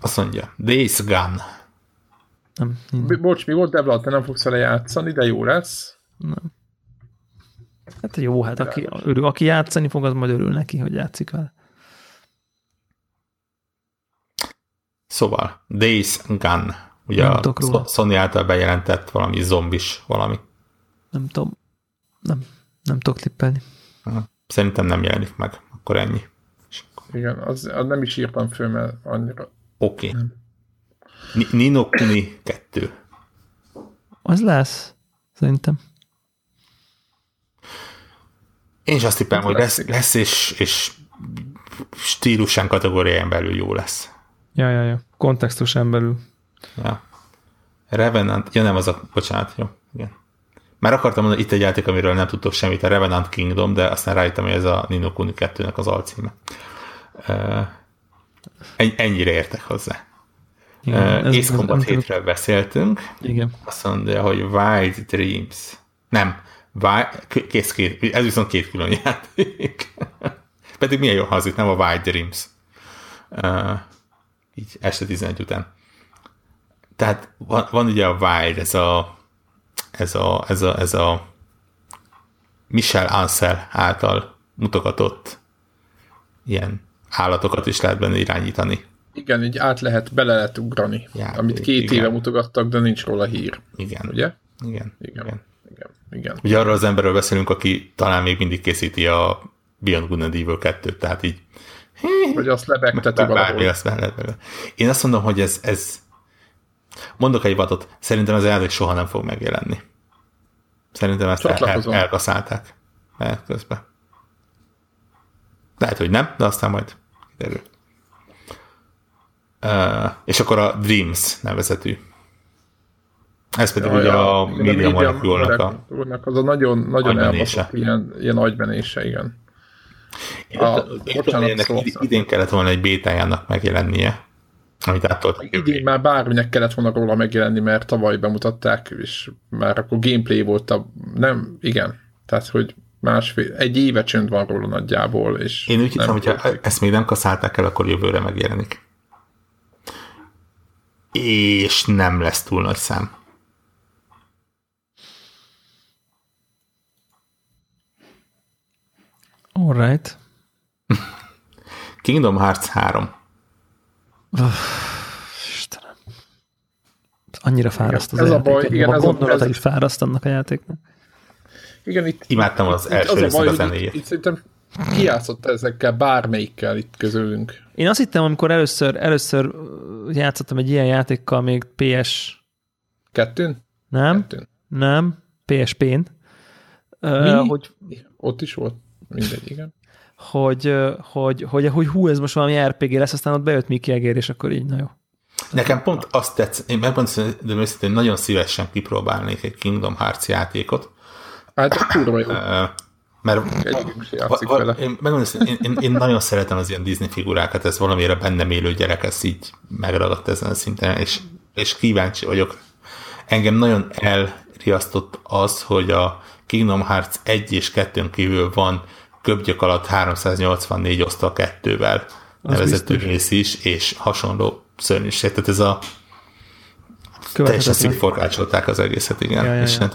Azt mondja, Days Gone. Nem, nem. Bocs, mi volt, Dewla, te nem fogsz vele játszani, de jó lesz. Nem. Hát jó, hát aki, örül, aki játszani fog, az majd örül neki, hogy játszik vele. Szóval, Days Gone, ugye nem a Sony által bejelentett valami zombis valami. Nem tudom, nem, nem tudok tippelni. Szerintem nem jelenik meg, akkor ennyi. Igen, az, az nem is írtam föl, mert annyira... Oké. Okay. Ni- Nino Kuni kettő. Az lesz, szerintem. Én is azt tippem, hogy lesz, lesz és, és stílusán, kategórián belül jó lesz. Ja, ja, ja. Kontextusán belül. Ja. Revenant, ja nem az a, bocsánat, jó, igen. Már akartam mondani, itt egy játék, amiről nem tudtok semmit, a Revenant Kingdom, de aztán rájöttem, hogy ez a Ni no Kuni kettőnek az alcíme. Ennyire értek hozzá. Igen, Ace ez, Combat ez, hétről ez... beszéltünk. Igen. Azt mondja, hogy Wild Dreams. Nem. Wild... Kész, két... Ez viszont két külön játék. Pedig milyen jó hazit, nem a Wild Dreams. Uh, így este tizenegy után. Tehát van, van ugye a Wild, ez a ez a, ez a, ez a Michel Ancel által mutogatott ilyen állatokat is lehet benne irányítani. Igen, így át lehet, bele lehet ugrani. Játék, amit két igen. éve mutogattak, de nincs róla hír. Igen. Ugye? Igen. Igen. Igen. Igen. Igen. Ugye arról az emberről beszélünk, aki talán még mindig készíti a Beyond Good and Evil kettőt, tehát így hogy azt lebegteti valahol. Azt Én azt mondom, hogy ez, ez mondok egy vatot, szerintem ez a játék soha nem fog megjelenni. Szerintem ezt el, elkaszálták. Mert közben. Lehet, hogy nem, de aztán majd kiderül. Uh, és akkor a Dreams nevezetű. Ez pedig ja, ugye ja, a Media Molecule-nak a... Az a nagyon, nagyon elbaszott ilyen, ilyen agybenése, igen. Én, a, a, én tudom, ennek idén kellett volna egy bétájának megjelennie, amit áttoltak. Idén már bárminek kellett volna róla megjelenni, mert tavaly bemutatták, és már akkor gameplay volt a... Nem, igen. Tehát, hogy másfél... Egy éve csönd van róla nagyjából, és... Én úgy hiszem, hogyha ezt még nem kaszálták el, akkor jövőre megjelenik. És nem lesz túl nagy szám. All right. Kingdom Hearts három. Öff, Istenem. Annyira fáraszt az ez játék. A baj, igen, a gondolata is fáraszt annak a játéknak. Igen, itt, imádtam az itt, első részben a zenéjét. Itt, itt szerintem kijátszott ezekkel, bármelyikkel itt közülünk. Én azt hittem, amikor először, először játszottam egy ilyen játékkal még pé es kettőn? Nem, Kettőn. nem, pé es pén. Uh, hogy... Ott is volt, mindegy, igen. Hogy, hogy, hogy, hogy hú, ez most valami er pé gé lesz, aztán ott bejött Miki Egér, és akkor így, na jó. Nekem pont azt tetsz, én megmondom, hogy nagyon szívesen kipróbálnék egy Kingdom Hearts játékot. Hát, kurva jó. Mert val- én, én, én, én nagyon szeretem az ilyen Disney figurákat, ez valamire bennem élő gyerek, ez így megragadt ezen a szinten, és, és kíváncsi vagyok. Engem nagyon elriasztott az, hogy a Kingdom Hearts egy és kettőn kívül van köbgyök alatt háromszáznyolcvannégy osztal kettővel nevezető rész is, és hasonló szörnyűség. Tehát ez a teljesen szikforkácsolták az egészet, igen. Ja, ja, és ja.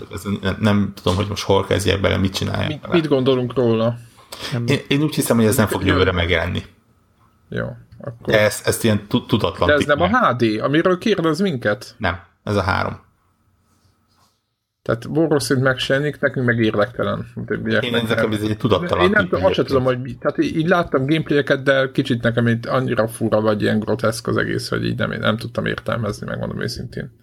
Nem, nem tudom, hogy most hol kezdjek bele, mit csinálják mit, bele. Mit gondolunk róla? Én, én úgy hiszem, hogy ez nem fog jövőre megjelenni. Jó. Akkor... De ezt, ezt ilyen tudatlan. De ez nem meg. A há dé, amiről kérdez minket? Nem, ez a három. Tehát borroszint meg sennik, nekünk meg érdektelen. Én ezek ez egy tudattalan. Én nem azt sem tudom, hogy mi. Tehát így láttam gameplayeket, de kicsit nekem itt annyira fura vagy ilyen groteszk az egész, hogy így nem, nem tudtam értelmezni, megmondom őszintén.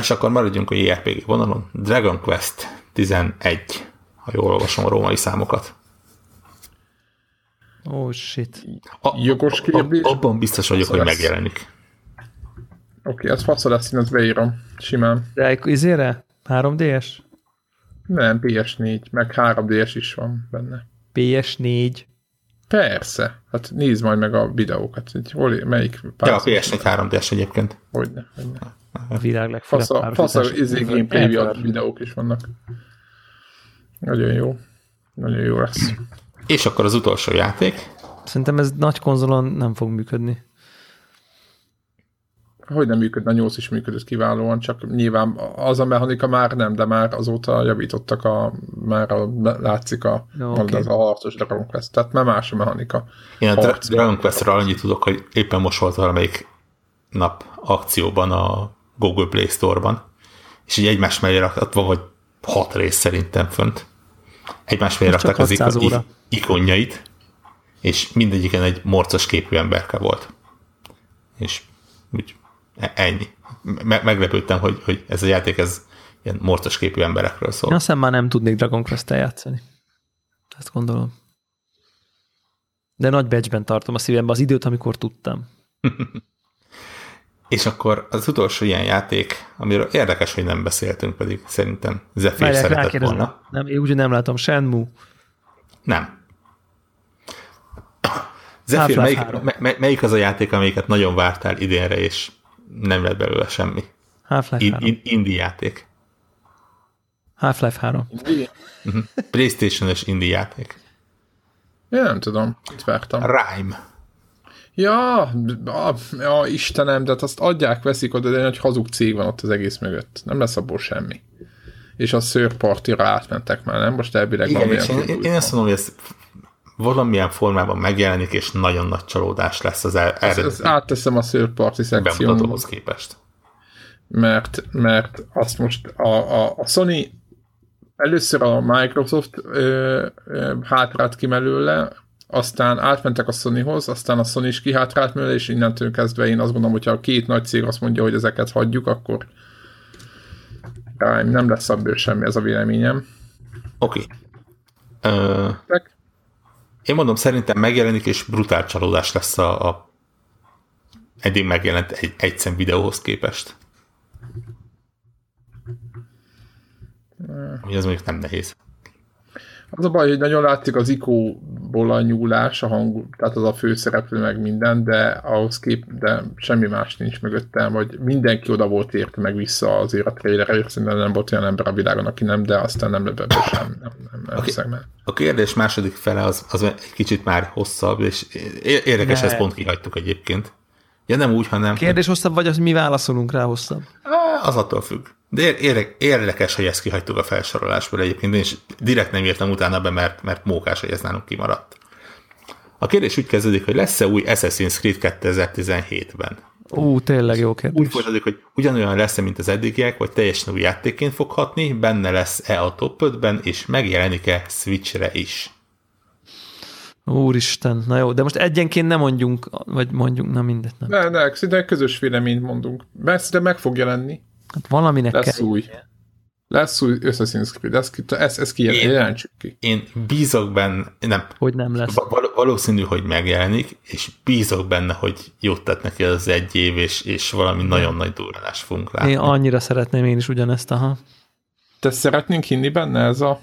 És akkor maradjunk a jé er pé gé vonalon. Dragon Quest tizenegy, ha jól olvasom a római számokat. Oh shit. A, Jogos kérdés? A, abban biztos vagyok, hogy megjelenik. Oké, okay, ez fasza lesz, én ezt beírom. Simán. Izére? három dé es? Nem, pé es négy, meg három dé es is van benne. pé es négy? Persze, hát nézd majd meg a videókat, hogy hol, melyik pár... Ja, a pé es négy három dé es egyébként. Hogyne, hogyne. A világ legfélebb pár... Fasza, izé gameplay videók is vannak. Nagyon jó. Nagyon jó lesz. És akkor az utolsó játék? Szerintem ez nagy konzolon nem fog működni. Hogy nem működne, a nyolc is működött kiválóan, csak nyilván az a mechanika már nem, de már azóta javítottak, a, már a, látszik a, no, okay. Az a harcos Dragon Quest, tehát már más a mechanika. Én a harc. Dragon Quest-ről annyit tudok, hogy éppen most volt valamelyik nap akcióban a Google Play Store-ban, és így egymás mellé rakott, vagy hat rész szerintem fönt. Egymás mellé rakták az ik- ikonjait, és mindegyiken egy morcos képű emberke volt. És úgy ennyi. Meglepődtem, hogy, hogy ez a játék ez ilyen morcos képű emberekről szól. Én aztán már nem tudnék Dragon Quest-tel játszani. Ezt gondolom. De nagy becsben tartom a szívembe az időt, amikor tudtam. És akkor az utolsó ilyen játék, amiről érdekes, hogy nem beszéltünk, pedig szerintem Zephyr szeretett volna. Nem, én úgy nem látom. Shenmue. Nem. Zephyr, melyik, mely, melyik az a játék, amelyiket nagyon vártál idénre, és nem lett belőle semmi? Half-Life három. In, indie játék. Half-Life három. Uh-huh. PlayStation-ös indie játék. Én nem tudom, mit vártam. Rime. Ja, ja, Istenem, de azt adják, veszik oda, de egy nagy hazug cég van ott az egész mögött. Nem lesz abból semmi. És a szőrpartira átmentek már, nem? Most elvileg igen, és én, én, én azt mondom, hogy ez valamilyen formában megjelenik, és nagyon nagy csalódás lesz az eredeti. Ezt átteszem a szőrparti szekciómba. Bemutatóhoz képest. Mert, mert azt most a, a, a Sony először a Microsoft ö, ö, hátrált ki mellőle, aztán átmentek a Sonyhoz, aztán a Sony is kihátrált mellőle, és innentől kezdve én azt gondolom, hogyha a két nagy cég azt mondja, hogy ezeket hagyjuk, akkor nem lesz abból semmi, ez a véleményem. Oké. Okay. Uh, én mondom, szerintem megjelenik, és brutál csalódás lesz a, a eddig megjelent egy, egy szem videóhoz képest. Ami az mondjuk nem nehéz. Az a baj, hogy nagyon látszik az ikóból a nyúlás, a hang, tehát az a főszereplő meg minden, de ahhoz kép, de semmi más nincs mögöttem, vagy mindenki oda volt érte meg vissza azért a trailerért, szerintem nem volt olyan ember a világon, aki nem, de aztán nem lett be sem. Nem, nem, nem okay. Meg. A kérdés második fele az, az egy kicsit már hosszabb, és érdekes, ne. Ezt pont kihagytuk egyébként. Ja, nem úgy, hanem... Kérdés hosszabb, vagy az mi válaszolunk rá hosszabb? Az attól függ. De érdekes, hogy ezt kihagytuk a felsorolásból egyébként, és direkt nem írtam utána be, mert, mert mókás, hogy ez nálunk kimaradt. A kérdés úgy kezdődik, hogy lesz-e új Assassin's Creed kétezer-tizenhétben? Ú, tényleg jó kérdés. Úgy folytatódik, hogy ugyanolyan lesz-e, mint az eddigiek, vagy teljesen új játékként fog hatni, benne lesz-e a top ötben, és megjelenik-e Switchre is? Úristen, na jó, de most egyenként nem mondjunk, vagy mondjunk, na mindegy. Nem. Ne, ne, de közös véleményt mondunk. Mert de meg fog jelenni. Hát valaminek lesz kell. Új. Lesz új Assassin's Creed, ez, ez, ez kijelentsük ki. Én bízok benne, nem. Hogy nem lesz. Val- valószínű, hogy megjelenik, és bízok benne, hogy jót tett neki az egy év, és, és valami nagyon nagy durranást fogunk látni. Én annyira szeretném én is ugyanezt, aha. Te szeretnénk hinni benne ez a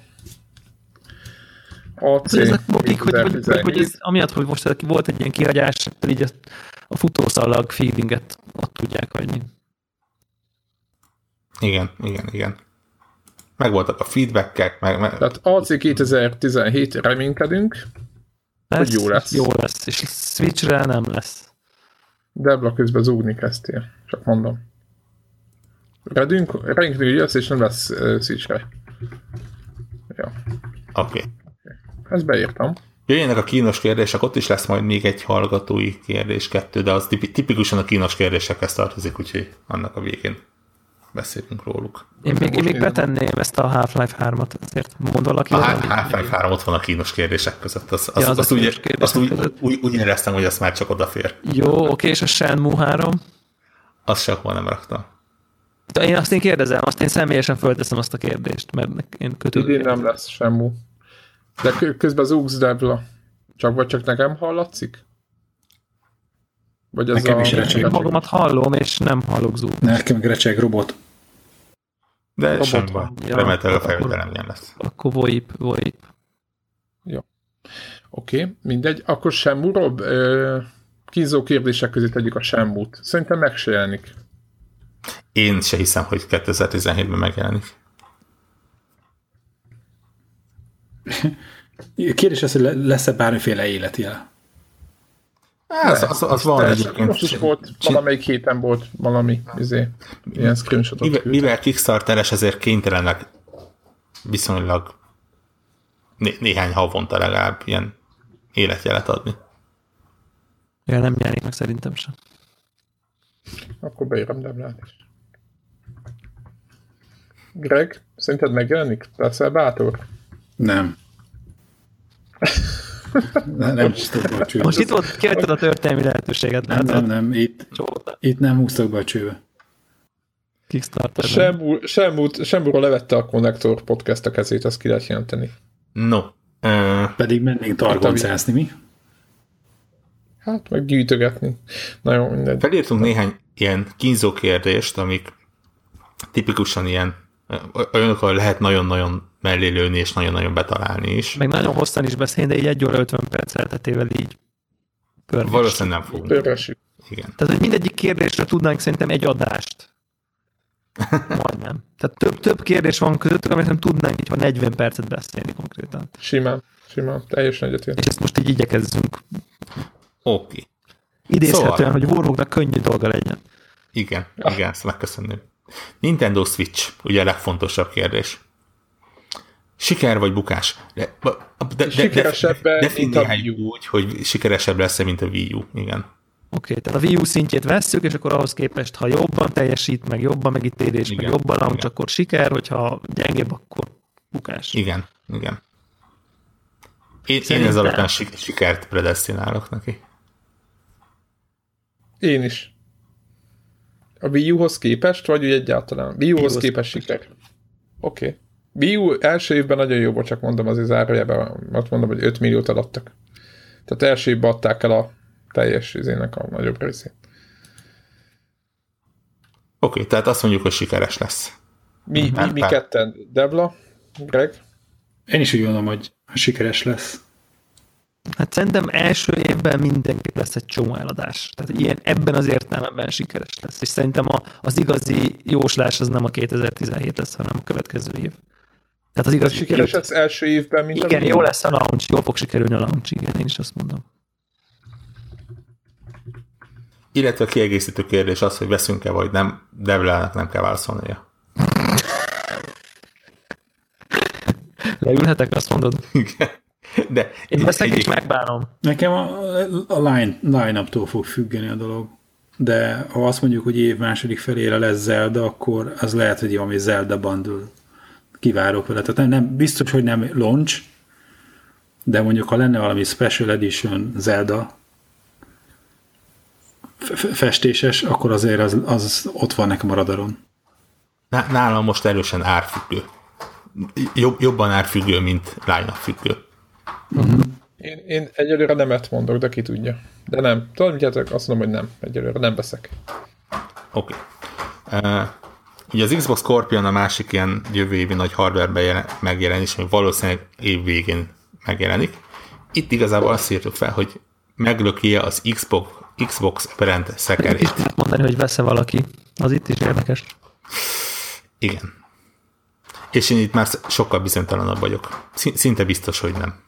A C, ezek mondjuk, hogy, hogy, hogy ez, amiatt, hogy most volt egy ilyen kihagyás, így a, a futószalag feelinget ott tudják hagyni. Igen, igen, igen. Megvoltak a feedbackek. Meg, meg... Tehát á cé kétezer-tizenhét reménykedünk, lesz, hogy jó lesz. Jó lesz, és Switchre nem lesz. Dewla közben zúgni kezdtél, csak mondom. Redünk, reménykedünk, hogy jössz, és nem lesz uh, Switchre. Jó. Oké. Okay. Ezt beírtam. Jöjjenek a kínos kérdések, ott is lesz majd még egy hallgatói kérdés, kettő, de az tipikusan a kínos kérdésekhez tartozik, úgyhogy annak a végén beszélünk róluk. Én még, én még betenném ezt a Half-Life hármat, ezért mond valaki. A Half-Life három ott van a kínos kérdések között. Az, az, ja, az azt úgy, kérdések azt úgy, között. Úgy, úgy éreztem, hogy azt már csak odafér. Jó, oké, és a Shenmue három? Azt sehova nem raktam. De én azt én kérdezem, azt én személyesen fölteszem azt a kérdést, mert én kötődöm. Idén nem lesz Shenmue. De közben zúgsz, Dewla. Csak vagy csak nekem hallatszik? Vagy ez nekem a... is recseg. Magamat hallom, és nem hallok zúgni. Nekem recseg robot. De robot. Sem van. Ja, remélhetőleg a fejvételem nem lesz. Akkor voip, voip. Jó. Oké, okay, mindegy. Akkor Shenmue-ról kínzó kérdések közé tegyük a Shenmue-t. Szerintem meg se jelenik. Én se hiszem, hogy kétezer-tizenhétben megjelenik. Kérdés az, hogy lesz-e bármiféle életjel? Az, az, az van egyébként. Most is volt, valamelyik héten volt valami izé, ilyen screenshotot küldtek. Mivel Kickstarteres, ezért kénytelenek viszonylag né- néhány havonta legalább ilyen életjelet adni. Ja, nem jelenik meg szerintem sem. Akkor beírom Dewlát is. Greg, szerinted megjelenik? Leszel bátor? Nem. nem, nem is tudok a csőbe. Most itt volt, kihagytad a történelmi lehetőséget. Nem, nem, nem. Itt, itt nem húztak be a csőbe. Kickstarter. Shenmue-ról levette a Connector Podcast a kezét, azt ki lehet jelenteni. No. Uh, Pedig mennénk targoncászni, mi? Hát, meg gyűjtögetni. Na jó, mindegy. Felírtunk néhány ilyen kínzó kérdést, amik tipikusan ilyen, olyanok, ahol lehet nagyon-nagyon mellélőni, és nagyon-nagyon betalálni is. Meg nagyon hosszan is beszélni, de így egy óra ötven perc elteltével így pörgés. Valószínűleg nem fogunk. Pörgésük. Igen. Tehát, hogy mindegyik kérdésre tudnánk szerintem egy adást. Majdnem. Tehát több, több kérdés van közöttük, amit nem tudnánk így, ha negyven percet beszélni konkrétan. Simán, simán, teljesen egyetért. És ezt most így igyekezzünk. Oké. Okay. Idézhetően, szóval, hogy Warhawknak könnyű dolga legyen. Igen, ah. igen, ezt megköszönöm. Nintendo Switch, ugye a legfontosabb kérdés. Siker vagy bukás? De, de, sikeresebb de, de, de definiáljuk úgy, hogy sikeresebb lesz-e, mint a Wii U. Igen. Oké, okay, tehát a Wii U szintjét vesszük, és akkor ahhoz képest, ha jobban teljesít, meg jobban, meg itt érés, igen, meg jobban, amúgy csak akkor siker, hogyha gyengébb, akkor bukás. Igen, igen. Én, én ez alapján sikert predesztinálok neki. Én is. A Wii U-hoz képest, vagy úgy egyáltalán? Wii U-hoz képest siker. Oké. Okay. Wii U első évben nagyon jó, csak mondom azért zárójában, azt mondom, hogy öt milliót eladtak. Tehát első évben adták el a teljes izének a nagyobb részét. Oké, okay, tehát azt mondjuk, hogy sikeres lesz. Mi, mi, mi ketten? Dewla? Greg? Én is úgy gondolom, hogy sikeres lesz. Hát szerintem első évben mindenképp lesz egy csomó eladás. Tehát ilyen ebben az értelemben sikeres lesz. És szerintem a, az igazi jóslás az nem a kétezer-tizenhét lesz, hanem a következő év. Tehát az igazi sikeres lesz első évben minden. Igen, jó lesz a launch, jól fog sikerülni a launch, igen, én is azt mondom. Illetve a kiegészítő kérdés az, hogy veszünk-e vagy nem, Dewlának nem kell válaszolnia. Leülhetek, azt mondod? Igen. De én veszek egy... és megbánom. Nekem a, a line, line-uptól fog függeni a dolog. De ha azt mondjuk, hogy év második felére lesz Zelda, akkor az lehet, hogy valami Zelda bundle kivárok vele. Tehát nem, biztos, hogy nem launch, de mondjuk, ha lenne valami special edition Zelda festéses, akkor azért az, az ott van nekem a radaron. Nálam most erősen árfüggő. Jobb, jobban árfüggő, mint line-up függő. Uh-huh. Én, én egyelőre nemet mondok, de ki tudja. De nem. Tudom, azt mondom, hogy nem. Egyelőre nem veszek. Oké. Okay. Uh, ugye az Xbox Scorpion a másik ilyen jövő évi nagy hardware megjelenés, ami valószínűleg év végén megjelenik. Itt igazából azt írtuk fel, hogy meglöki-e az Xbox, Xbox brand szekerét. Itt is mondani, hogy vesz-e valaki. Az itt is érdekes. Igen. És én itt már sokkal bizonytalanabb vagyok. Szinte biztos, hogy nem.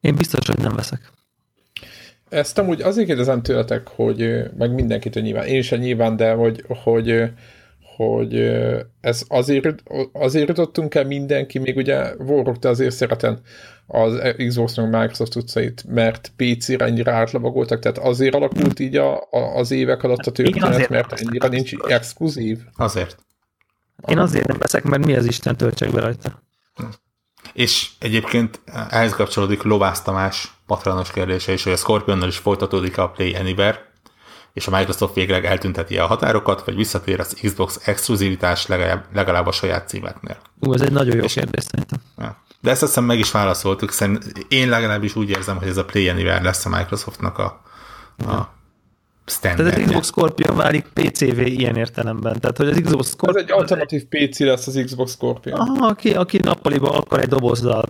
Én biztos, hogy nem veszek. Ezt amúgy azért kérdezem tőletek, hogy meg mindenkitől nyilván, én is nyilván, de hogy, hogy, hogy ez azért, azért jutottunk el mindenki, még ugye Warhawk-te azért szereten az Xbox-nak Microsoft utcait, mert pé cére ennyire átlabagoltak, tehát azért alakult így a, a, az évek alatt a történet, mert ennyire nincs exkluzív. Azért. Én azért nem veszek, mert mi az Isten töltsek be rajta. És egyébként ehhez kapcsolódik Lovász Tamás patronos kérdése is, hogy a Scorpionnal is folytatódik a Play Anywhere, és a Microsoft végleg eltünteti a határokat, vagy visszatér az Xbox exkluzivitás legalább, legalább a saját címeknél. Ú, ez egy nagyon jó kérdés szerintem. De ezt azt hiszem meg is válaszoltuk, szerintem én legalábbis úgy érzem, hogy ez a Play Anywhere lesz a Microsoftnak a, a standardje. Tehát az Xbox Scorpion válik pé cé vé ilyen értelemben. Tehát, hogy az Xbox Scorpion... Ez egy alternatív pé cé lesz az Xbox Scorpion. Aha, aki, aki nappaliban akar egy dobozzal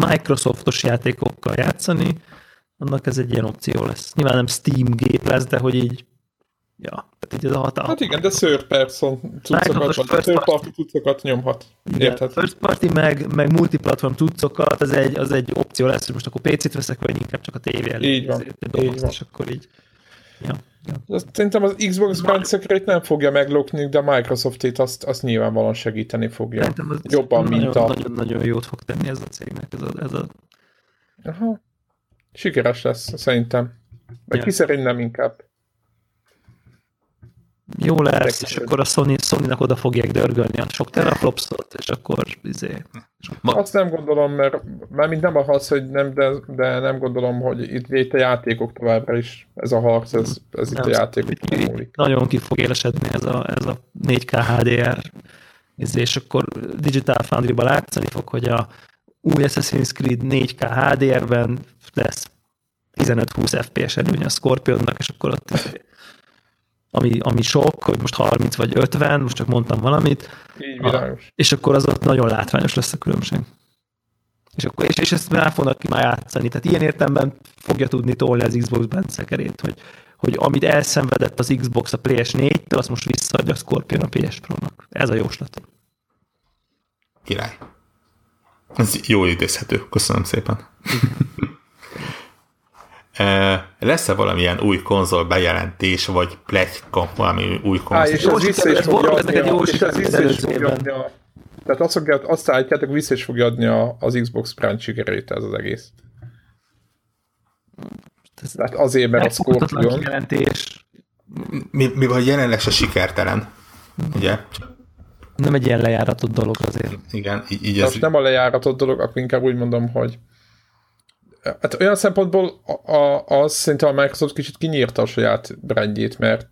Microsoftos játékokkal játszani, annak ez egy ilyen opció lesz. Nyilván nem Steam gép lesz, de hogy így... Ja, tehát így ez a hatalma. Hát igen, de third person cuccokat, third party cuccokat nyomhat. Érted? First party meg, meg multiplatform cuccokat, az egy, az egy opció lesz, hogy most akkor pé cét veszek, vagy inkább csak a tévé elé. Így van. Így van. És akkor így. Ja, ja. Szerintem az Xbox Brand Secret nem fogja meglopni, de a Microsoftét azt, azt nyilvánvalóan segíteni fogja. Jobban, nagyon, mint a... Nagyon-nagyon jót fog tenni ez a cégnek. Ez a, ez a... Aha. Sikeres lesz, szerintem. Vagy ja. Ki szerintem inkább. Jó lesz, és akkor a Sony, Sony-nak oda fogják dörgölni a sok teraflopsot, és akkor izé... Azt nem gondolom, mert már mind nem a harc, hogy nem, de, de nem gondolom, hogy itt, itt a játékok továbbra is, ez a harc, ez, ez nem, itt a játékok nem múlik. Nagyon ki fog élesedni ez a, ez a négy ká há dé er, és akkor Digital Foundry-ba látszani fog, hogy a új Assassin's Creed négy ká há dé er-ben lesz tizenöt-húsz ef pé es előny a Scorpionnak, és akkor ott ami, ami sok, hogy most harminc vagy ötven, most csak mondtam valamit. Így világos. És akkor az ott nagyon látványos lesz a különbség. És, akkor, és, és ezt már fognak ki már játszani. Tehát ilyen értelemben fogja tudni tolni az Xbox bencekerét, hogy, hogy amit elszenvedett az Xbox a pé es négytől, azt most visszaadja a Scorpion a pé es Pro-nak. Ez a jóslat. Király. Ez jól idézhető. Köszönöm szépen. Lesz-e valamilyen új konzol bejelentés, vagy pletyka, valami új konzol? Á, és ez vissza is fogja adni a... És ez vissza is fogja adni a... Tehát azt, azt állítjátok, vissza is fogja adni a, az Xbox Prime sikerét, ez az egész. Tehát azért, mert a Scorpion... Mi, mivel jelenleg se sikertelen, ugye? Nem egy ilyen lejáratott dolog azért. Igen, így, így ez... Most nem a lejáratott dolog, akkor inkább úgy mondom, hogy hát olyan szempontból a, a, az szerintem a Microsoft kicsit kinyírta a saját brandjét, mert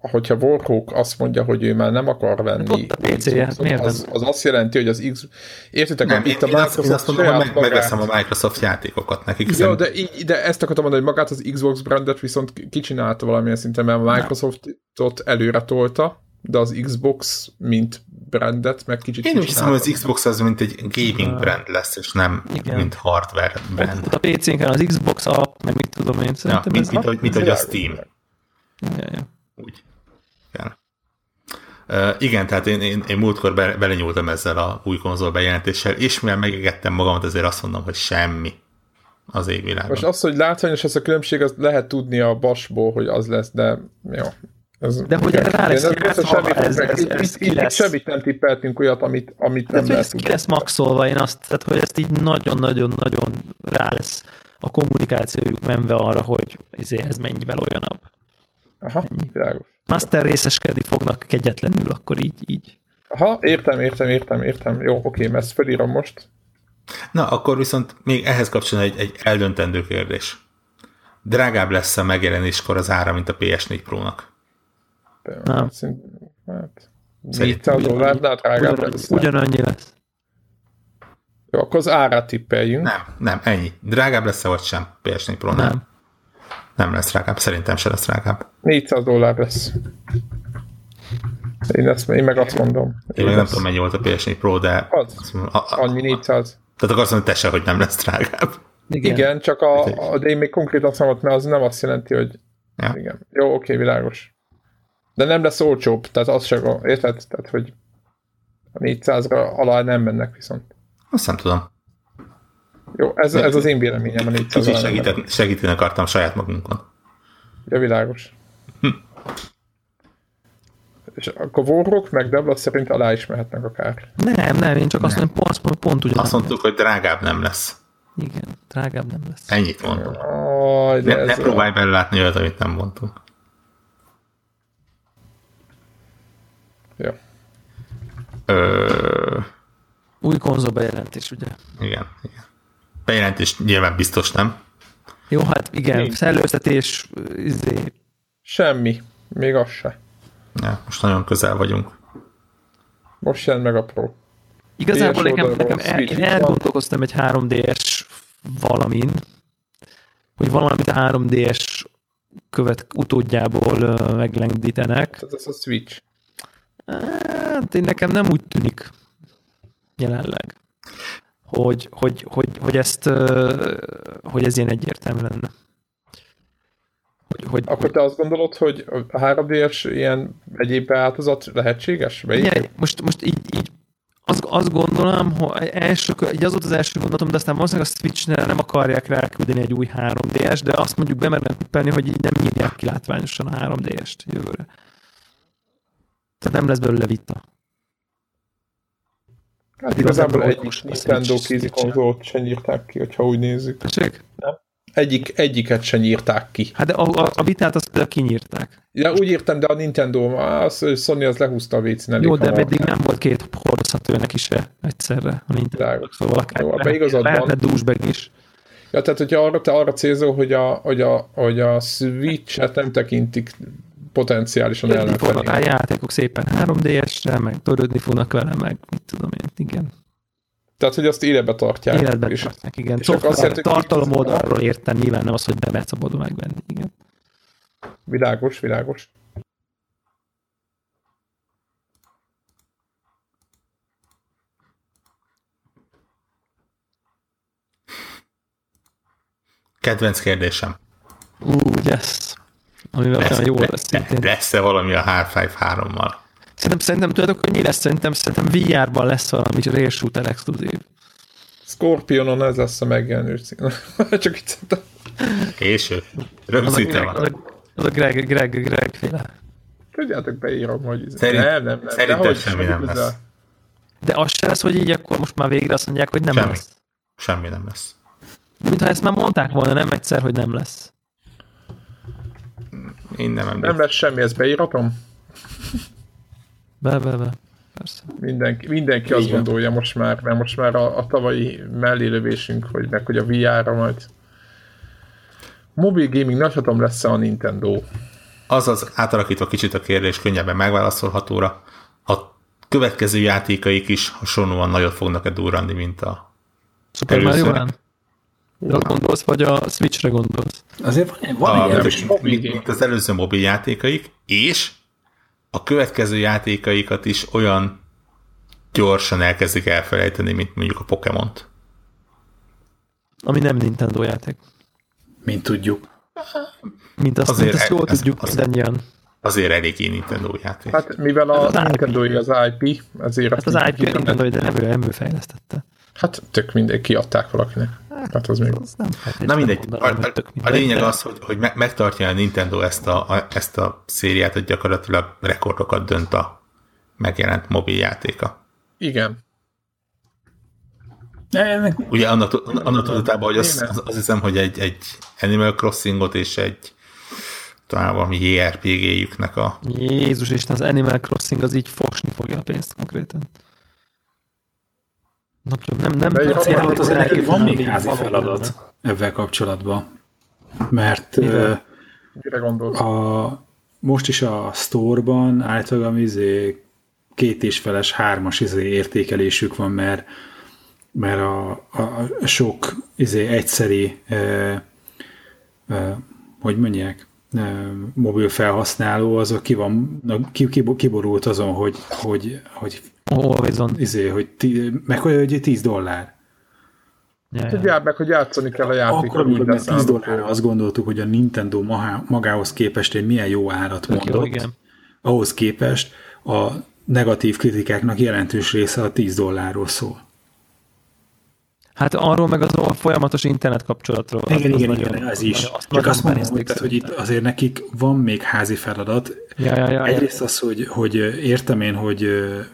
hogyha Warhawk azt mondja, hogy ő már nem akar venni a pé cé-je, az, az azt jelenti, hogy az X... Értitek, nem, itt a Microsoft azt mondom, hogy meg, megveszem a Microsoft játékokat nekik. Jó, szem... de, de ezt akartam mondani, hogy magát az Xbox brandet viszont kicsinálta valamilyen szinten, mert a Microsoftot előre tolta, de az Xbox, mint brandet, meg kicsit... Én úgy hiszem, hogy az Xbox az, mint egy gaming brand lesz, és nem igen, mint hardware brand. A pé cé-nken az Xbox app, meg mit tudom én, szerintem ja, ez mint, mint, mint hogy a Steam. Ja, ja. Úgy. Igen. Uh, igen, tehát én, én, én múltkor be, belenyúltam ezzel a új konzol bejelentéssel, és mivel megegettem magamat, azért azt mondom, hogy semmi az égvilágon. Most az, hogy látványos ez a különbség, azt lehet tudni a basból, hogy az lesz, de jó. Ez, de hogy rá lesz, itt semmit nem tippeltünk olyat, amit, amit nem lehet. Ki lesz maxolva, én azt, tehát hogy ezt így nagyon-nagyon-nagyon rá lesz a kommunikációjuk menve arra, hogy ez mennyivel olyanabb. Aha, világos. Master részeskedni fognak kegyetlenül, akkor így, így. Aha, értem, értem, értem, értem. Jó, oké, ezt felírom most. Na, akkor viszont még ehhez kapcsolatban egy, egy eldöntendő kérdés. Drágább lesz a megjelenéskor az ára, mint a pé es négy Pro-nak? Nem. Hát, négyszáz dollárnál drágább lesz. Ugyanannyi lesz. Jó, akkor az árát tippeljünk. Nem, nem, ennyi. Drágább lesz-e vagy sem pé es négy Pro-nál? Nem. Nem lesz drágább, szerintem se lesz drágább. négyszáz dollár lesz. Én, ezt, én meg azt mondom. Én, én meg nem tudom, mennyi volt a pé es négy Pro, de... Az, a, a, annyi négyszáz. Tehát akarsz mondani te se, hogy nem lesz drágább. Igen, igen, csak a, a, de én még konkrétan számot, mert az nem azt jelenti, hogy... Ja. Igen. Jó, oké, világos. De nem lesz olcsóbb, tehát az sem, érted? Tehát, hogy a négyszázra alá nem mennek viszont. Azt nem tudom. Jó, ez, ez az én véleményem. Kicsit segíteni, segíteni akartam saját magunkon. Ja, világos. Hm. És akkor Warhawk meg Dewla szerint alá is mehetnek akár. Nem, nem, én csak nem. Azt mondom, pont, pont, pont ugyanaz. Azt mondtuk, hogy drágább nem lesz. Igen, drágább nem lesz. Ennyit mondom. Jaj, ne ne próbálj a... belelátni olyat, amit nem mondtunk. Jó. Ö... Új konzol bejelentés, ugye? Igen, igen. Bejelentés nyilván biztos, nem? Jó, hát igen, még... szellőztetés, izé... Semmi, még az se. Ja, most nagyon közel vagyunk. Most jön meg a Pro. Igazából nekem, nekem el, én elgondolkoztam egy három dé es valamin, hogy valamit a három dé es követ utódjából meglendítenek. Ez az a Switch. Hát én nekem nem úgy tűnik jelenleg, hogy, hogy, hogy, hogy, ezt, hogy ez ilyen egyértelmű lenne. Hogy, hogy, Akkor te azt gondolod, hogy a három dé es ilyen egyéb beáltozat lehetséges? Ilyen, most, most így, így azt, azt gondolom, hogy első, így az volt az első gondolatom, de aztán valószínűleg a Switch-nél nem akarják ráküldeni egy új három dé es, de azt mondjuk bemernek tippelni, hogy így nem írják ki látványosan a három dé est jövőre. Tehát nem lesz belőle vita. Hát igazából egyik Nintendo kézikonzolt sem nyírták ki, hogyha úgy nézzük. Nem? Egyik, egyiket sem nyírták ki. Hát de a, a, a vitát azt kinyírták. Ja, úgy értem, de a Nintendo, a Sony az lehúzta a vécén elég. Jó, de eddig nem volt két hordozható neki se egyszerre a Nintendo. Szóval akár lehetne douchebag is. Ja, tehát hogyha arra, te arra célzol, hogy a, hogy a, hogy a Switch-et nem tekintik potenciálisan ellenfelé. A játékok szépen három dé esre, meg törődni fognak vele, meg mit tudom én, igen. Tehát, hogy azt életbe tartják. Életbe és, tartják, igen. És szóval azt tartalom oldalról értem, nyilván nem az, hogy bemersz a boltba megvenni, igen. Világos, világos. Kedvenc kérdésem. Úgy, uh, yes. Amivel lesz, olyan jó lesz. Szintén. Lesz-e valami a Half-Life hárommal? Szerintem, szerintem tudod, hogy mi lesz? Szerintem, szerintem vé er-ban lesz valami rail shooter exkluzív. Scorpionon ez lesz a megjelenő cím. Csak így szerintem. Később. Rögzítve van. Az a, az a Greg, Greg, Greg féle. Tudjátok, beírom, hogy ez. Szerint, nem, nem, nem. Szerintem semmi nem lesz. lesz. De az se lesz, hogy így akkor most már végre azt mondják, hogy nem semmi. lesz. Semmi nem lesz. Mintha ezt már mondták volna, nem egyszer, hogy nem lesz. Én nem emlékszem. Nem lesz semmi, ezt beíratom? Be, be, be. Persze. Mindenki, mindenki azt gondolja most már, mert most már a, a tavalyi mellélövésünk, hogy meg hogy a vé er-ra majd. Mobil gaming nagyhatalom lesz a Nintendo. Azaz, átalakítva kicsit a kérdés, könnyebben megválaszolhatóra, a következő játékaik is hasonlóan nagyot fognak-e durranni, mint a Super Mario-ban? De gondolsz, vagy a Switchre gondolsz? Azért van, van a, egy mint, mint az előző mobil játékaik, és a következő játékaikat is olyan gyorsan elkezdik elfelejteni, mint mondjuk a Pokémont. Ami nem Nintendo játék. Mint tudjuk. Mint azt, azért mint azt jól ez, tudjuk, mindannyian. Azért, azért eléggé Nintendo játék. Hát mivel a hát Nintendo-i az i pé, azért... Hát az i pé a Nintendo-i, de nem ő, nem ő fejlesztette. Hát tök mindegy, kiadták valakinek. Hát az még... Az nem, hát na mindegy, mondanám, a, a, mindegy, a lényeg de... az, hogy, hogy megtartja a Nintendo ezt a, a, ezt a szériát, hogy gyakorlatilag rekordokat dönt a megjelent mobil játéka. Igen. Ugye annak tudatában, hogy azt az, az hiszem, hogy egy, egy Animal Crossingot és egy talán valami jé er pé gé-jüknek a... Jézus Isten, az Animal Crossing az így fosni fogja a pénzt konkrétan. Nem, nem, nem. Azért volt az elég, van még házi feladat ebben kapcsolatban, mert mire? Mire gondolsz? A, most is a sztorban általában izé, két és feles, hármas izé értékelésük van, mert, mert a, a sok izé egyszeri, e, e, hogy mondják, mobil felhasználó, azok ki van, ki, kiborult azon, hogy, hogy, hogy Horizon. Izé, hogy tí, meg hogy tíz dollár. Tudjál meg, hogy játszani kell a játékot. Akkor, amikor tíz dollárra azt gondoltuk, hogy a Nintendo magához képest egy milyen jó árat mondott. Jó, ahhoz képest a negatív kritikáknak jelentős része a tíz dollárról szól. Hát arról meg az a folyamatos internet kapcsolatról. Igen, az igen, az igen, nagyon, ez is. Azt Csak azt mondom, hogy, tehát, hogy itt azért nekik van még házi feladat. Ja, ja, ja, egyrészt ja. az, hogy, hogy értem én, hogy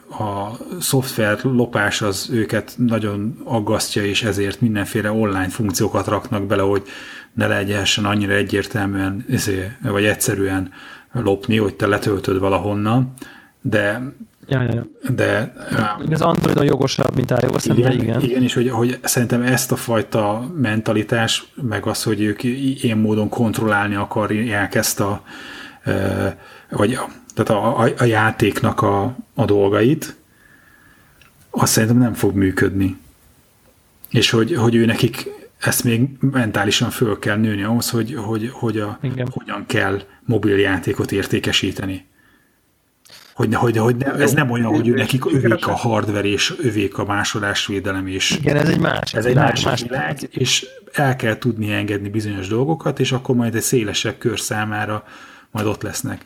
a szoftver lopás az őket nagyon aggasztja, és ezért mindenféle online funkciókat raknak bele, hogy ne lehessen annyira egyértelműen, vagy egyszerűen lopni, hogy te letöltöd valahonnan, de... Ja, ja, ja. De, az Androidon jogosabb, mint iOS, igen, igen. Igen, és hogy, hogy szerintem ezt a fajta mentalitás, meg az, hogy ők ilyen módon kontrollálni akarják ezt a, vagy a, tehát a, a, a játéknak a, a dolgait, azt szerintem nem fog működni. És hogy, hogy ő nekik ezt még mentálisan föl kell nőni ahhoz, hogy, hogy, hogy a, hogyan kell mobil játékot értékesíteni. Hogy, hogy, hogy ne, ez nem olyan, hogy ő nekik övék a hardware és övék a másolásvédelem is. Igen, ez egy más. Ez egy más, más világ, más. És el kell tudni engedni bizonyos dolgokat, és akkor majd egy szélesebb kör számára majd ott lesznek.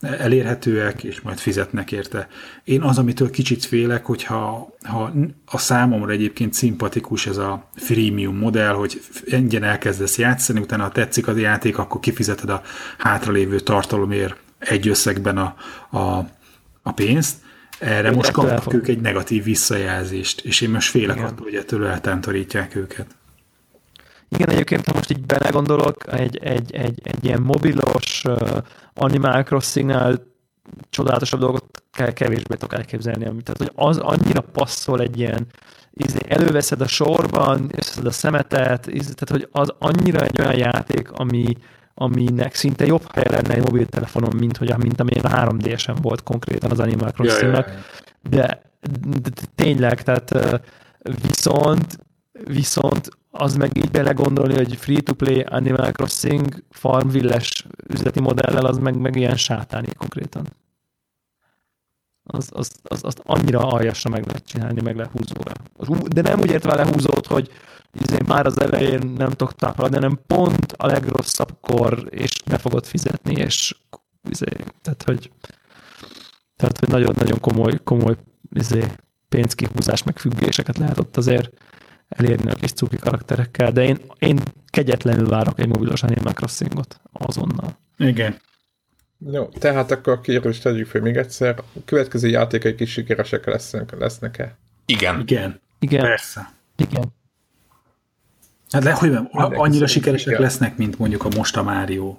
Elérhetőek, és majd fizetnek érte. Én az, amitől kicsit félek, hogyha ha a számomra egyébként szimpatikus ez a freemium modell, hogy ingyen elkezdesz játszani, utána ha tetszik a játék, akkor kifizeted a hátralévő tartalomért egy összegben a, a a pénzt, erre én most kapnak ők egy negatív visszajelzést, és én most félek attól, hogy ettől eltántorítják őket. Igen, egyébként, ha most így belegondolok, egy, egy, egy, egy ilyen mobilos uh, Animal Crossing-nál csodálatosabb dolgot kell kevésbé tudok elképzelni, amit, tehát, hogy az annyira passzol egy ilyen, ízni, előveszed a sorban, összeszed a szemetet, ízni, tehát, hogy az annyira egy olyan játék, ami aminek szinte jobb helye lenne egy mobiltelefonon, mint, hogy, mint amilyen a három dé-sen volt konkrétan az Animal Crossing-nak. Ja, ja, ja. De, de, de tényleg, tehát viszont viszont az meg így belegondolni, hogy free-to-play Animal Crossing farmvilles üzleti modellel, az meg, meg ilyen sátáni konkrétan. Azt az, az, az annyira aljasra meg lehet csinálni, meg lehúzóra. De nem úgy értve lehúzót, hogy már az elején nem tudok táplálni, hanem pont a legrosszabbkor, és ne fogod fizetni, és izé, tehát, hogy tehát, hogy nagyon-nagyon komoly, komoly izé, pénzkihúzás, meg függéseket lehet ott azért elérni a kis cuki karakterekkel, de én, én kegyetlenül várok egy mobilos Animal Crossingot azonnal. Igen. Jó, tehát akkor kérdés tegyük fel még egyszer. A következő játékai kis sikeresek lesznek, lesznek-e? Igen. Igen. Igen. Persze. Igen. Hát le, hogy nem, annyira sikeresek igen. lesznek, mint mondjuk a most a Mario.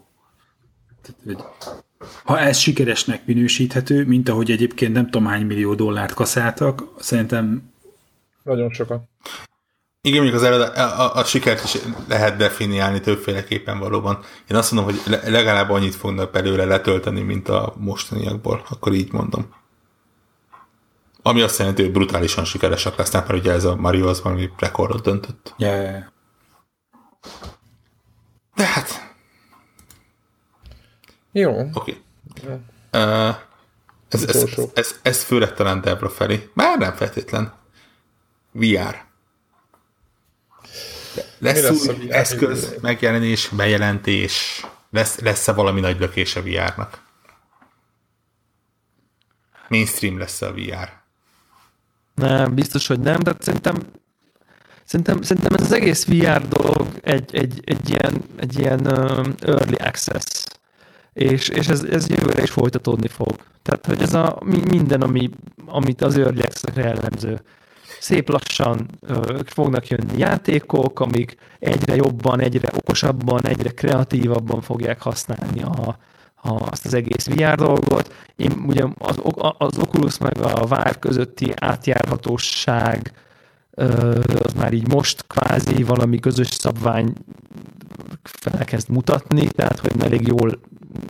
Ha ez sikeresnek minősíthető, mint ahogy egyébként nem tudom hány millió dollárt kaszáltak, szerintem... Nagyon sokan. Igen, mondjuk az előad, a, a, a sikert is lehet definiálni többféleképpen valóban. Én azt mondom, hogy le, legalább annyit fognak belőle letölteni, mint a mostaniakból, akkor így mondom. Ami azt jelenti, hogy brutálisan sikeresek lesznek, mert ugye ez a Mario az valami rekordot döntött. Yeah. De hát... Jó. Oké. Okay. Uh, ez, ez, ez, ez, ez főleg talán Debra felé. Már nem feltétlen. vé er. Lesz, lesz új eszköz, megjelenés, bejelentés, lesz, lesz-e valami nagy lökés a vé er-nak? Mainstream lesz a vé er? Nem, biztos, hogy nem, de szerintem szerintem, szerintem ez az egész vé er dolog egy, egy, egy ilyen, egy ilyen early access, és, és ez, ez jövőre is folytatódni fog. Tehát, hogy ez a, minden, ami, amit az early access-re jellemző. Szép lassan ö, fognak jönni játékok, amik egyre jobban, egyre okosabban, egyre kreatívabban fogják használni a, a, azt az egész vé er dolgot. Én ugye az, az Oculus meg a Vive közötti átjárhatóság ö, az már így most kvázi valami közös szabvány felkezd mutatni, tehát hogy elég jól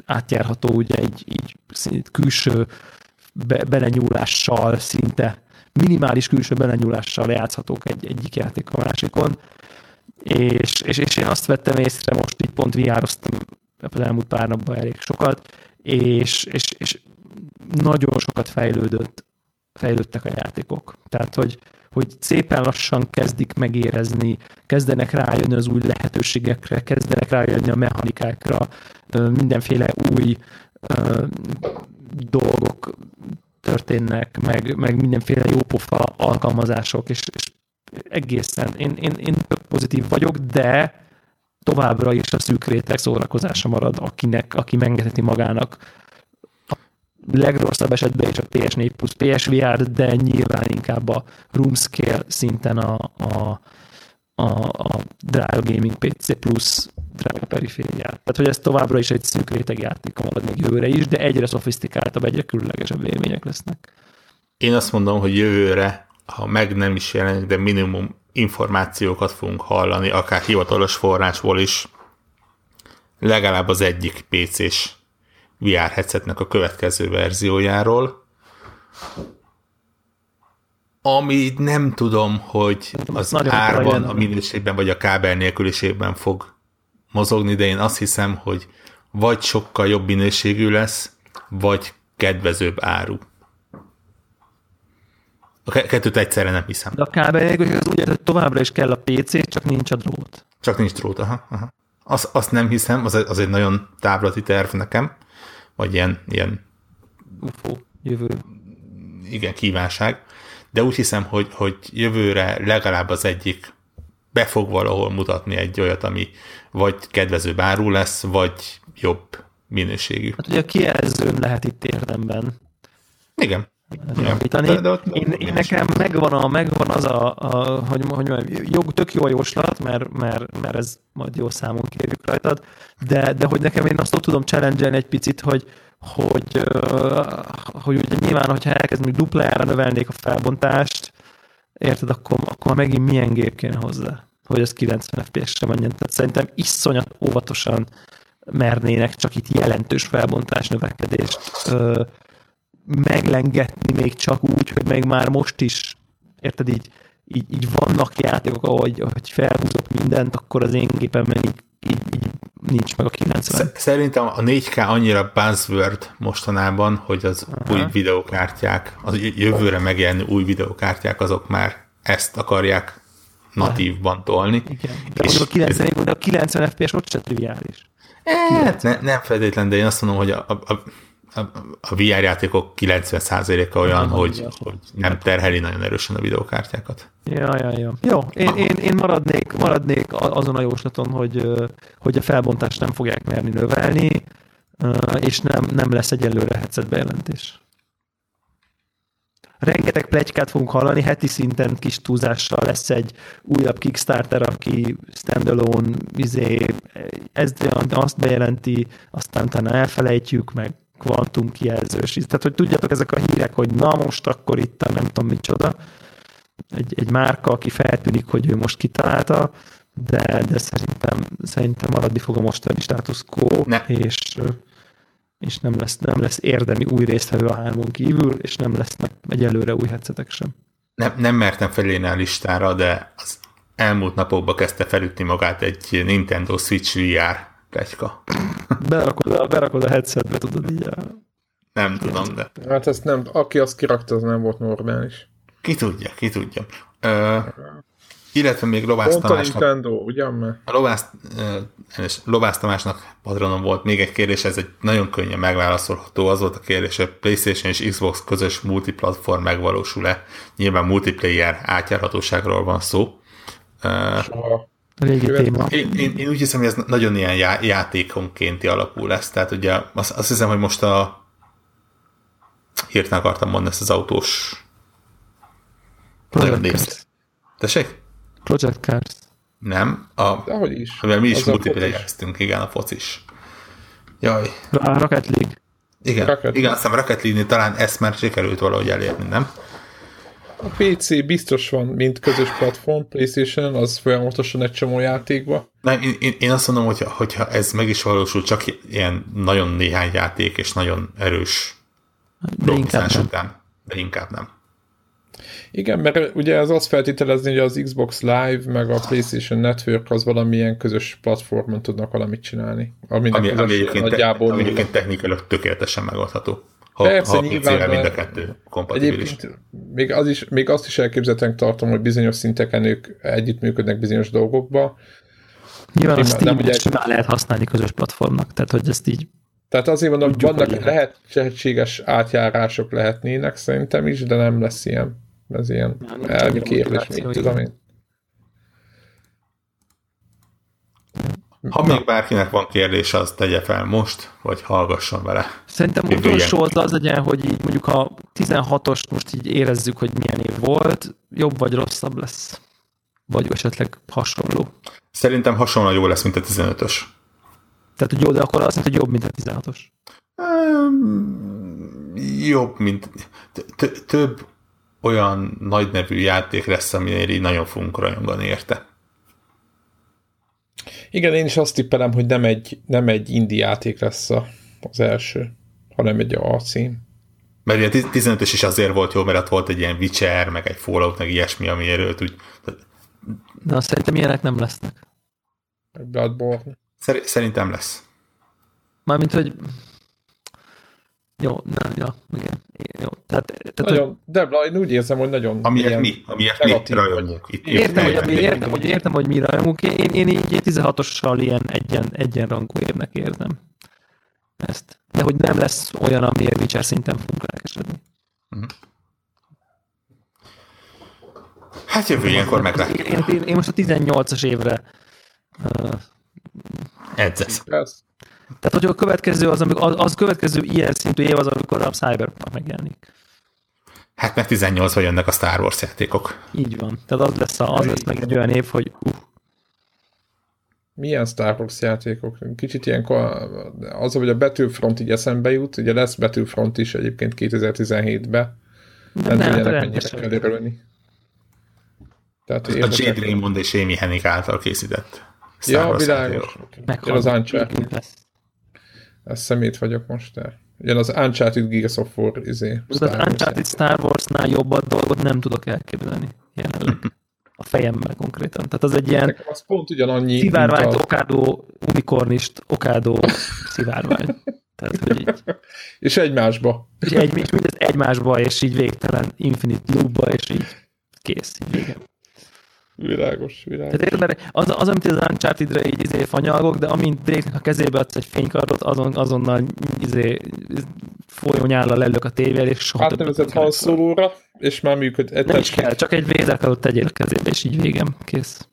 átjárható ugye így, így külső be, belenyúlással szinte minimális külső belenyúlással játszhatók egy, egyik játék a másikon, és, és, és én azt vettem észre, most így pont vé er-oztam az elmúlt pár napban elég sokat, és, és, és nagyon sokat fejlődött, fejlődtek a játékok. Tehát, hogy, hogy szépen lassan kezdik megérezni, kezdenek rájönni az új lehetőségekre, kezdenek rájönni a mechanikákra, mindenféle új uh, dolgok történnek, meg, meg mindenféle jópofa alkalmazások, és, és egészen én, én, én pozitív vagyok, de továbbra is a szűk réteg szórakozása marad, akinek, aki megengedheti magának a legrosszabb esetben is a pé es négy plusz pé es vé er, de nyilván inkább a room scale szinten a, a, a, a drága gaming pé cé plusz drága perifériát. Tehát, hogy ez továbbra is egy szűk réteg játéka marad még jövőre is, de egyre szofisztikáltabb, egyre különlegesebb élmények lesznek. Én azt mondom, hogy jövőre, ha meg nem is jelenik, de minimum információkat fogunk hallani, akár hivatalos forrásból is, legalább az egyik pé cés vé er headsetnek a következő verziójáról, ami nem tudom, hogy az árban, a minőségben vagy a kábel nélküliségben fog mozogni, de én azt hiszem, hogy vagy sokkal jobb minőségű lesz, vagy kedvezőbb áru. A kettőt egyszerre nem hiszem. De a kábel az úgy, hogy továbbra is kell a pé cé, csak nincs a drót. Csak nincs drót, aha. aha. Azt, azt nem hiszem, az, az egy nagyon távlati terv nekem, vagy ilyen, ilyen ufó, jövő. Igen, kívánság. De úgy hiszem, hogy, hogy jövőre legalább az egyik be fog valahol mutatni egy olyat, ami vagy kedvezőbb áru lesz, vagy jobb minőségű. Hát ugye a kijelzőn lehet itt érdemben. Igen. Igen. De, de ott, én, én nekem megvan, a, megvan az a, a hogy, hogy mondjam, jó, tök jó jóslat, mert, mert, mert ez majd jó számon kérjük rajtad, de, de hogy nekem én azt ott tudom challenge-elni egy picit, hogy hogy, hogy ugye nyilván, hogyha elkezd még duplájára növelnék a felbontást, érted, akkor, akkor megint milyen gép kéne hozzá, hogy az kilencven ef pé es-re menjen. Tehát szerintem iszonyat óvatosan mernének csak itt jelentős felbontás növekedést ö, meglengetni még csak úgy, hogy meg már most is, érted, így, így, így vannak játékok, ahogy, ahogy felhúzok mindent, akkor az én gépemen így, így, így nincs meg a kilencven. Szerintem a négy ká annyira buzzword mostanában, hogy az Aha. új videókártyák, az jövőre megjelenő új videókártyák, azok már ezt akarják natívban tolni. Igen. De és a kilencven, de a kilencven ef pé es ott se triviális. Hát ne, nem feltétlen, de én azt mondom, hogy a, a, a, a vé er játékok kilencven százaléka olyan, hogy, hogy nem terheli nagyon erősen a videókártyákat. Ja, ja, ja. Jó, én, én, én maradnék, maradnék azon a jóslaton, hogy, hogy a felbontást nem fogják merni növelni, és nem, nem lesz egyelőre headset bejelentés. Rengeteg pletykát fogunk hallani, heti szinten kis túlzással lesz egy újabb Kickstarter, aki standalone, izé, ez azt bejelenti, aztán utána elfelejtjük, meg kvantum kijelzős. Tehát, hogy tudjátok, ezek a hírek, hogy na most akkor itt a nem tudom micsoda. Egy, egy márka, aki feltűnik, hogy ő most kitalálta, de, de szerintem, szerintem maradni fog a mostani status quo, és... és nem lesz, nem lesz érdemi új résztvevő a hármon kívül, és nem lesznek egyelőre új headsetek sem. Nem, nem mertem felélni a listára, de az elmúlt napokban kezdte felütni magát egy Nintendo Switch vé er pletyka. Berakod, berakod a headsetbe, tudod így a... Nem tudom, de... Hát ezt nem, aki azt kirakta, az nem volt normális. Ki tudja, ki tudja. Ö, illetve még Lovász Tamásnak... Nintendo, ugyan már? A Lovász... és Lovász Tamásnak patronom volt még egy kérdés, ez egy nagyon könnyen megválaszolható, az volt a kérdés, hogy PlayStation és Xbox közös multiplatform megvalósul-e? Nyilván multiplayer átjárhatóságról van szó. Régi téma. Én, én, én úgy hiszem, hogy ez nagyon ilyen já, játékonkénti alapú lesz, tehát ugye azt, azt hiszem, hogy most a hirtelen akartam mondani ezt az autós Project Cars. Project Cars. Nem, a, is. Amivel mi is multiplayer-eztünk, igen, a focis. Jaj. A Rocket League. Igen, Rocket igen, aztán a Rocket League-nél talán ezt már sikerült valahogy elérni, nem? A pé cé biztos van, mint közös platform, PlayStation, az folyamatosan egy csomó játékba. Nem, én, én, én azt mondom, hogyha, hogyha ez meg is valósul, csak ilyen nagyon néhány játék és nagyon erős dolgozás után. De inkább nem. Igen, mert ugye az azt feltételezni, hogy az Xbox Live meg a PlayStation Network az valamilyen közös platformon tudnak valamit csinálni. Ami, ami egyébként technikailag tökéletesen megoldható. Ha, persze, ha nyilván, mind a kettő kompatibilis. Még, az is, még azt is elképzelhetőnek tartom, hogy bizonyos szinteken ők együttműködnek bizonyos dolgokba. Nyilván a Steam-et simán lehet használni közös platformnak, tehát hogy ezt így... Tehát azért mondom, hogy vannak lehetséges átjárások lehetnének szerintem is, de nem lesz ilyen. Ez ilyen ja, elmi kérdés, mit tudom én. Ha még bárkinek van kérdés, az tegye fel most, vagy hallgasson vele. Szerintem utolsó az az legyen, hogy így mondjuk a tizenhatos most így érezzük, hogy milyen év volt, jobb vagy rosszabb lesz? Vagy esetleg hasonló? Szerintem hasonlóan jó lesz, mint a tizenötös. Tehát, hogy jó, de akkor azt mondja, hogy jobb, mint a tizenhatos. Um, jobb, mint... Több olyan nagy nevű játék lesz, aminél így nagyon fogunk rajongani érte. Igen, én is azt tippelem, hogy nem egy, nem egy indie játék lesz az első, hanem egy a cím. Mert ugye a tizenötös is azért volt jó, mert ott volt egy ilyen Witcher, meg egy Fallout, meg ilyesmi, ami erőt úgy... De azt szerintem ilyenek nem lesznek. Bloodborne. Szer- szerintem lesz. Mármint, hogy... Jó, nem, ja, igen. Jó, tehát, tehát, nagyon, hogy... Dewla, én úgy érzem, hogy nagyon... Amiért mi, amiért mi rajongunk. Értem, értem, értem, hogy, értem, hogy mi rajongunk. Én, én így tizenhatossal ilyen egyen, egyenrangú évnek érzem ezt. De hogy nem lesz olyan, amiért Witcher szinten fogunk lelkesedni. Uh-huh. Hát jövő ilyenkor meglátjuk. Én, én, én most a tizennyolcas évre... Uh, Edzesz. Tehát, hogy a következő az, amikor, az, az következő ilyen szintű év az, amikor a Cyberpunk megjelenik. Hát meg tizennyolcban jönnek a Star Wars játékok. Így van. Tehát az lesz, a, az lesz meg egy olyan év, hogy uh. Milyen Star Wars játékok? Kicsit ilyen az, hogy a Battlefront így eszembe jut, ugye lesz Battlefront is egyébként kétezer-tizenhétben. Nem tudjának mennyire előrölni. A Jade Raymond és Amy Hennig által készített. Ja, világos. Én az Uncharted. Ez szemét vagyok most el. Ugyan az Uncharted Gears of War izé. Az Uncharted Star Warsnál jobbat dolgot nem tudok elképzelni jelenleg. a fejemmel konkrétan. Tehát az egy ilyen az pont ugyanannyi, szivárványt, a... okádó, unikornist, okádó szivárvány. Tehát, hogy így... És egymásba. És egy, mindez egymásba, és így végtelen infinite loopba, és így kész, így vége. Világos, világos. Tehát érted, az, az, amit az Uncharted-re így izé fanyalgok, de amint Drake-nek a kezébe adsz egy fénykardot, azon, azonnal izé folyónyállal elők a tévével, és soha többet. Átnevezett Han Solo-ra, és már működ. Nem is kell, csak egy védelkalot tegyél a kezébe, és így végem, kész.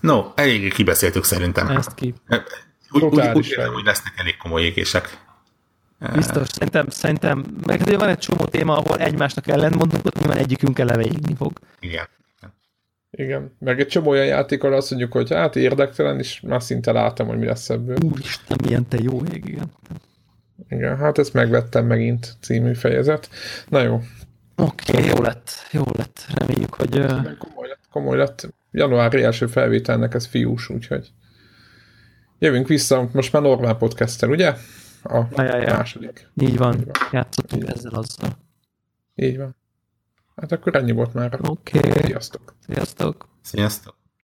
No, eléggé kibeszéltük szerintem. Ezt ki. Úgy, úgy, úgy értem, hogy lesznek elég komoly égések. Biztos, szerintem, szerintem, meg ugye van egy csomó téma, ahol egymásnak ellentmondunk, ott nyilván egyikünk eleve égni fog. Igen. Igen, meg egy csomó olyan játék, ahol azt mondjuk, hogy hát érdektelen, és már szinte láttam, hogy mi lesz ebből. Úristen, milyen te jó ég, igen. Igen, hát ezt megvettem megint című fejezet. Na jó. Oké, okay, jó lett, jó lett, reméljük, hogy... Komoly lett, komoly lett. Januári első felvételnek ez fiús, úgyhogy... Jövünk vissza, most már normál podcasttel, ugye? A Ajaj, második. Így van, így van. Játszottunk így ezzel azzal. Így van. Hát akkor ennyi volt már. Oké. Okay. Sziasztok. Sziasztok. Sziasztok.